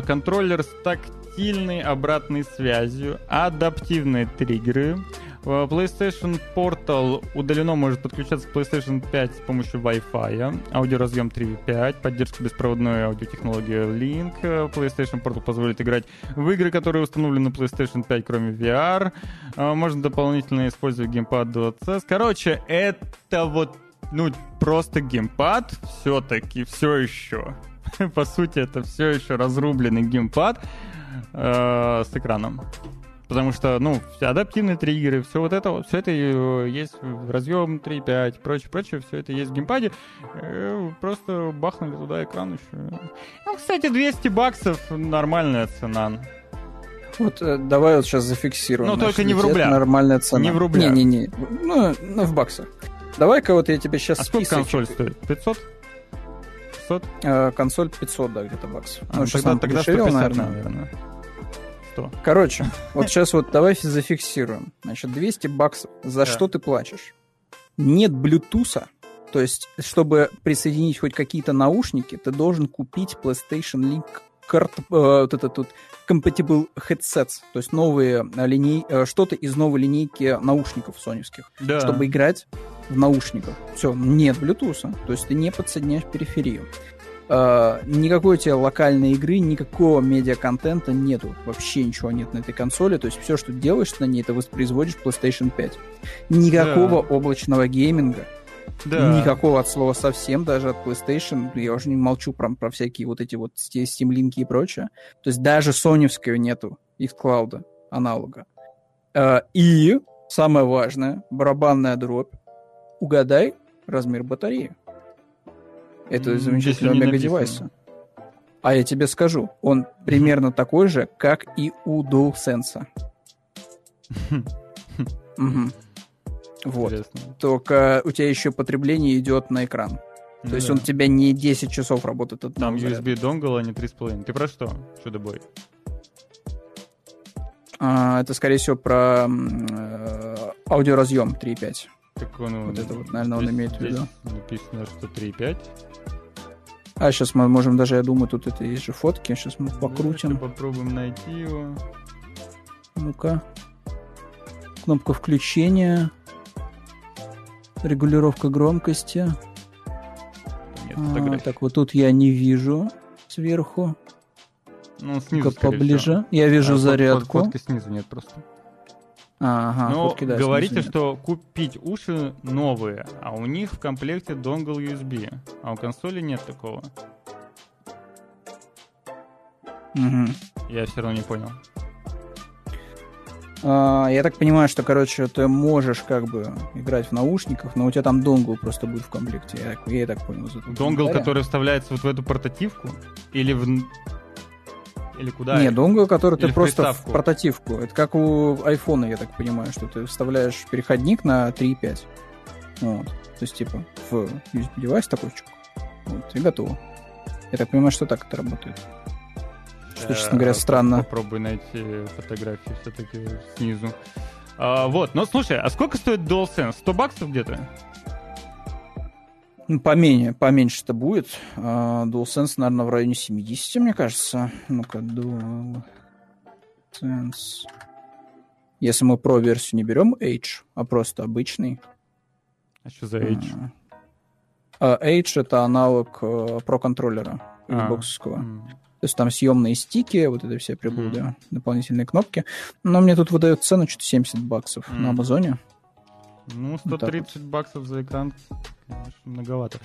Контроллер с тактильной обратной связью, адаптивные триггеры. PlayStation Portal удаленно может подключаться к PlayStation пять с помощью Wi-Fi. Аудиоразъем три пять, поддержка беспроводной аудиотехнологии Link. PlayStation Portal позволит играть в игры, которые установлены на PlayStation пять, кроме ви ар. Можно дополнительно использовать геймпад DualSense. Короче, это вот, ну, просто геймпад все-таки, все еще. По сути, это все еще разрубленный геймпад. э, с экраном. Потому что, ну, адаптивные триггеры, все вот это, все это есть в разъем три пять, прочее, прочее, все это есть в геймпаде. Просто бахнули туда экран еще. Ну, кстати, двести баксов нормальная цена. Вот давай вот сейчас зафиксируем. Ну, только не в рублях. Нормальная цена. Не в рублях. Не-не-не. Ну, ну, в баксах. Давай-ка вот я тебе сейчас... А сколько списочек... консоль стоит? пятьсот? пятьсот? А, консоль пятьсот, да, где-то баксов. А, ну, ну, тогда, тогда дешевел, сто пятьдесят, наверное. наверное. Короче, вот сейчас вот давай зафиксируем. Значит, двести баксов. За да. что ты плачешь? Нет блютуса. То есть, чтобы присоединить хоть какие-то наушники, ты должен купить PlayStation Link карт, э, вот это тут Compatible Headsets. То есть, новые линей, э, что-то из новой линейки наушников соневских. Да. Чтобы играть в наушниках. Все, нет блютуса. То есть, ты не подсоединяешь периферию. Uh, никакой у тебя локальной игры, никакого медиа-контента нету. Вообще ничего нет на этой консоли. То есть все, что делаешь на ней, ты воспроизводишь PlayStation пять. Никакого да. облачного гейминга. Да. Никакого от слова совсем, даже от PlayStation. Я уже не молчу про, про всякие вот эти вот Steam-линки и прочее. То есть даже соневского нету xCloud аналога. Uh, и самое важное, барабанная дробь. Угадай размер батареи. Это замечательный мега-девайс. А я тебе скажу, он примерно такой же, как и у DualSense. Вот. Только у тебя еще потребление идет на экран. То есть он у тебя не десять часов работает. Там ю эс би донгл, а не три с половиной. Ты про что? Чудо-бой. Это, скорее всего, про аудиоразъем три пять. Так он, вот это вот, наверное, он имеет в виду. Написано, что три пять. А сейчас мы можем даже, я думаю, тут это есть же фотки. Сейчас мы покрутим. Давайте попробуем найти его. Ну-ка. Кнопка включения. Регулировка громкости. Нет, а, так вот тут я не вижу сверху. Ну, снизу, поближе. Всего. Я вижу а, зарядку. Фотки снизу нет просто. Ага, но фотки, да, говорите, что купить уши новые, а у них в комплекте донгл ю эс би, а у консоли нет такого. Угу. Я все равно не понял. А, я так понимаю, что, короче, ты можешь как бы играть в наушниках, но у тебя там донгл просто будет в комплекте. Я, так, я так понял. Донгл, который вставляется вот в эту портативку? Или в... Или куда? Не, донгл, который ты в просто приставку. В портативку. Это как у айфона, я так понимаю, что ты вставляешь переходник на три пять. Вот. То есть, типа, в ю эс би-девайс такой чук. Вот, и готово. Я так понимаю, что так это работает. Что, честно говоря, странно. Попробуй найти фотографии все-таки снизу. А, вот, но слушай, а сколько стоит DualSense? сто баксов где-то? Ну, поменьше, поменьше-то будет. DualSense, наверное, в районе семьдесят, мне кажется. Ну-ка, DualSense. Если мы про версию не берем Edge, а просто обычный. А что за Edge? Uh, Edge — это аналог uh, Pro контроллера Xbox-ского. Mm. То есть там съемные стики, вот это все приблуды, mm. дополнительные кнопки. Но мне тут выдают цену что-то семьдесят баксов mm. на Амазоне. Ну, сто тридцать вот баксов за экран, конечно, многовато.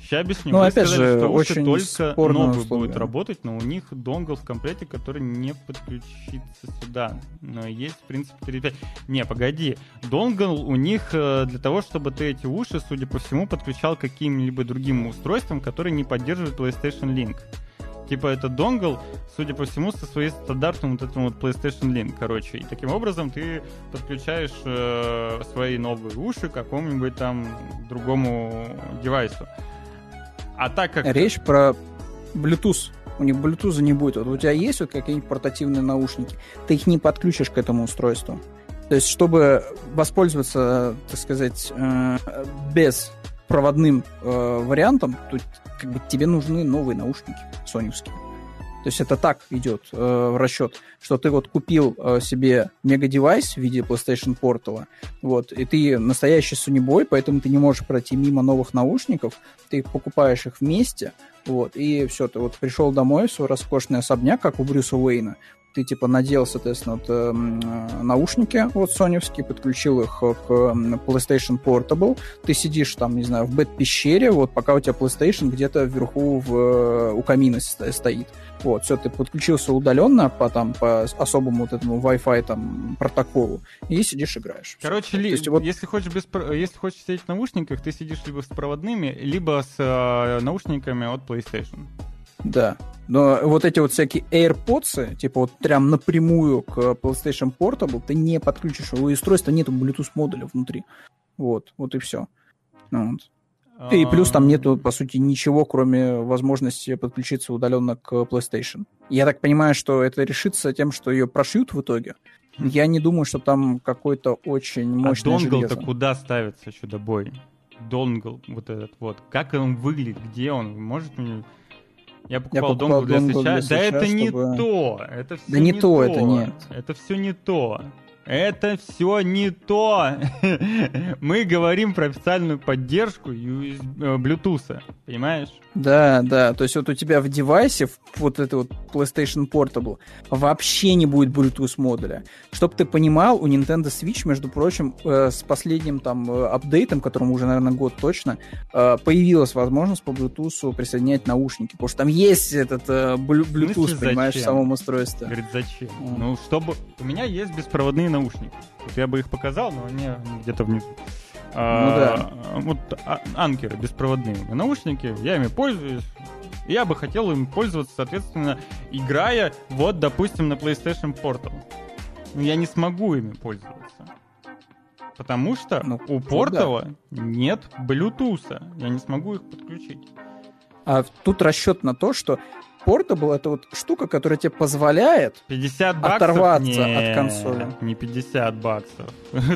Сейчас объясню. Ну, опять сказали, же, очень только новые условия будут работать, но у них донгл в комплекте, который не подключится сюда. Но есть, в принципе, три пять. Не, погоди. Донгл у них для того, чтобы ты эти уши, судя по всему, подключал к каким-либо другим устройствам, которые не поддерживают PlayStation Link. Типа это донгл, судя по всему, со своей стандартным вот этим вот PlayStation Link, короче. И таким образом ты подключаешь э, свои новые уши к какому-нибудь там другому девайсу. А так как... Речь про Bluetooth. У них Bluetooth не будет. Вот у тебя есть вот какие-нибудь портативные наушники, ты их не подключишь к этому устройству. То есть, чтобы воспользоваться, так сказать, э, без... проводным э, вариантом, то как бы тебе нужны новые наушники соневские. То есть это так идет э, расчет, что ты вот купил э, себе мега-девайс в виде PlayStation Portal, вот, и ты настоящий сонебой, поэтому ты не можешь пройти мимо новых наушников, ты покупаешь их вместе, вот, и все, ты вот пришел домой в свой роскошный особняк, как у Брюса Уэйна, ты типа надел, соответственно, вот, э, наушники вот соневские, подключил их к PlayStation Portable, ты сидишь там, не знаю, в бэт-пещере, вот пока у тебя PlayStation где-то вверху в, у камина стоит. Вот, все, ты подключился удаленно по, там, по особому вот этому Wi-Fi там, протоколу, и сидишь, играешь. Короче, ли, есть, вот... если, хочешь без, если хочешь сидеть в наушниках, ты сидишь либо с проводными, либо с э, наушниками от PlayStation. Да, но вот эти вот всякие AirPods, типа вот прям напрямую к PlayStation Portable, ты не подключишь, у устройства нету Bluetooth модуля внутри. Вот, вот и все. Вот. И плюс там нету, по сути, ничего, кроме возможности подключиться удаленно к PlayStation. Я так понимаю, что это решится тем, что ее прошьют в итоге. Я не думаю, что там какой-то очень мощный железо. А донгл-то куда ставится, чудо-бой? Донгл вот этот вот. Как он выглядит? Где он? Может мне... Я покупал, Я покупал донгл для эс эс эс. Да США, это чтобы... не то. Это все да не, не то, то, это нет. Это все не то. Это все не то. Мы говорим про официальную поддержку Bluetooth, понимаешь? Да, да. То есть вот у тебя в девайсе, вот это вот PlayStation Portable, вообще не будет Bluetooth модуля. Чтоб ты понимал, у Nintendo Switch, между прочим, с последним там апдейтом, которому уже, наверное, год точно, появилась возможность по Bluetooth присоединять наушники. Потому что там есть этот Bluetooth, смысле, понимаешь, зачем? В самом устройстве. Говорит, зачем? Mm. Ну, чтобы... У меня есть беспроводные наушники. Вот я бы их показал, но они где-то внизу. Ну, а, да. Вот а, анкеры беспроводные наушники, я ими пользуюсь. Я бы хотел им пользоваться, соответственно, играя, вот, допустим, на PlayStation Portal. Но я не смогу ими пользоваться. Потому что ну, у Portal да. нет Bluetooth. Я не смогу их подключить. А тут расчет на то, что Portable — это вот штука, которая тебе позволяет оторваться не, от консоли. Не пятьдесят баксов.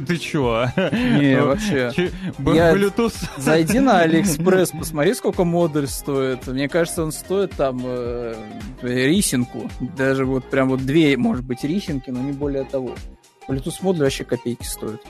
Ты чё? Не, вообще. Че, Bluetooth? Я... Зайди на Алиэкспресс, посмотри, сколько модуль стоит. Мне кажется, он стоит там э, рисинку. Даже вот прям вот две, может быть, рисинки, но не более того. Bluetooth модуль вообще копейки стоит.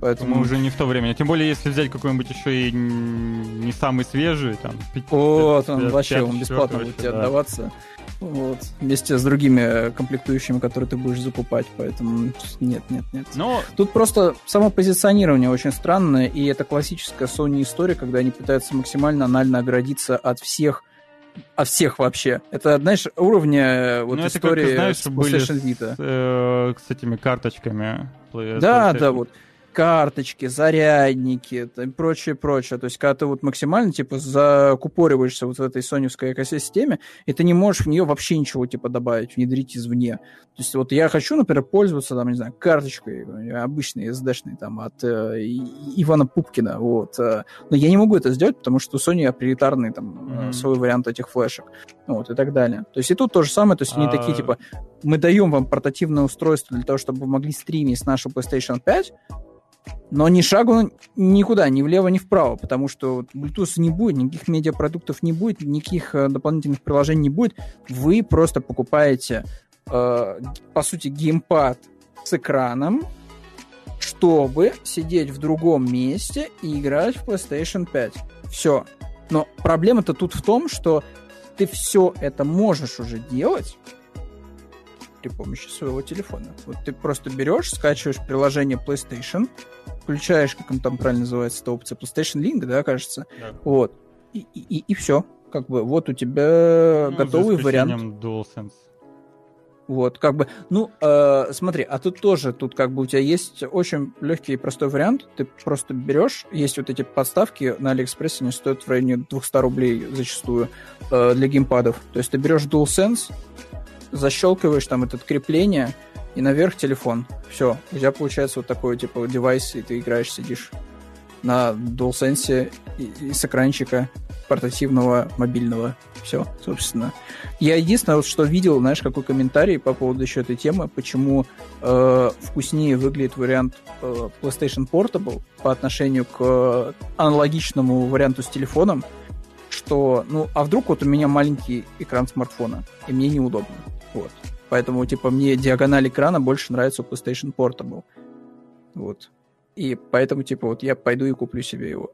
Поэтому... Мы уже не в то время. Тем более, если взять какой-нибудь еще и не самый свежий, там... О, там вообще он бесплатно будет тебе отдаваться. Вот. Вместе с другими комплектующими, которые ты будешь закупать. Поэтому нет, нет, нет. Но... Тут просто само позиционирование очень странное, и это классическая Sony история, когда они пытаются максимально анально оградиться от всех А всех вообще. Это, знаешь, уровня вот, ну, истории это, как ты знаешь, с PlayStation Vita. С, э, с этими карточками. Да, да, вот. Карточки, зарядники и прочее, прочее. То есть, когда ты вот максимально, типа, закупориваешься вот в этой соневской экосистеме, и ты не можешь в нее вообще ничего, типа, добавить, внедрить извне. То есть, вот я хочу, например, пользоваться, там, не знаю, карточкой обычной эс дэ-шной, там, от э, Ивана Пупкина, вот. Но я не могу это сделать, потому что у Sony приоритарный, там, mm-hmm. свой вариант этих флешек, вот, и так далее. То есть, и тут то же самое, то есть, они а... такие, типа, мы даем вам портативное устройство для того, чтобы вы могли стримить с нашего PlayStation пять, но ни шагу никуда, ни влево, ни вправо, потому что Bluetooth не будет, никаких медиапродуктов не будет, никаких дополнительных приложений не будет. Вы просто покупаете, э, по сути, геймпад с экраном, чтобы сидеть в другом месте и играть в PlayStation пять. Все. Но проблема-то тут в том, что ты все это можешь уже делать при помощи своего телефона. Вот ты просто берешь, скачиваешь приложение PlayStation, включаешь, как он там правильно называется, эта опция, PlayStation Link, да, кажется? Да. Вот. И, и, и все. Как бы вот у тебя ну, готовый вариант. DualSense. Вот, как бы. Ну, э, смотри, а тут тоже, тут как бы у тебя есть очень легкий и простой вариант. Ты просто берешь, есть вот эти подставки на Алиэкспрессе, они стоят в районе двести рублей зачастую э, для геймпадов. То есть ты берешь DualSense, защелкиваешь там это крепление, и наверх телефон. Все. У тебя получается вот такой, типа, девайс, и ты играешь, сидишь на DualSense и, и с экранчика портативного, мобильного. Все, собственно. Я единственное, вот, что видел, знаешь, какой комментарий по поводу еще этой темы, почему э, вкуснее выглядит вариант э, PlayStation Portable по отношению к э, аналогичному варианту с телефоном, что, ну, а вдруг вот у меня маленький экран смартфона, и мне неудобно. Вот. Поэтому, типа, мне диагональ экрана больше нравится у PlayStation Portable. Вот. И поэтому, типа, вот я пойду и куплю себе его.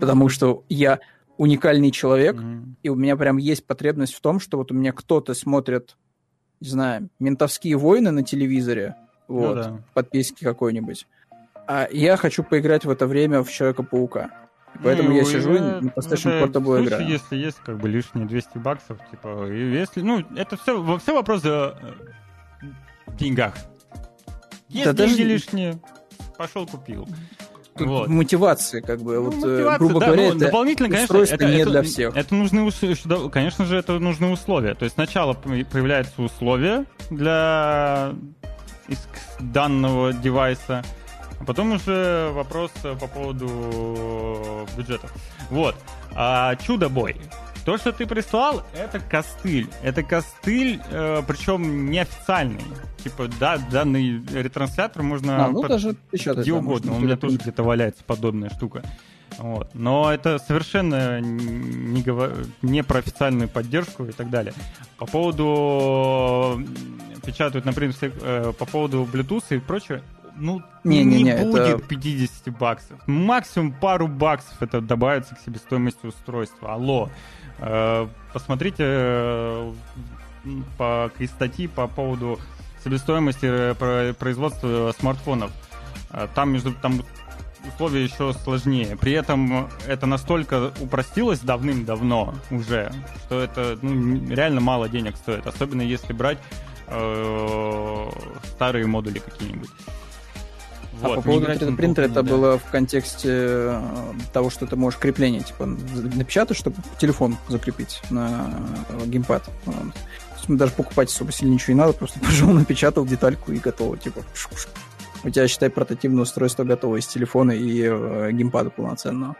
Потому что я уникальный человек, и у меня прям есть потребность в том, что вот у меня кто-то смотрит не знаю, «Ментовские войны» на телевизоре, вот, ну, да. подписки какой-нибудь. А я хочу поиграть в это время в «Человека-паука». Поэтому ну, я сижу и на PlayStation Portal играю. Если есть как бы лишние двести баксов, типа, если, ну, это все, все вопрос о деньгах. Есть да деньги даже... лишние, пошел купил. Вот. Мотивации, как бы, ну, вот, грубо да, говоря, это дополнительно, конечно, это не это, для всех. Это нужны, конечно же, это нужны условия. То есть сначала появляются условия для данного девайса, а потом уже вопрос по поводу бюджета. Вот. А «Чудо-бой». То, что ты прислал, это костыль. Это костыль, э, причем неофициальный. Типа, да, данный ретранслятор можно а, ну, под... даже где угодно. Там, у меня тоже где-то валяется подобная штука. Вот. Но это совершенно не, говор... не про официальную поддержку и так далее. По поводу... Печатают, например, по поводу Bluetooth и прочего. Ну, не, не, не, не будет это... пятьдесят баксов. Максимум пару баксов это добавится к себестоимости устройства. Алло. Посмотрите по статьи по поводу себестоимости производства смартфонов. Там, между, там условия еще сложнее. При этом это настолько упростилось давным-давно уже, что это ну, реально мало денег стоит. Особенно если брать э, старые модули какие-нибудь. А вот, по поводу три дэ принтера, это да. было в контексте того, что ты можешь крепление типа напечатать, чтобы телефон закрепить на геймпад. Даже покупать особо сильно ничего не надо, просто пошел, напечатал детальку и готово. Типа, пш-пш. У тебя, считай, портативное устройство готово из телефона и геймпада полноценного.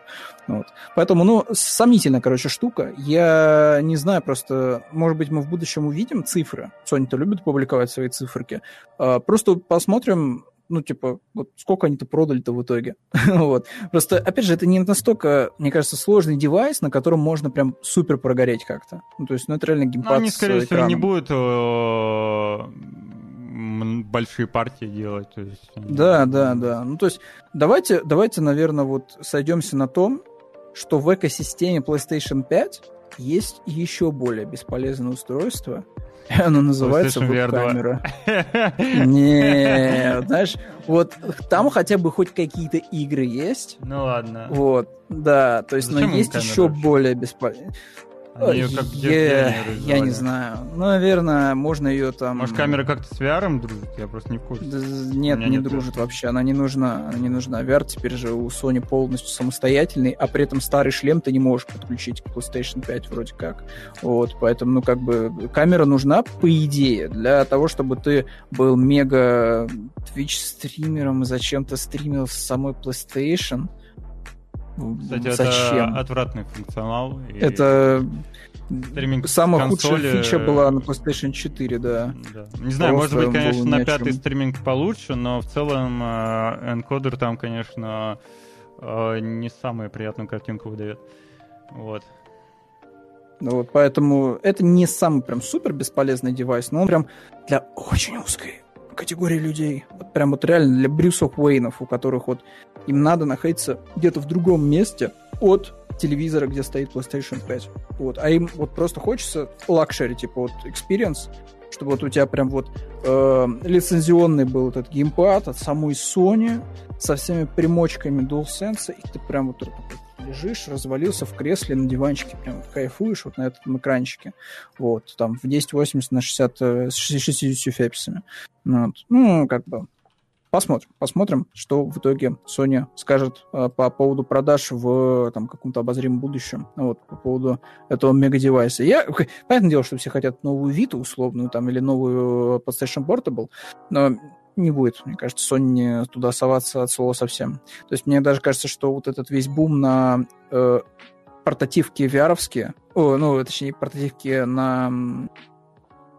Вот. Поэтому, ну, сомнительная, короче, штука. Я не знаю, просто, может быть, мы в будущем увидим цифры. Sony-то любит публиковать свои циферки. Просто посмотрим... Ну, типа, вот сколько они-то продали-то в итоге. Вот. Просто, опять же, это не настолько, мне кажется, сложный девайс, на котором можно прям супер прогореть как-то. Ну, то есть, ну, это реально геймпад с экраном. Они, скорее всего, не будут большие партии делать. Да, да, да. Ну, то есть, давайте, давайте, наверное, вот сойдемся на том, что в экосистеме PlayStation пять есть еще более бесполезное устройство, оно называется веб-камера. Нет, знаешь, вот там хотя бы хоть какие-то игры есть. Ну ладно. Вот, да, то есть, но есть еще более бесполезно. Я не знаю. Наверное, можно ее там... Может, камера как-то с ви ар дружит? Я просто не в курсе. Нет, не дружит вообще, она не нужна. Она не нужна. ви ар теперь же у Sony полностью самостоятельный, а при этом старый шлем ты не можешь подключить к PlayStation пять вроде как. Вот, поэтому, ну, как бы, камера нужна, по идее, для того, чтобы ты был мега Twitch-стримером и зачем-то стримил с самой PlayStation. Кстати, зачем? Это отвратный функционал. Это самая консоли... худшая фича была на PlayStation четыре, да. да. Не знаю, просто может быть, конечно, на пятый стриминг получше, но в целом энкодер там, конечно, не самую приятную картинку выдает. Вот. Вот, поэтому это не самый прям супер бесполезный девайс, но он прям для очень узкой категории людей. Вот прям вот реально для Брюсов Уэйнов, у которых вот им надо находиться где-то в другом месте от телевизора, где стоит PlayStation пять. Вот. А им вот просто хочется лакшери, типа вот experience, чтобы вот у тебя прям вот э, лицензионный был этот геймпад от самой Sony со всеми примочками DualSense, и ты прям вот лежишь, развалился в кресле на диванчике, прям вот кайфуешь вот на этом экранчике. Вот, там в тысяча восемьдесят на шестьдесят с шестьюдесятью фепсами. Вот. Ну, как бы посмотрим, посмотрим, что в итоге Sony скажет э, по поводу продаж в там, каком-то обозримом будущем, вот, по поводу этого мегадевайса. Я, понятное дело, что все хотят новую Vita условную там, или новую PlayStation Portable, но не будет, мне кажется, Sony туда соваться от слова совсем. То есть мне даже кажется, что вот этот весь бум на э, портативки ви ар-овские, о, ну, точнее, портативки на,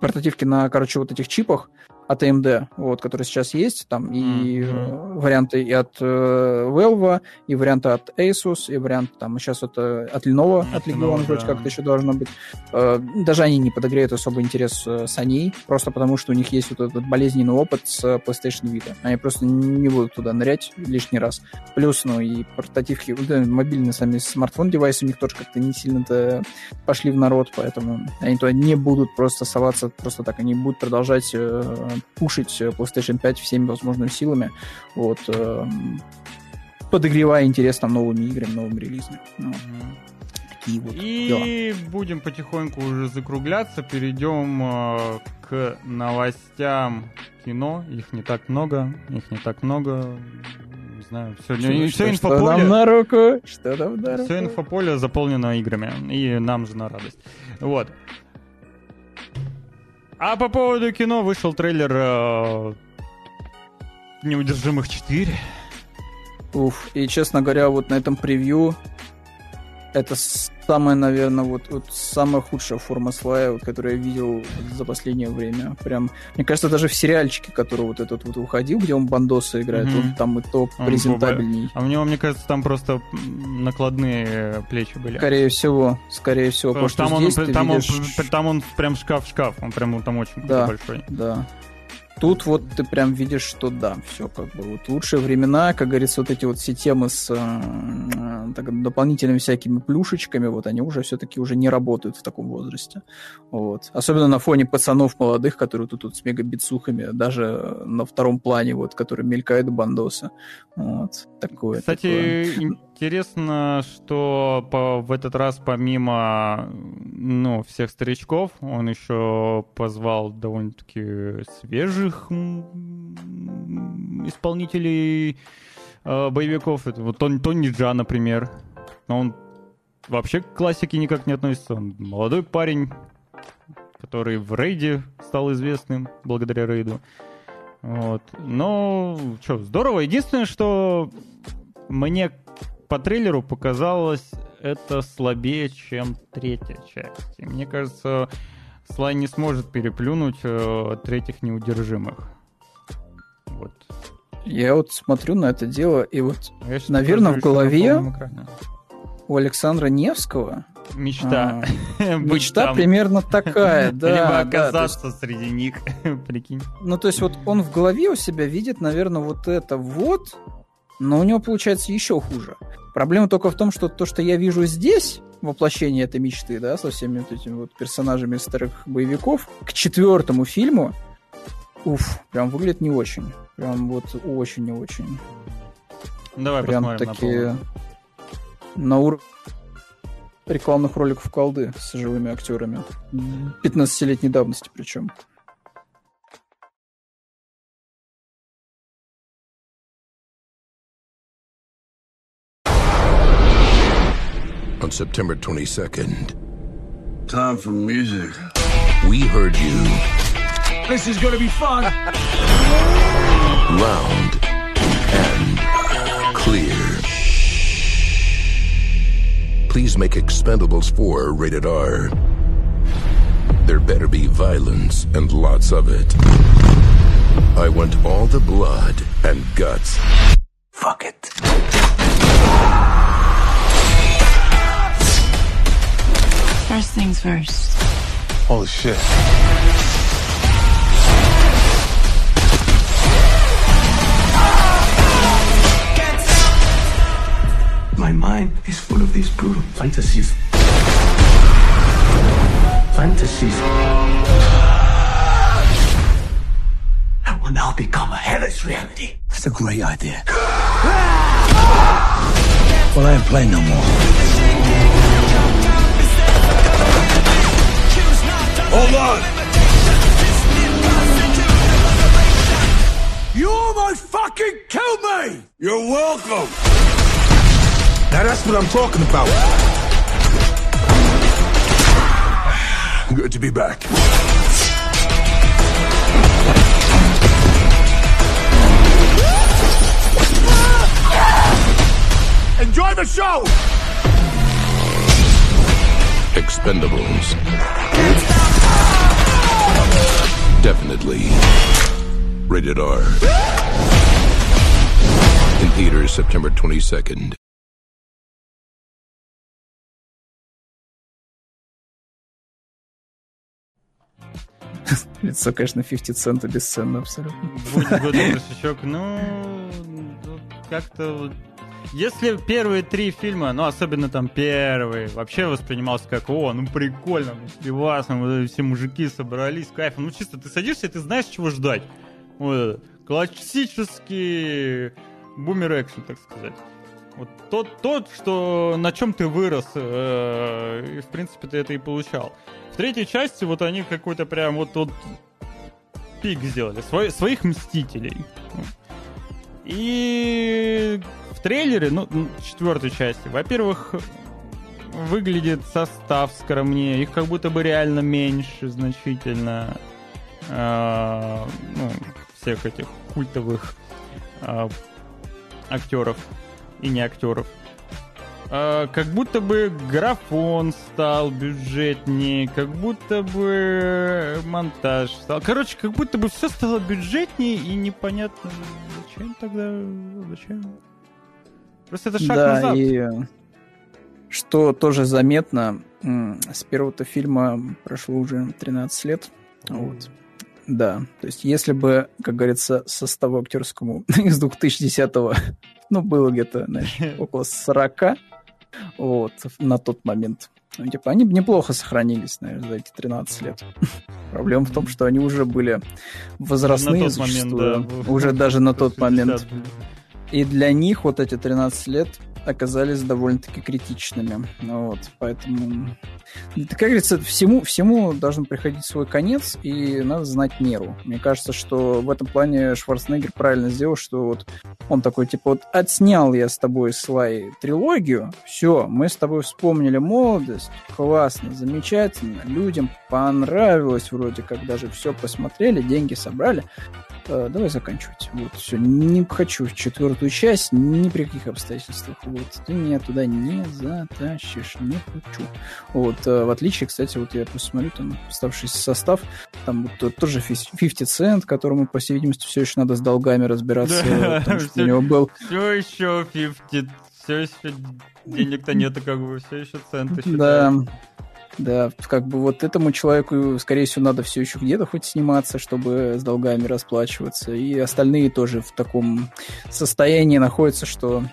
портативки на, короче, вот этих чипах, от эй эм ди, вот, который сейчас есть, там и mm-hmm. варианты и от э, Valve, и варианты от Asus, и варианты там сейчас вот, от Lenovo, mm-hmm. от Legion, mm-hmm. вроде как-то еще должно быть. Э, даже они не подогреют особо интерес э, Sony, просто потому что у них есть вот этот болезненный опыт с PlayStation Vita. Они просто не будут туда нырять лишний раз. Плюс, ну, и портативки, да, мобильные сами смартфон-девайсы у них тоже как-то не сильно-то пошли в народ, поэтому они туда не будут просто соваться просто так, они будут продолжать э, пушить PlayStation пять всеми возможными силами, вот, э, подогревая интерес там новыми играми, новыми релизами. Ну, такие вот И дела. Будем потихоньку уже закругляться, перейдем э, к новостям кино. Их не так много, их не так много. Не знаю, сегодня все инфополе... Что на руку? Что там на руку? Все инфополе заполнено играми, и нам же на радость. Вот. А по поводу кино вышел трейлер э, «Неудержимых четыре». Уф, и, честно говоря, вот на этом превью это самая, наверное, вот, вот самая худшая форма слая, вот, которую я видел за последнее время. Прям, мне кажется, даже в сериальчике, который вот этот вот выходил, где он бандоса играет, mm-hmm. он там и то презентабельней. А у него, мне кажется, там просто накладные плечи были. Скорее всего, скорее всего. Потому что там, здесь он, там, видишь... он, там он прям шкаф-шкаф, он прям там очень да, большой. Да. Тут вот ты прям видишь, что да, все как бы вот лучшие времена, как говорится, вот эти вот все темы с э, так, дополнительными всякими плюшечками, вот они уже все-таки уже не работают в таком возрасте. Вот. Особенно на фоне пацанов молодых, которые тут, тут с мегабитсухами, даже на втором плане, вот, которые мелькают бандосы. Вот. Такое, Кстати, такое. Интересно, что по, в этот раз помимо ну, всех старичков, он еще позвал довольно-таки свежих исполнителей э, боевиков. Это вот Тон, Тони Джа, например. Он вообще к классике никак не относится. Он молодой парень, который в рейде стал известным благодаря рейду. Вот. Но что, здорово. Единственное, что мне по трейлеру показалось, это слабее, чем третья часть. И мне кажется, Слай не сможет переплюнуть э, третьих неудержимых. Вот. Я вот смотрю на это дело, и вот, Я наверное, в голове на у Александра Невского мечта. А, мечта там. Примерно такая, да. Либо оказаться да, есть... среди них, прикинь. Ну, то есть вот он в голове у себя видит, наверное, вот это вот... Но у него получается еще хуже. Проблема только в том, что то, что я вижу здесь, воплощение этой мечты, да, со всеми вот этими вот персонажами старых боевиков, к четвертому фильму, уф, прям выглядит не очень. Прям вот очень не очень. Давай прям посмотрим такие на пол. На уровне рекламных роликов колды с живыми актерами. пятнадцатилетней давности причем. On September twenty-second. Time for music. We heard you. This is gonna be fun. Loud and clear. Please make Expendables four rated R. There better be violence and lots of it. I want all the blood and guts. Fuck it. First things first. Holy shit. My mind is full of these brutal fantasies. Fantasies. That will now become a hellish reality. That's a great idea. Well, I ain't playing no more. Hold on! You almost fucking killed me! You're welcome! Now that's what I'm talking about. Good to be back. Enjoy the show! Expendables. Definitely. Rated R. In theaters September twenty-second. Лицо, конечно, пятьдесят цента бесценно абсолютно. Будет годный кошечок, ну... Как-то... Если первые три фильма, ну, особенно там первый, вообще воспринимался как, о, ну, прикольно, классно, все мужики собрались, кайф. Ну, чисто ты садишься, и ты знаешь, чего ждать. Вот, классический бумер-экшен, так сказать. Вот тот, тот, что на чем ты вырос, э, и, в принципе, ты это и получал. В третьей части вот они какой-то прям вот, вот пик сделали, свой, своих Мстителей. И в трейлере, ну, четвертой части, во-первых, выглядит состав скромнее, их как будто бы реально меньше значительно, э, ну, всех этих культовых э, актеров и не актеров. Э, как будто бы графон стал бюджетнее, как будто бы монтаж стал... Короче, как будто бы все стало бюджетнее и непонятно... Зачем тогда? Зачем? Просто это шаг да, назад. И что тоже заметно, с первого-то фильма прошло уже тринадцать лет. Mm. Вот. Да, то есть если бы, как говорится, составу актерскому из две тысячи десятого, ну, было где-то, знаешь, около сорока, вот, на тот момент. Ну, типа, они неплохо сохранились, наверное, за эти тринадцать лет. Проблема в том, что они уже были возрастные зачастую, момент, да, уже в... даже на тот момент. И для них вот эти тринадцать лет оказались довольно-таки критичными. Вот, поэтому, как говорится, всему, всему должен приходить свой конец, и надо знать меру. Мне кажется, что в этом плане Шварценеггер правильно сделал, что вот он такой, типа, вот отснял я с тобой, Слай, трилогию, все, мы с тобой вспомнили молодость, классно, замечательно, людям понравилось вроде как, даже все посмотрели, деньги собрали, давай заканчивать. Вот, все, не хочу в четвертую часть ни при каких обстоятельствах. Вот, ты меня туда не затащишь, не хочу. Вот, в отличие, кстати, вот я просто смотрю, там, оставшийся состав, там вот тоже пятьдесят Cent, которому, по всей видимости, все еще надо с долгами разбираться, да, потому что все, у него был... Все еще пятьдесят, все еще денег-то нету, как бы, все еще центы считаются. Да. Да, как бы вот этому человеку, скорее всего, надо все еще где-то хоть сниматься, чтобы с долгами расплачиваться. И остальные тоже в таком состоянии находятся, что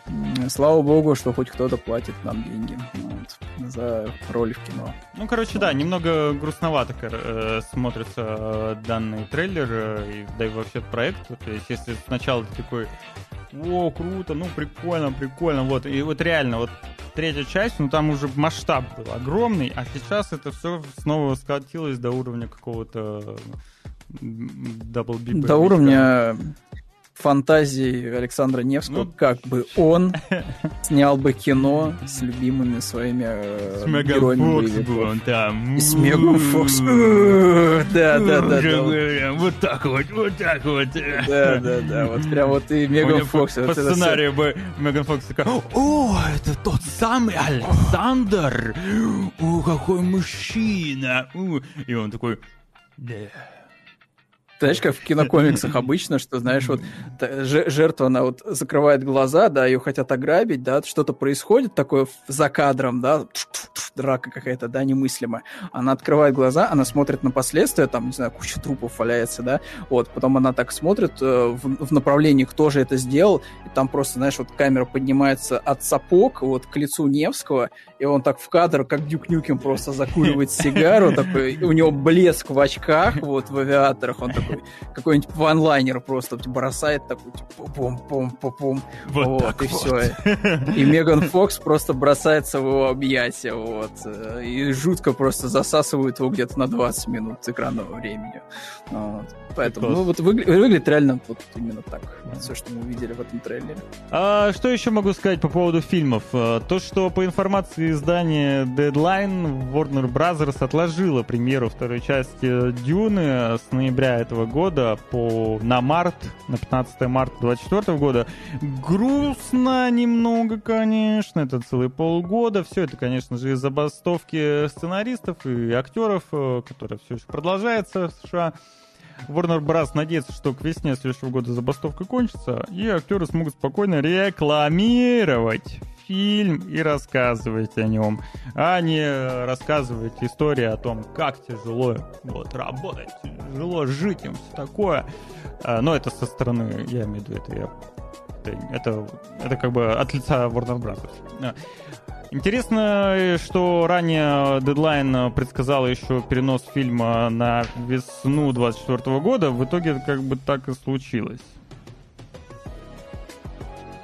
слава богу, что хоть кто-то платит нам деньги вот, за роли в кино. Ну, короче, да, немного грустновато э, смотрится данный трейлер, э, да и вообще проект. То есть, если сначала ты такой... О, круто, ну прикольно, прикольно. Вот. И вот реально, вот третья часть, ну там уже масштаб был огромный, а сейчас это все снова скатилось до уровня какого-то дабл-бипа. До уровня фантазии Александра Невского, ну, как бы он снял бы кино с любимыми своими э, героями. С Меган Фокс был он там. И с Меган Фокс. Да, да, да. Вот так вот, вот так вот. Да, да, да. Вот прям вот и Меган Фокс. По сценарию бы Меган Фокс такая, о, это тот самый Александр. О, какой мужчина. И он такой, да. Знаешь, как в кинокомиксах обычно, что, знаешь, вот жертва, она вот закрывает глаза, да, ее хотят ограбить, да, что-то происходит такое за кадром, да, драка какая-то, да, немыслимая. Она открывает глаза, она смотрит на последствия, там, не знаю, куча трупов валяется, да, вот, потом она так смотрит в, в направлении, кто же это сделал, и там просто, знаешь, вот камера поднимается от сапог вот к лицу Невского, и он так в кадр, как Дюк Нюкем, просто закуривает сигару, такой, у него блеск в очках, вот, в авиаторах, он такой, какой-нибудь ванлайнер просто типа, бросает такой, типа, пум-пум-пум-пум. Вот, вот так и вот. Все. И Меган Фокс просто бросается в его объятия, вот. И жутко просто засасывает его где-то на двадцать минут экранного времени. Вот. Поэтому ну, вот выгля- выглядит реально вот именно так. Все, что мы увидели в этом трейлере. А что еще могу сказать по поводу фильмов? То, что по информации издания Deadline, Warner Bros. Отложила премьеру второй части Дюны с ноября этого года по, на март, на пятнадцатое марта две тысячи двадцать четвёртого года. Грустно немного, конечно. Это целые полгода. Все это, конечно же, из забастовки сценаристов и актеров, которая все еще продолжается в США. Warner Bros. Надеется, что к весне следующего года забастовка кончится, и актеры смогут спокойно рекламировать фильм и рассказывать о нем, а не рассказывать истории о том, как тяжело вот, работать, тяжело жить им, все такое. Но это со стороны, я имею в виду, это я... Это, это как бы от лица Warner Bros. Интересно, что ранее Deadline предсказал еще перенос фильма на весну двадцать четвёртого года. В итоге как бы так и случилось.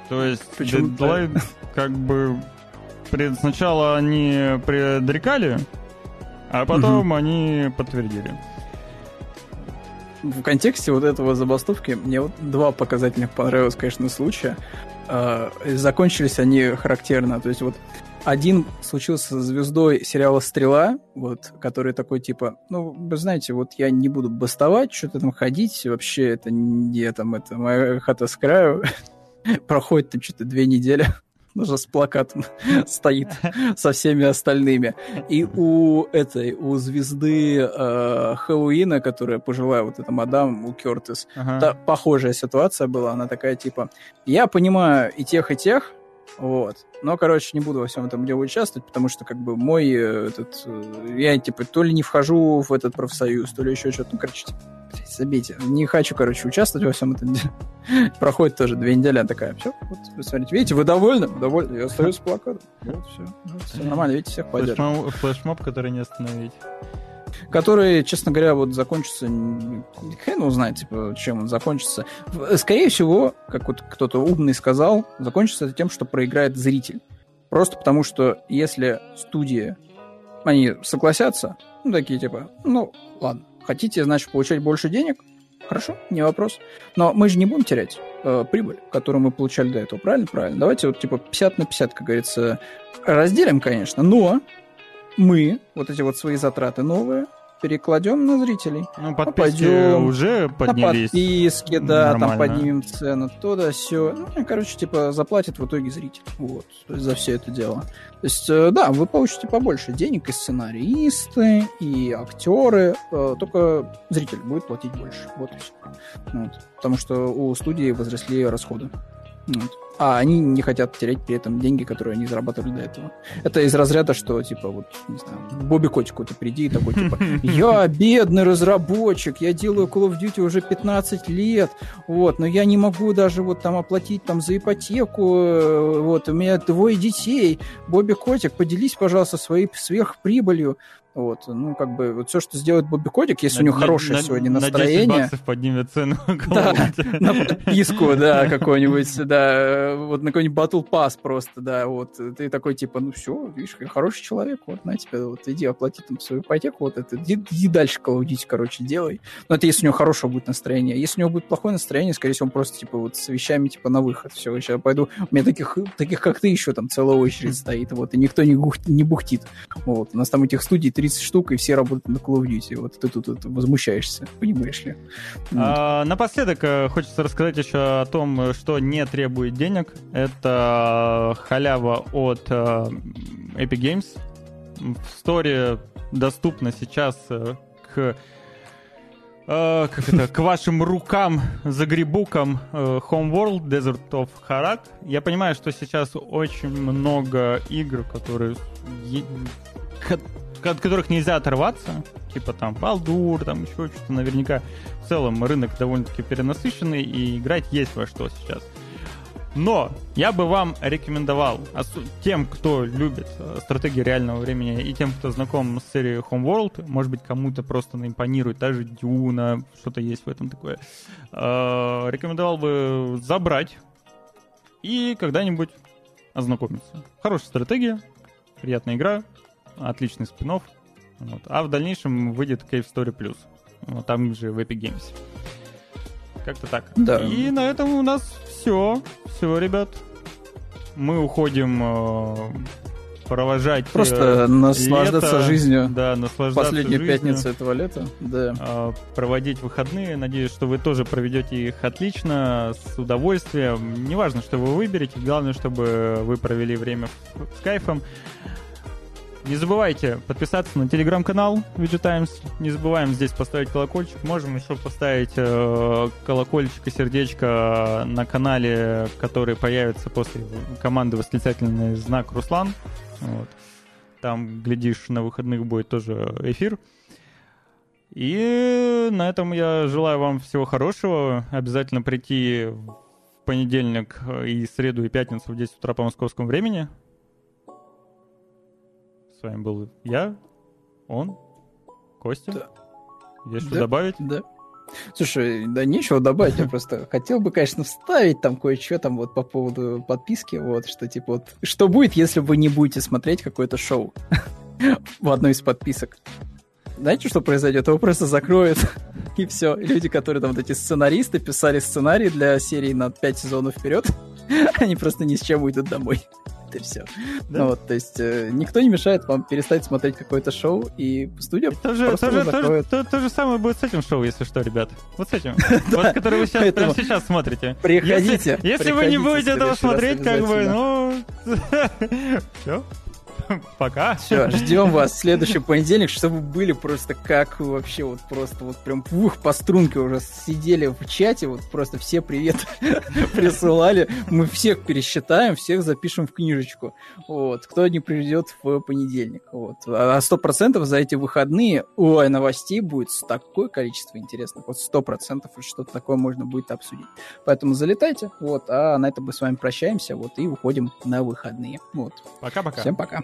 То есть Почему? Deadline как бы пред... сначала они предрекали, а потом угу. они подтвердили. В контексте вот этого забастовки мне вот два показательных понравилось, конечно, случая. Закончились они характерно. То есть вот один случился со звездой сериала «Стрела», вот, который такой типа, ну, вы знаете, вот я не буду бастовать, что-то там ходить, вообще это не там, это моя хата с краю. Проходит там что-то две недели. Уже с плакатом стоит со всеми остальными. И у этой, у звезды э, Хэллоуина, которая пожилая, вот эта мадам, у Кёртис, ага. та, похожая ситуация была, она такая типа, я понимаю и тех, и тех, вот, но, короче, не буду во всем этом деле участвовать, потому что, как бы, мой этот, я, типа, то ли не вхожу в этот профсоюз, то ли еще что-то, ну, короче, блядь, забейте, не хочу, короче, участвовать во всем этом деле. Проходит тоже две недели, она такая, все, вот, вы смотрите, видите, вы довольны? Довольны, я остаюсь с плакатом, вот, все, вот, все нормально, видите, всех поддерживаю. Флешмоб, который не остановить. Который, честно говоря, вот закончится... Хрен узнает, типа, чем он закончится. Скорее всего, как вот кто-то умный сказал, закончится это тем, что проиграет зритель. Просто потому, что если студии, они согласятся, ну, такие, типа, ну, ладно, хотите, значит, получать больше денег? Хорошо, не вопрос. Но мы же не будем терять э, прибыль, которую мы получали до этого, правильно? Правильно. Давайте вот, типа, пятьдесят на пятьдесят, как говорится, разделим, конечно, но... Мы вот эти вот свои затраты новые перекладем на зрителей. Ну, подписки попадем, уже поднялись. На подписки, да, нормально. Там поднимем цену, то да, все. Ну, короче, типа, заплатит в итоге зритель. Вот, то есть за все это дело. То есть, да, вы получите побольше денег и сценаристы, и актеры, только зритель будет платить больше. Вот и все. Вот. Потому что у студии возросли расходы. Вот. А они не хотят терять при этом деньги, которые они зарабатывали до этого. Это из разряда, что, типа, вот, не знаю, Бобби Котику ты приди и такой, типа, я бедный разработчик, я делаю Call of Duty уже пятнадцать лет, вот, но я не могу даже вот там оплатить там за ипотеку, вот, у меня двое детей, Бобби Котик, поделись, пожалуйста, своей сверхприбылью. Вот, ну, как бы, вот все, что сделает Бобби Котик, если на, у него хорошее на, сегодня настроение... На десять баксов поднимет цену. Да, на подписку, да, какой-нибудь, да, вот на какой-нибудь Battle Pass просто, да, вот. Ты такой, типа, ну все, видишь, хороший человек, вот, на тебе, вот, иди оплати там свою ипотеку, вот это, иди, иди дальше колодить, короче, делай. Но это если у него хорошее будет настроение. Если у него будет плохое настроение, скорее всего, он просто, типа, вот с вещами, типа, на выход. Все, я сейчас пойду, у меня таких, таких как ты, еще там целая очередь стоит, вот, и никто не, гух, не бухтит. Вот, у нас там этих студий тридцать штук, и все работают на Call of Duty. Вот ты тут, тут возмущаешься, понимаешь ли. А, напоследок хочется рассказать еще о том, что не требует денег. Это халява от э, Epic Games. В Store доступно сейчас э, к, э, как это, к вашим рукам, загребукам э, Homeworld, Desert of Harak. Я понимаю, что сейчас очень много игр, которые... Е- от которых нельзя оторваться, типа там Baldur, там еще что-то, наверняка в целом рынок довольно-таки перенасыщенный, и играть есть во что сейчас. Но я бы вам рекомендовал, тем, кто любит стратегии реального времени, и тем, кто знаком с серией Homeworld, может быть, кому-то просто наимпонирует, даже Дюна, что-то есть в этом такое, рекомендовал бы забрать и когда-нибудь ознакомиться. Хорошая стратегия, приятная игра, отличный спин-офф. Вот. А в дальнейшем выйдет Cave Story Plus. Вот там же в Epic Games. Как-то так. Да. И на этом у нас все. Все, ребят. Мы уходим э, провожать Просто э, наслаждаться лето. Жизнью. Да, наслаждаться Последнюю жизнью. Пятницу этого лета. Да. Э, проводить выходные. Надеюсь, что вы тоже проведете их отлично, с удовольствием. Неважно, что вы выберете. Главное, чтобы вы провели время с кайфом. Не забывайте подписаться на телеграм-канал Виджи Таймс. Не забываем здесь поставить колокольчик. Можем еще поставить э, колокольчик и сердечко на канале, который появится после команды восклицательный знак Руслан. Вот. Там, глядишь, на выходных будет тоже эфир. И на этом я желаю вам всего хорошего. Обязательно прийти в понедельник и среду, и пятницу в десять утра по московскому времени. С вами был я, он, Костя. Да. Есть что да, добавить? Да. Слушай, да нечего добавить, я просто хотел бы, конечно, вставить там кое-что там вот по поводу подписки, вот, что типа вот, что будет, если вы не будете смотреть какое-то шоу в одной из подписок? Знаете, что произойдет? Его просто закроют, и все. Люди, которые там вот эти сценаристы писали сценарий для серии на пять сезонов вперед, они просто ни с чем уйдут домой. И все. Да. Ну, вот, то есть э, никто не мешает вам перестать смотреть какое-то шоу, и студия тоже, просто тоже, закроет. То, то, то же самое будет с этим шоу, если что, ребят. Вот с этим. Вот, который вы сейчас прямо сейчас смотрите. Приходите. Если вы не будете этого смотреть, как бы, ну... Все. Пока. Все, ждем вас в следующий понедельник, чтобы вы были просто как вообще вот просто вот прям ух, по струнке уже сидели в чате, вот просто все привет присылали. Мы всех пересчитаем, всех запишем в книжечку. Вот. Кто не придет в понедельник. Вот. А сто процентов за эти выходные ой, новостей будет такое количество интересных. Вот сто процентов что-то такое можно будет обсудить. Поэтому залетайте. Вот. А на этом мы с вами прощаемся. Вот. И уходим на выходные. Вот. Пока-пока. Всем пока.